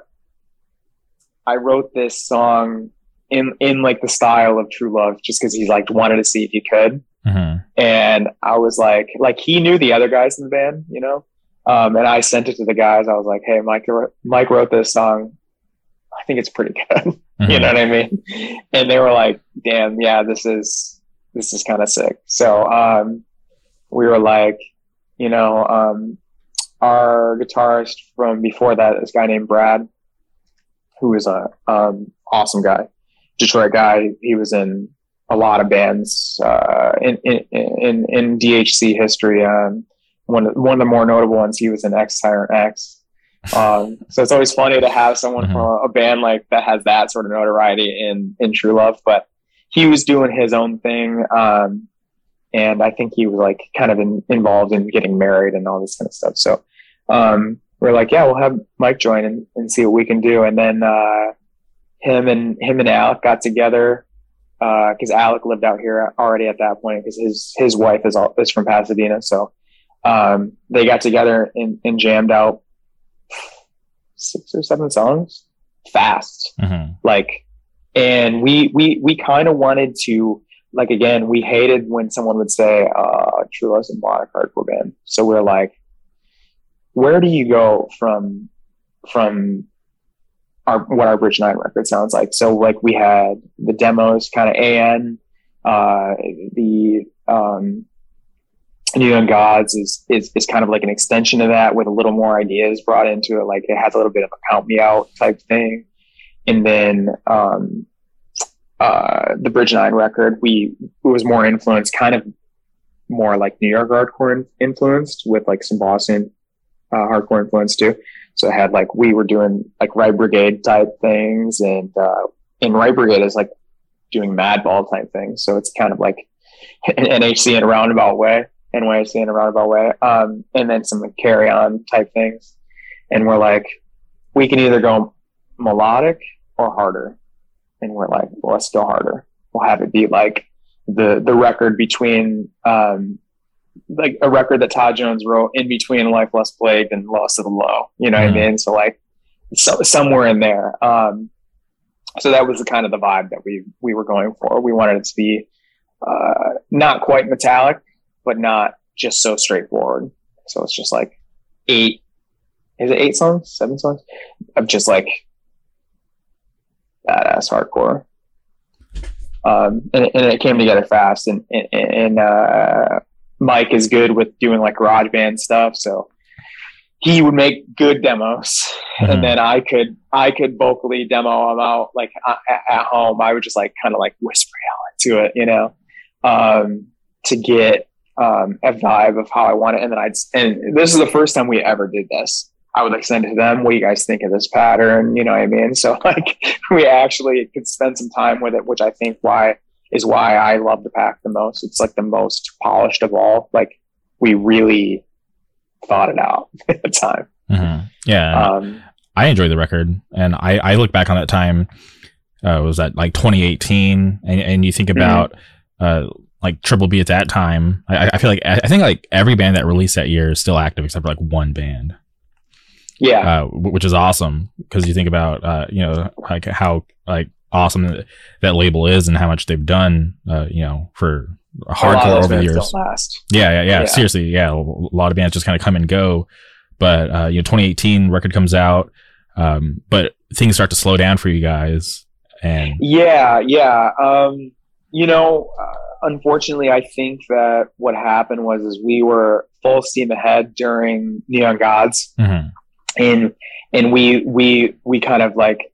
I wrote this song in in like the style of True Love, just because he like wanted to see if he could. Mm-hmm. And I was like, like he knew the other guys in the band, you know. Um, and I sent it to the guys. I was like, hey, Mike, Mike wrote this song. I think it's pretty good. Mm-hmm. You know what I mean? And they were like, damn, yeah, this is this is kind of sick. So um, we were like, you know. Um, Our guitarist from before that, this guy named Brad, who is a um, awesome guy, Detroit guy. He was in a lot of bands uh, in, in in in D H C history. Um, one of, one of the more notable ones, he was in X Tyrant X. Um, so it's always funny to have someone mm-hmm. from a band like that has that sort of notoriety in in True Love. But he was doing his own thing. Um, And I think he was like kind of in, involved in getting married and all this kind of stuff. So um, we're like, yeah, we'll have Mike join and, and see what we can do. And then uh, him and him and Alec got together because uh, Alec lived out here already at that point, because his his wife is all, is from Pasadena. So um, they got together and, and jammed out six or seven songs fast. Mm-hmm. Like, and we, we, we kind of wanted to, like, again, we hated when someone would say, uh, True Love's a melodic hardcore band. So we're like, where do you go from, from our, what our Bridge Nine record sounds like? So like we had the demos, kind of A N, uh, the, um, Neon Gods is, is, is kind of like an extension of that with a little more ideas brought into it. Like it has a little bit of a count me out type thing. And then, um, uh, the Bridge Nine record, we, it was more influenced, kind of more like New York hardcore influenced with like some Boston, uh, hardcore influence too. So I had like, we were doing like Riot Brigade type things, and, uh, and Riot Brigade is like doing Madball type things. So it's kind of like an N H C in a roundabout way. N Y C in a roundabout way. Um, and then some like, carry on type things. And we're like, we can either go melodic or harder. And we're like, well, let's go harder. We'll have it be like the, the record between, um, like a record that Todd Jones wrote in between Life Less Plagued and Lost of the Low, you know mm-hmm. what I mean? So like so, somewhere in there. Um, so that was the kind of the vibe that we, we were going for. We wanted it to be, uh, not quite metallic, but not just so straightforward. So it's just like eight, is it eight songs, seven songs of just like badass hardcore. Um, and, and it came together fast. And, and, and uh, Mike is good with doing like garage band stuff. So he would make good demos, mm-hmm. and then I could, I could vocally demo them out. Like at, at home, I would just like kind of like whisper out to it, you know, um, to get, um, a vibe of how I want it. And then I'd, and this is the first time we ever did this. I would like send it to them. What do you guys think of this pattern? You know what I mean? So like we actually could spend some time with it, which I think why is why I love the pack the most. It's like the most polished of all. Like we really thought it out at the time. Mm-hmm. Yeah. Um, I enjoyed the record, and I, I look back on that time, uh, was that like twenty eighteen? And, and you think about, mm-hmm. uh, like Triple B at that time, I, I feel like I think like every band that released that year is still active except for like one band. Yeah, uh, which is awesome, because you think about uh, you know like how like awesome that, that label is and how much they've done uh, you know for hardcore over the years. Yeah, yeah, yeah, yeah. Seriously, yeah. A lot of bands just kind of come and go, but uh, you know, twenty eighteen record comes out, um, but things start to slow down for you guys. And yeah, yeah, um, you know. Uh, Unfortunately, I think that what happened was is we were full steam ahead during Neon Gods, mm-hmm. and and we we we kind of like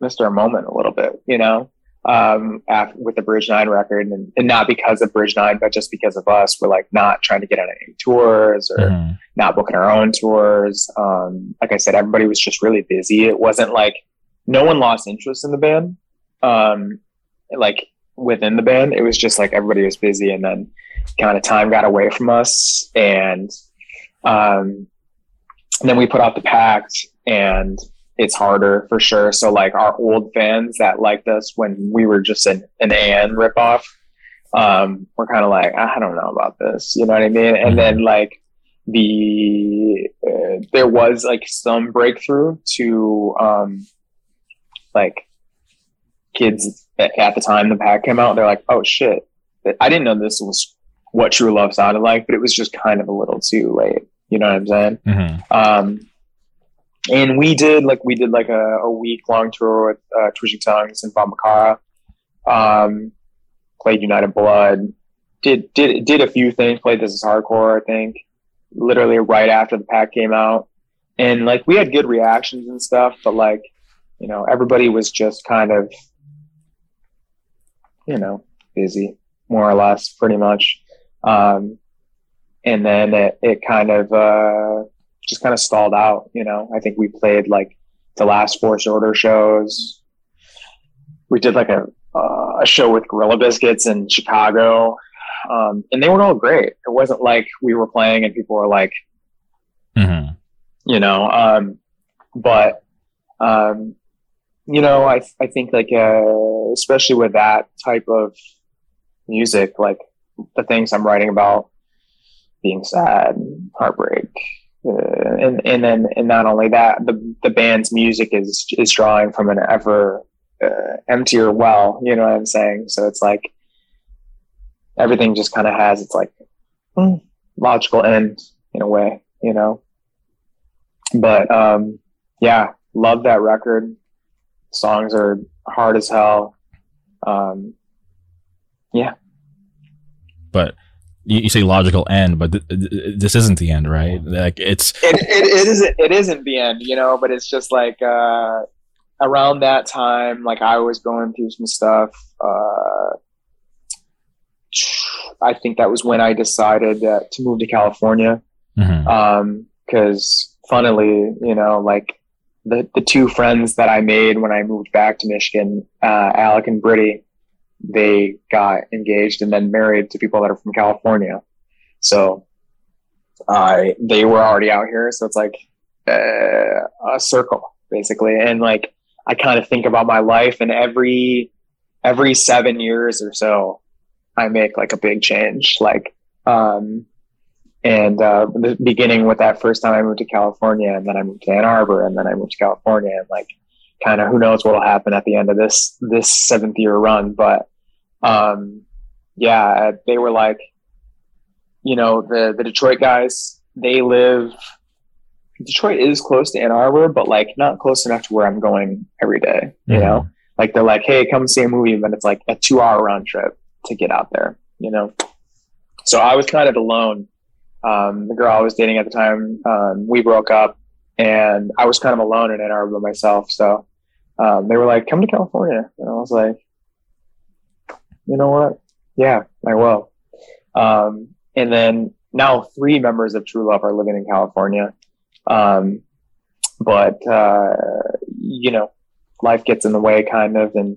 missed our moment a little bit, you know, um, after, with the Bridge Nine record, and, and not because of Bridge Nine, but just because of us. We're like not trying to get on any tours or mm-hmm. not booking our own tours. Um, like I said, everybody was just really busy. It wasn't like no one lost interest in the band, um, like. Within the band, it was just like everybody was busy, and then kind of time got away from us, and um and then we put out the Pact, and it's harder for sure. So like our old fans that liked us when we were just an an A N ripoff, um we're kind of like, I don't know about this, you know what I mean? And then like the uh, there was like some breakthrough to um like kids at the time the pack came out. They're like, oh shit, I didn't know this was what True Love sounded like, but it was just kind of a little too late, you know what I'm saying? Mm-hmm. um and we did like we did like a, a week long tour with uh Twitching Tongues and Vamakara, um played United Blood, did did did a few things, played This Is Hardcore, I think literally right after the pack came out, and like we had good reactions and stuff, but like, you know, everybody was just kind of, you know, busy, more or less, pretty much. Um, and then it, it kind of, uh, just kind of stalled out, you know. I think we played like the last Force Order shows. We did like a, uh, a show with Gorilla Biscuits in Chicago. Um, and they were all great. It wasn't like we were playing and people were like, mm-hmm. you know, um, but, um, you know, I I think like uh, especially with that type of music, like the things I'm writing about, being sad, heartbreak, Uh, and and then and not only that, the the band's music is is drawing from an ever uh, emptier well. You know what I'm saying? So it's like everything just kind of has its like mm. logical end in a way, you know. But um, yeah, love that record. Songs are hard as hell. Um, yeah, but. You say logical end, but th- th- this isn't the end, right? Like it's it, it, it isn't it isn't the end, you know. But it's just like uh, around that time, like I was going through some stuff. Uh, I think that was when I decided uh, to move to California, mm-hmm. um, because funnily, you know, like the the two friends that I made when I moved back to Michigan, uh, Alec and Brittany, they got engaged and then married to people that are from California. So uh, they were already out here. So it's like uh, a circle basically. And like, I kind of think about my life and every, every seven years or so I make like a big change. Like, um, and uh, beginning with that first time I moved to California, and then I moved to Ann Arbor, and then I moved to California, and like, kind of who knows what will happen at the end of this this seventh year run. But um yeah, they were like, you know, the the Detroit guys, they live Detroit is close to Ann Arbor, but like not close enough to where I'm going every day, you yeah. know, like they're like, hey, come see a movie, but it's like a two hour round trip to get out there, you know. So I was kind of alone. Um the girl I was dating at the time, um we broke up, and I was kind of alone in Ann Arbor by myself. So um, they were like, come to California. And I was like, you know what? Yeah, I will. Um, and then now three members of True Love are living in California. Um, but, uh, you know, life gets in the way kind of. And,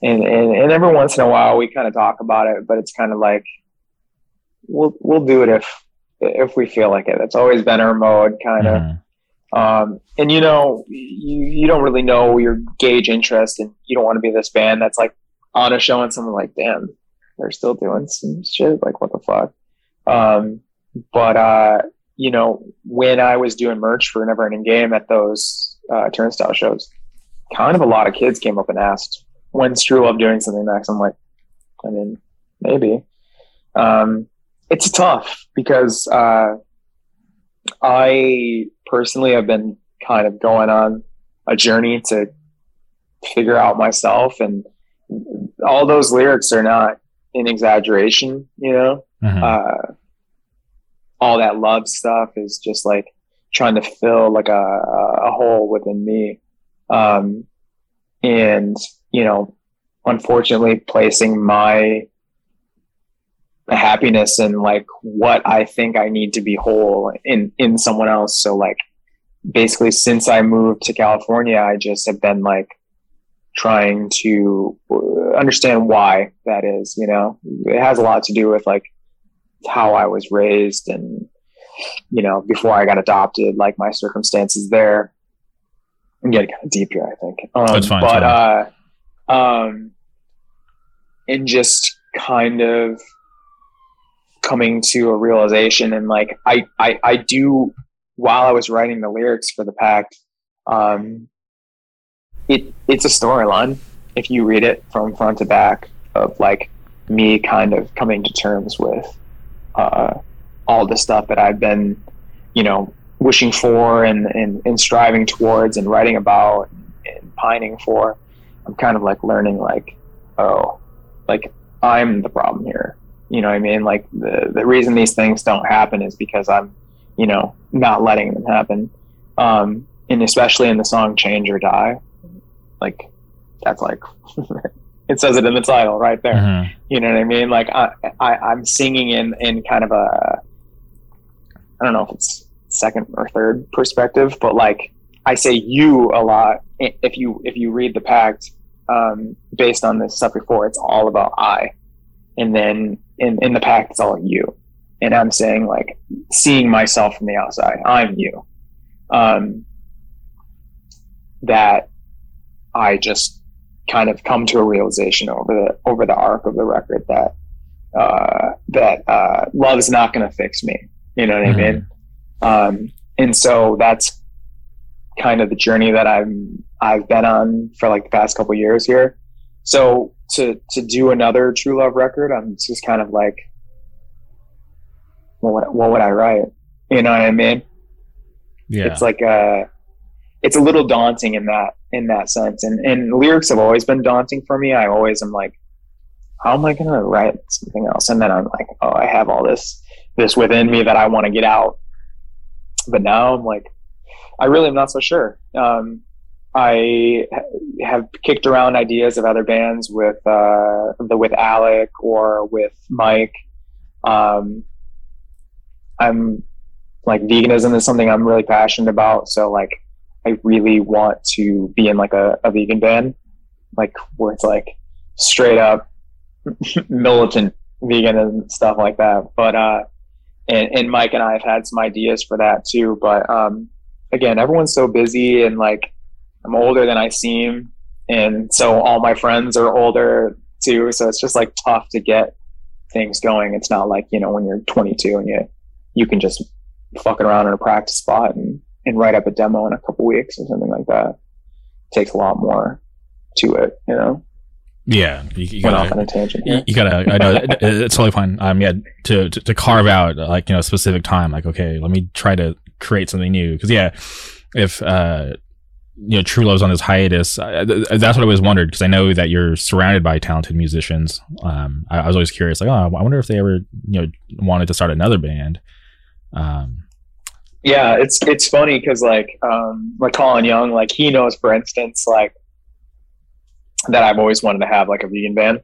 and, and, and every once in a while we kind of talk about it, but it's kind of like, we'll, we'll do it if, if we feel like it. That's always been our mode kind of. Mm. Um, and you know, you, you don't really know your gauge interest, and you don't want to be this band that's like on a show and someone like, damn, they're still doing some shit. Like what the fuck? Um, but, uh, you know, when I was doing merch for Never Ending Game at those, uh, Turnstile shows, kind of a lot of kids came up and asked, when's True Love doing something next? I'm like, I mean, maybe, um, it's tough because, uh, I personally have been kind of going on a journey to figure out myself, and all those lyrics are not an exaggeration, you know. Mm-hmm. Uh, all that love stuff is just like trying to fill like a, a hole within me. Um, and, you know, unfortunately placing my happiness and like what I think I need to be whole in in someone else. So like basically since I moved to California, I just have been like trying to understand why that is, you know. It has a lot to do with like how I was raised, and you know, before I got adopted, like my circumstances there. I'm getting kind of deep here, I think. Um, That's fine, but fine. uh um and just kind of coming to a realization, and like I, I I do, while I was writing the lyrics for the pact, um it it's a storyline if you read it from front to back of like me kind of coming to terms with uh all the stuff that I've been, you know, wishing for and and, and striving towards and writing about and, and pining for. I'm kind of like learning like, oh, like I'm the problem here. You know what I mean? Like the, the reason these things don't happen is because I'm, you know, not letting them happen. Um, and especially in the song Change or Die, like that's like, it says it in the title right there. Mm-hmm. You know what I mean? Like I, I, I'm singing in, in kind of a, I don't know if it's second or third perspective, but like I say you a lot. If you, if you read the pact, um, based on this stuff before, it's all about I. And then in, in the pack, it's all you. And I'm saying like seeing myself from the outside, I'm you. Um, that I just kind of come to a realization over the, over the arc of the record that, uh, that, uh, love is not going to fix me. You know what mm-hmm. I mean? Um, And so that's kind of the journey that I'm, I've been on for like the past couple of years here. So to, to do another True Love record, I'm just kind of like, well, what, what would I write? You know what I mean? Yeah. It's like a, it's a little daunting in that, in that sense. And, and lyrics have always been daunting for me. I always am like, how am I going to write something else? And then I'm like, oh, I have all this, this within me that I want to get out. But now I'm like, I really am not so sure. Um, I have kicked around ideas of other bands with, uh, the, with Alec or with Mike. Um, I'm like, veganism is something I'm really passionate about. So like, I really want to be in like a, a vegan band, like where it's like straight up militant vegan and stuff like that. But, uh, and, and Mike and I have had some ideas for that too. But, um, again, everyone's so busy and like, I'm older than I seem. And so all my friends are older too. So it's just like tough to get things going. It's not like, you know, when you're twenty-two and you, you can just fuck around in a practice spot and, and write up a demo in a couple weeks or something like that. It takes a lot more to it, you know? Yeah. You, you Went gotta, off on a tangent here. You gotta, I know, it, it's totally fine. Um, yeah, to, to, to carve out like, you know, a specific time, like, okay, let me try to create something new. Cause yeah, if, uh, you know, True Love's on this hiatus. I, th- that's what I always wondered, because I know that you're surrounded by talented musicians. Um, I, I was always curious, like, oh, I wonder if they ever, you know, wanted to start another band. Um, yeah, it's it's funny because like um, like Colin Young, like he knows, for instance, like that I've always wanted to have like a vegan band,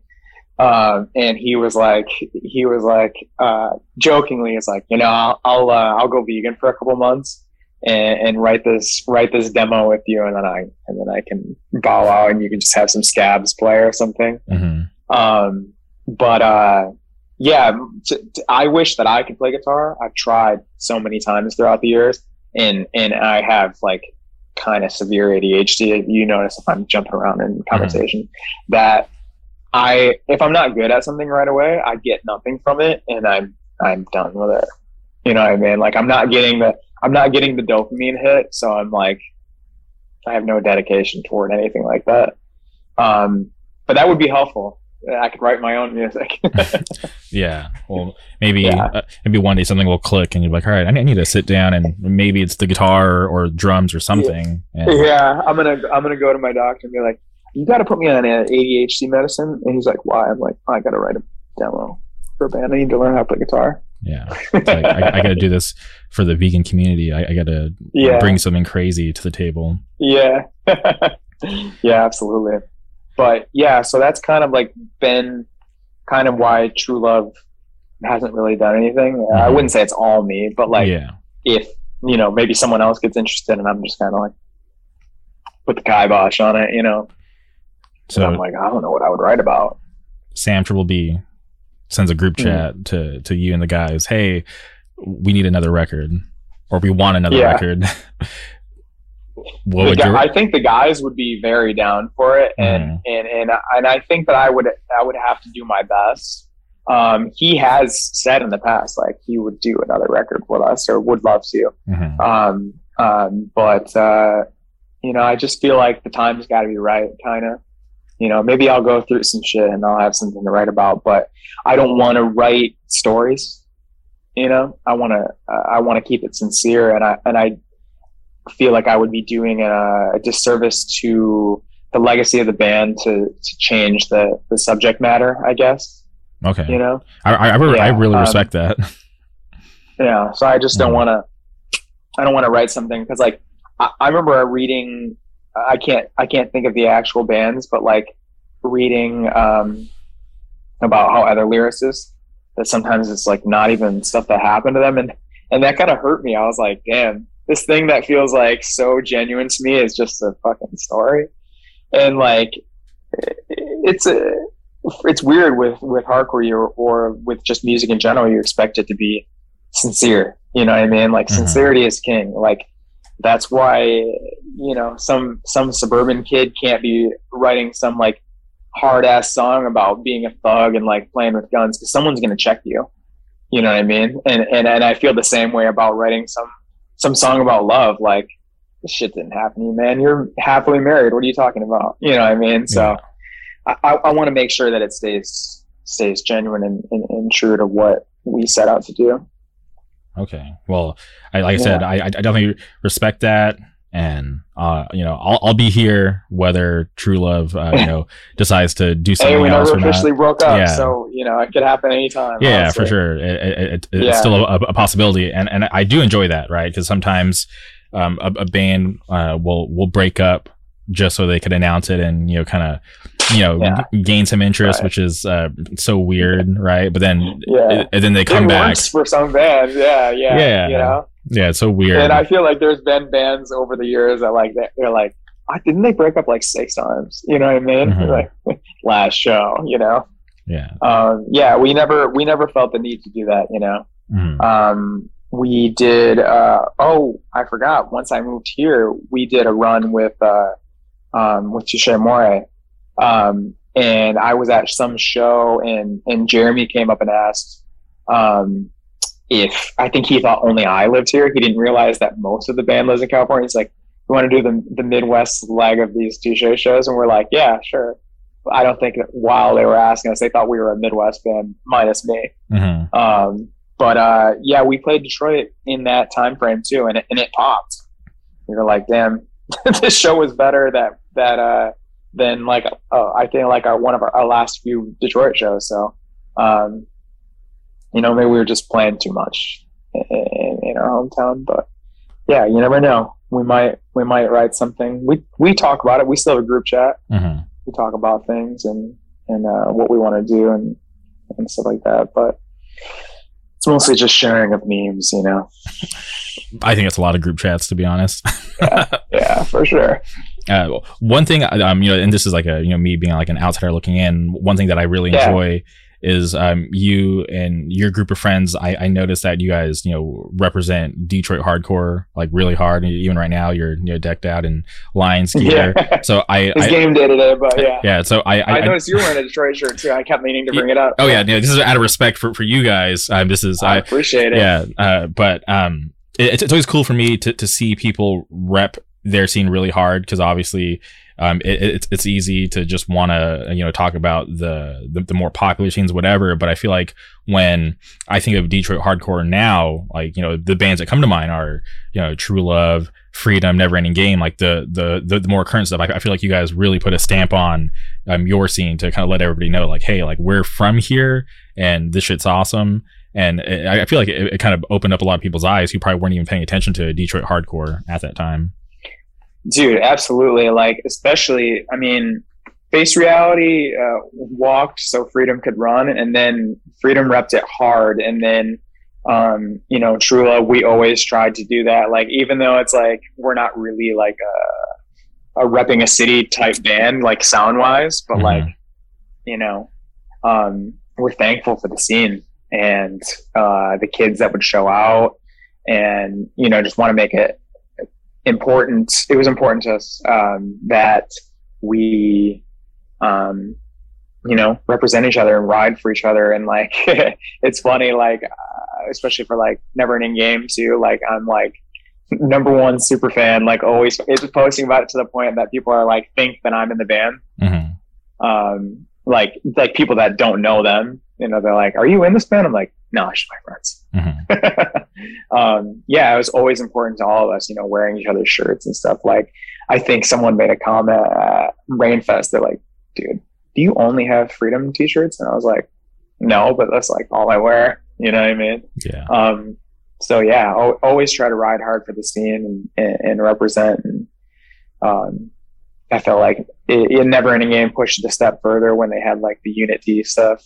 um, and he was like he was like uh, jokingly, it's like, you know, I'll I'll, uh, I'll go vegan for a couple months. And, and write this write this demo with you, and then I and then I can bow out, and you can just have some scabs play or something. Mm-hmm. Um, but uh, yeah, t- t- I wish that I could play guitar. I've tried so many times throughout the years, and and I have like kind of severe A D H D. You notice if I'm jumping around in conversation, mm-hmm. that I if I'm not good at something right away, I get nothing from it, and I'm I'm done with it. You know what I mean? Like I'm not getting the I'm not getting the dopamine hit, so I'm like, I have no dedication toward anything like that. Um, but that would be helpful. I could write my own music. Yeah. Well, maybe yeah. Uh, maybe one day something will click, and you're like, all right, I need to sit down, and maybe it's the guitar or drums or something. Yeah, yeah I'm gonna I'm gonna go to my doctor and be like, you got to put me on A D H D medicine, and he's like, why? I'm like, oh, I got to write a demo for a band. I need to learn how to play guitar. Yeah, like, I, I gotta do this for the vegan community. I, I gotta yeah. bring something crazy to the table. Yeah, yeah, absolutely. But yeah, so that's kind of like been kind of why True Love hasn't really done anything. Mm-hmm. I wouldn't say it's all me, but like yeah. if you know maybe someone else gets interested, and I'm just kind of like put the kibosh on it, you know. So and I'm like, I don't know what I would write about. Sam Triple B sends a group chat mm. to to you and the guys, hey, we need another record, or we want another yeah. record. What the would guy, your... I think the guys would be very down for it, and, mm. and and and I think that I would I would have to do my best. Um, he has said in the past, like he would do another record with us, or would love to. Mm-hmm. Um, um, but uh, you know, I just feel like the time's got to be right, kind of. You know, maybe I'll go through some shit and I'll have something to write about, but I don't want to write stories. You know, I want to, uh, I want to keep it sincere. And I, and I feel like I would be doing a, a disservice to the legacy of the band to, to change the, the subject matter, I guess. Okay. You know, I, I, I, re- yeah, I really respect um, that. Yeah. So I just don't want to, I don't want to write something. Cause like, I, I remember reading, I can't I can't think of the actual bands, but like reading um, about how other lyricists, that sometimes it's like not even stuff that happened to them, and and that kind of hurt me. I was like, damn, this thing that feels like so genuine to me is just a fucking story. And like it's a it's weird with with hardcore or, or with just music in general, you expect it to be sincere, you know what I mean? Like mm-hmm. sincerity is king. Like that's why, you know, some some suburban kid can't be writing some like hard ass song about being a thug and like playing with guns, because someone's gonna check you. You know what I mean? And and and I feel the same way about writing some some song about love, like, this shit didn't happen to you, man. You're happily married. What are you talking about? You know what I mean? Yeah. So I, I want to make sure that it stays stays genuine and, and, and true to what we set out to do. Okay. Well, I, like yeah. I said, I, I definitely respect that. And, uh, you know, I'll, I'll be here whether True Love, uh, you know, decides to do something hey, we else or not. We never officially broke up, yeah. so, you know, it could happen anytime. Yeah, honestly. For sure. It, it, it, it's yeah. still a, a possibility. And and I do enjoy that, right? Because sometimes um, a, a band uh, will, will break up just so they could announce it and, you know, kind of... you know, yeah. g- gain some interest, right. which is uh, so weird, right? But then, yeah. it, and then they come it back works for some bands, yeah, yeah, yeah, you know, yeah, it's so weird. And I feel like there's been bands over the years that like they're like, oh, didn't they break up like six times? You know what I mean? Mm-hmm. Like last show, you know? Yeah, um, yeah. We never, we never felt the need to do that, you know. Mm-hmm. Um, we did. Uh, oh, I forgot. Once I moved here, we did a run with uh, um, with Touché More. Um, and I was at some show and, and Jeremy came up and asked, um, if I think he thought only I lived here. He didn't realize that most of the band lives in California. He's like, you want to do the, the Midwest leg of these Touché shows? And we're like, yeah, sure. I don't think that while they were asking us, they thought we were a Midwest band minus me. Mm-hmm. Um, but, uh, yeah, we played Detroit in that time frame too. And it, and it popped. We were like, damn, this show was better that, that, uh, than like uh, I think like our one of our, our last few Detroit shows. So um you know, maybe we were just playing too much in, in our hometown, but yeah, you never know, we might we might write something. We we talk about it. We still have a group chat. Mm-hmm. We talk about things and and uh what we want to do and and stuff like that, but it's mostly just sharing of memes, you know. I think it's a lot of group chats, to be honest. yeah, yeah, for sure. Uh, one thing, um, you know, and this is like a, you know, me being like an outsider looking in. One thing that I really yeah. enjoy is um, you and your group of friends. I, I noticed that you guys, you know, represent Detroit hardcore like really hard. And even right now, you're you know decked out in Lions gear. Yeah. So I, it's I, game day today, but yeah, yeah. So I, I, I noticed I, you were wearing a Detroit shirt too. I kept meaning to bring it up. Oh yeah, yeah. This is out of respect for, for you guys. Um, this is I, I appreciate it. Yeah, uh, but um. It's, it's always cool for me to, to see people rep their scene really hard, because obviously um, it, it's it's easy to just want to, you know, talk about the, the the more popular scenes, whatever. But I feel like when I think of Detroit hardcore now, like, you know, the bands that come to mind are, you know, True Love, Freedom, Never Ending Game, like the the the, the more current stuff. I, I feel like you guys really put a stamp on um, your scene to kind of let everybody know, like, hey, like we're from here and this shit's awesome. And it, I feel like it, it kind of opened up a lot of people's eyes who probably weren't even paying attention to Detroit hardcore at that time. Dude, absolutely. Like, especially, I mean, Face Reality uh, walked so Freedom could run, and then Freedom repped it hard. And then, um, you know, True Love, we always tried to do that. Like, even though it's like, we're not really like a, a repping a city type band, like sound wise, but mm-hmm. like, you know, um, we're thankful for the scene. And uh, the kids that would show out, and you know, just want to make it important. It was important to us um, that we, um, you know, represent each other and ride for each other. And like, it's funny, like uh, especially for like Never Ending Game too. Like I'm like number one super fan. Like always, it's posting about it to the point that people are like think that I'm in the band. Mm-hmm. Um, like like people that don't know them. You know, they're like, are you in this band? I'm like, no, it's just my friends. Mm-hmm. um, yeah, it was always important to all of us, you know, wearing each other's shirts and stuff. Like, I think someone made a comment at Rainfest. They're like, dude, do you only have Freedom t-shirts? And I was like, no, but that's like all I wear. You know what I mean? Yeah. Um, so, yeah, o- always try to ride hard for the scene and, and, and represent. And, um, I felt like it, it Never Ending Game pushed it a step further when they had like the Unit D stuff.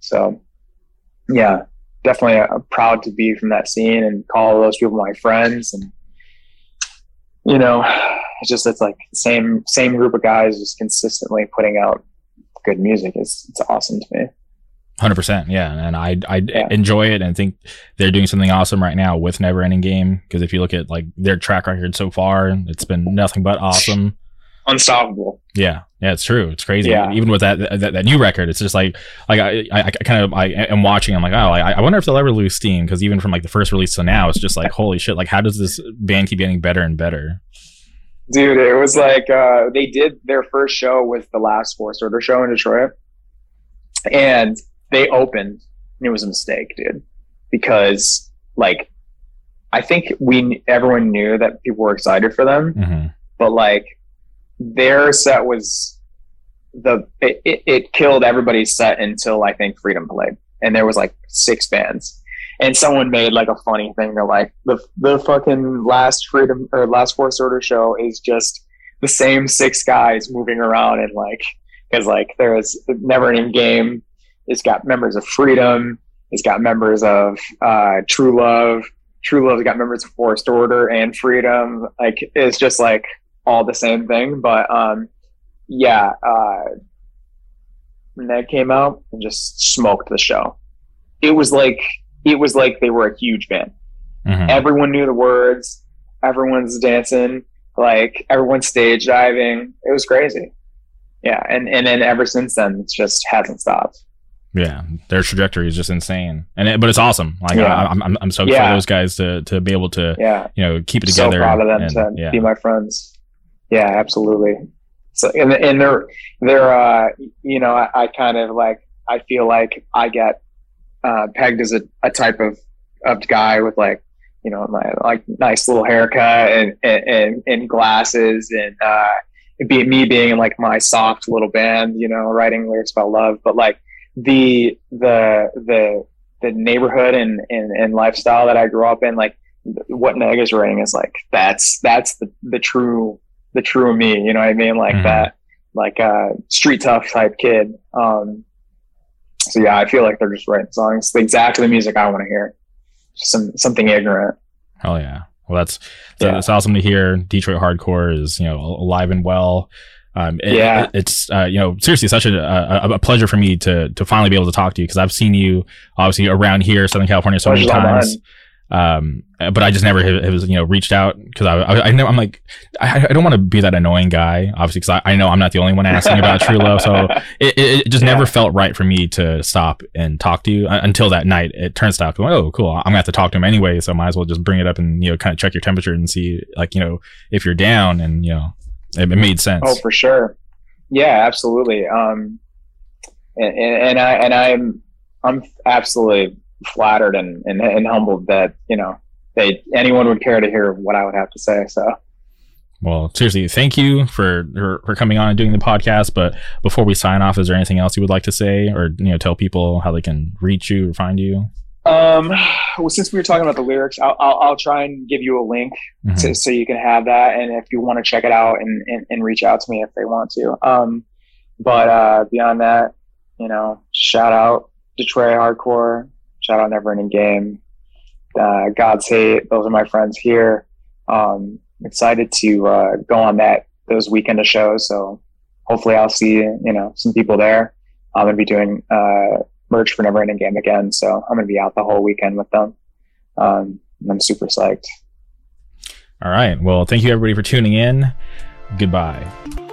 So, yeah, definitely uh, proud to be from that scene and call those people my friends. And, you know, it's just, it's like the same, same group of guys just consistently putting out good music. It's, it's awesome to me. one hundred percent. Yeah. And I, I yeah. enjoy it and think they're doing something awesome right now with Never Ending Game. Because if you look at like their track record so far, it's been nothing but awesome. unsolvable. Yeah, yeah, it's true. It's crazy. Yeah. Even with that, that that new record, it's just like like I I, I kind of I am watching. I'm like, oh, I, I wonder if they'll ever lose steam, because even from like the first release to now, it's just like holy shit. Like, how does this band keep getting better and better? Dude, it was like uh, they did their first show was the last Force Order show in Detroit, and they opened, and it was a mistake, dude, because like I think we everyone knew that people were excited for them, mm-hmm. but like. Their set was the it, it, it killed everybody's set until I think Freedom played, and there was like six bands, and someone made like a funny thing. They're like, the the fucking last Freedom or last Force Order show is just the same six guys moving around, and like because like there was Never Ending Game. It's got members of Freedom. It's got members of uh, True Love. True Love's got members of Forced Order and Freedom. Like it's just like. All the same thing, but um, yeah, uh, Ned came out and just smoked the show. It was like it was like they were a huge band. Mm-hmm. Everyone knew the words. Everyone's dancing. Like everyone's stage diving. It was crazy. Yeah, and and then ever since then, it just hasn't stopped. Yeah, their trajectory is just insane, and it, but it's awesome. Like yeah. I, I'm I'm so yeah. for those guys to to be able to yeah. you know keep it together. So proud of them and, to yeah. be my friends. Yeah, absolutely. So, and and they're they're uh, you know, I, I kind of like I feel like I get uh, pegged as a, a type of, of guy with like you know my like nice little haircut and and, and glasses and uh, be me being in like my soft little band, you know, writing lyrics about love. But like the the the the neighborhood and, and, and lifestyle that I grew up in, like what Neg is writing is like that's that's the the true. The true me, you know what I mean? Like mm-hmm. that, like uh street tough type kid. Um, so yeah, I feel like they're just writing songs. Exactly the music I want to hear. Just some something ignorant. Hell yeah. Well, that's, that's yeah. it's awesome to hear. Detroit hardcore is, you know, alive and well. Um, it, yeah, it's uh, you know seriously such a, a a pleasure for me to to finally be able to talk to you, because I've seen you obviously around here, Southern California, so many times. Um, but I just never have, have you know reached out, because I, I I know I'm like I, I don't want to be that annoying guy, obviously, because I, I know I'm not the only one asking about True Love, so it, it, it just yeah. never felt right for me to stop and talk to you until that night at Turnstile. Oh, cool! I'm gonna have to talk to him anyway, so I might as well just bring it up and you know kind of check your temperature and see like you know if you're down, and you know it, it made sense. Oh, for sure, yeah, absolutely. Um, and, and I and I'm I'm absolutely. flattered and, and and humbled that you know they anyone would care to hear what I would have to say. So well, seriously, thank you for, for for coming on and doing the podcast. But before we sign off, is there anything else you would like to say, or you know tell people how they can reach you or find you? Um well, since we were talking about the lyrics, I'll I'll, I'll try and give you a link mm-hmm. to, so you can have that, and if you want to check it out and, and and reach out to me if they want to. Um but uh beyond that, you know shout out Detroit hardcore. Shout out Never Ending Game. Uh, God's Hate. Those are my friends here. Um, excited to uh, go on that those weekend of shows. So hopefully I'll see you know some people there. I'm gonna be doing uh, merch for Never Ending Game again. So I'm gonna be out the whole weekend with them. Um, and I'm super psyched. All right. Well, thank you everybody for tuning in. Goodbye.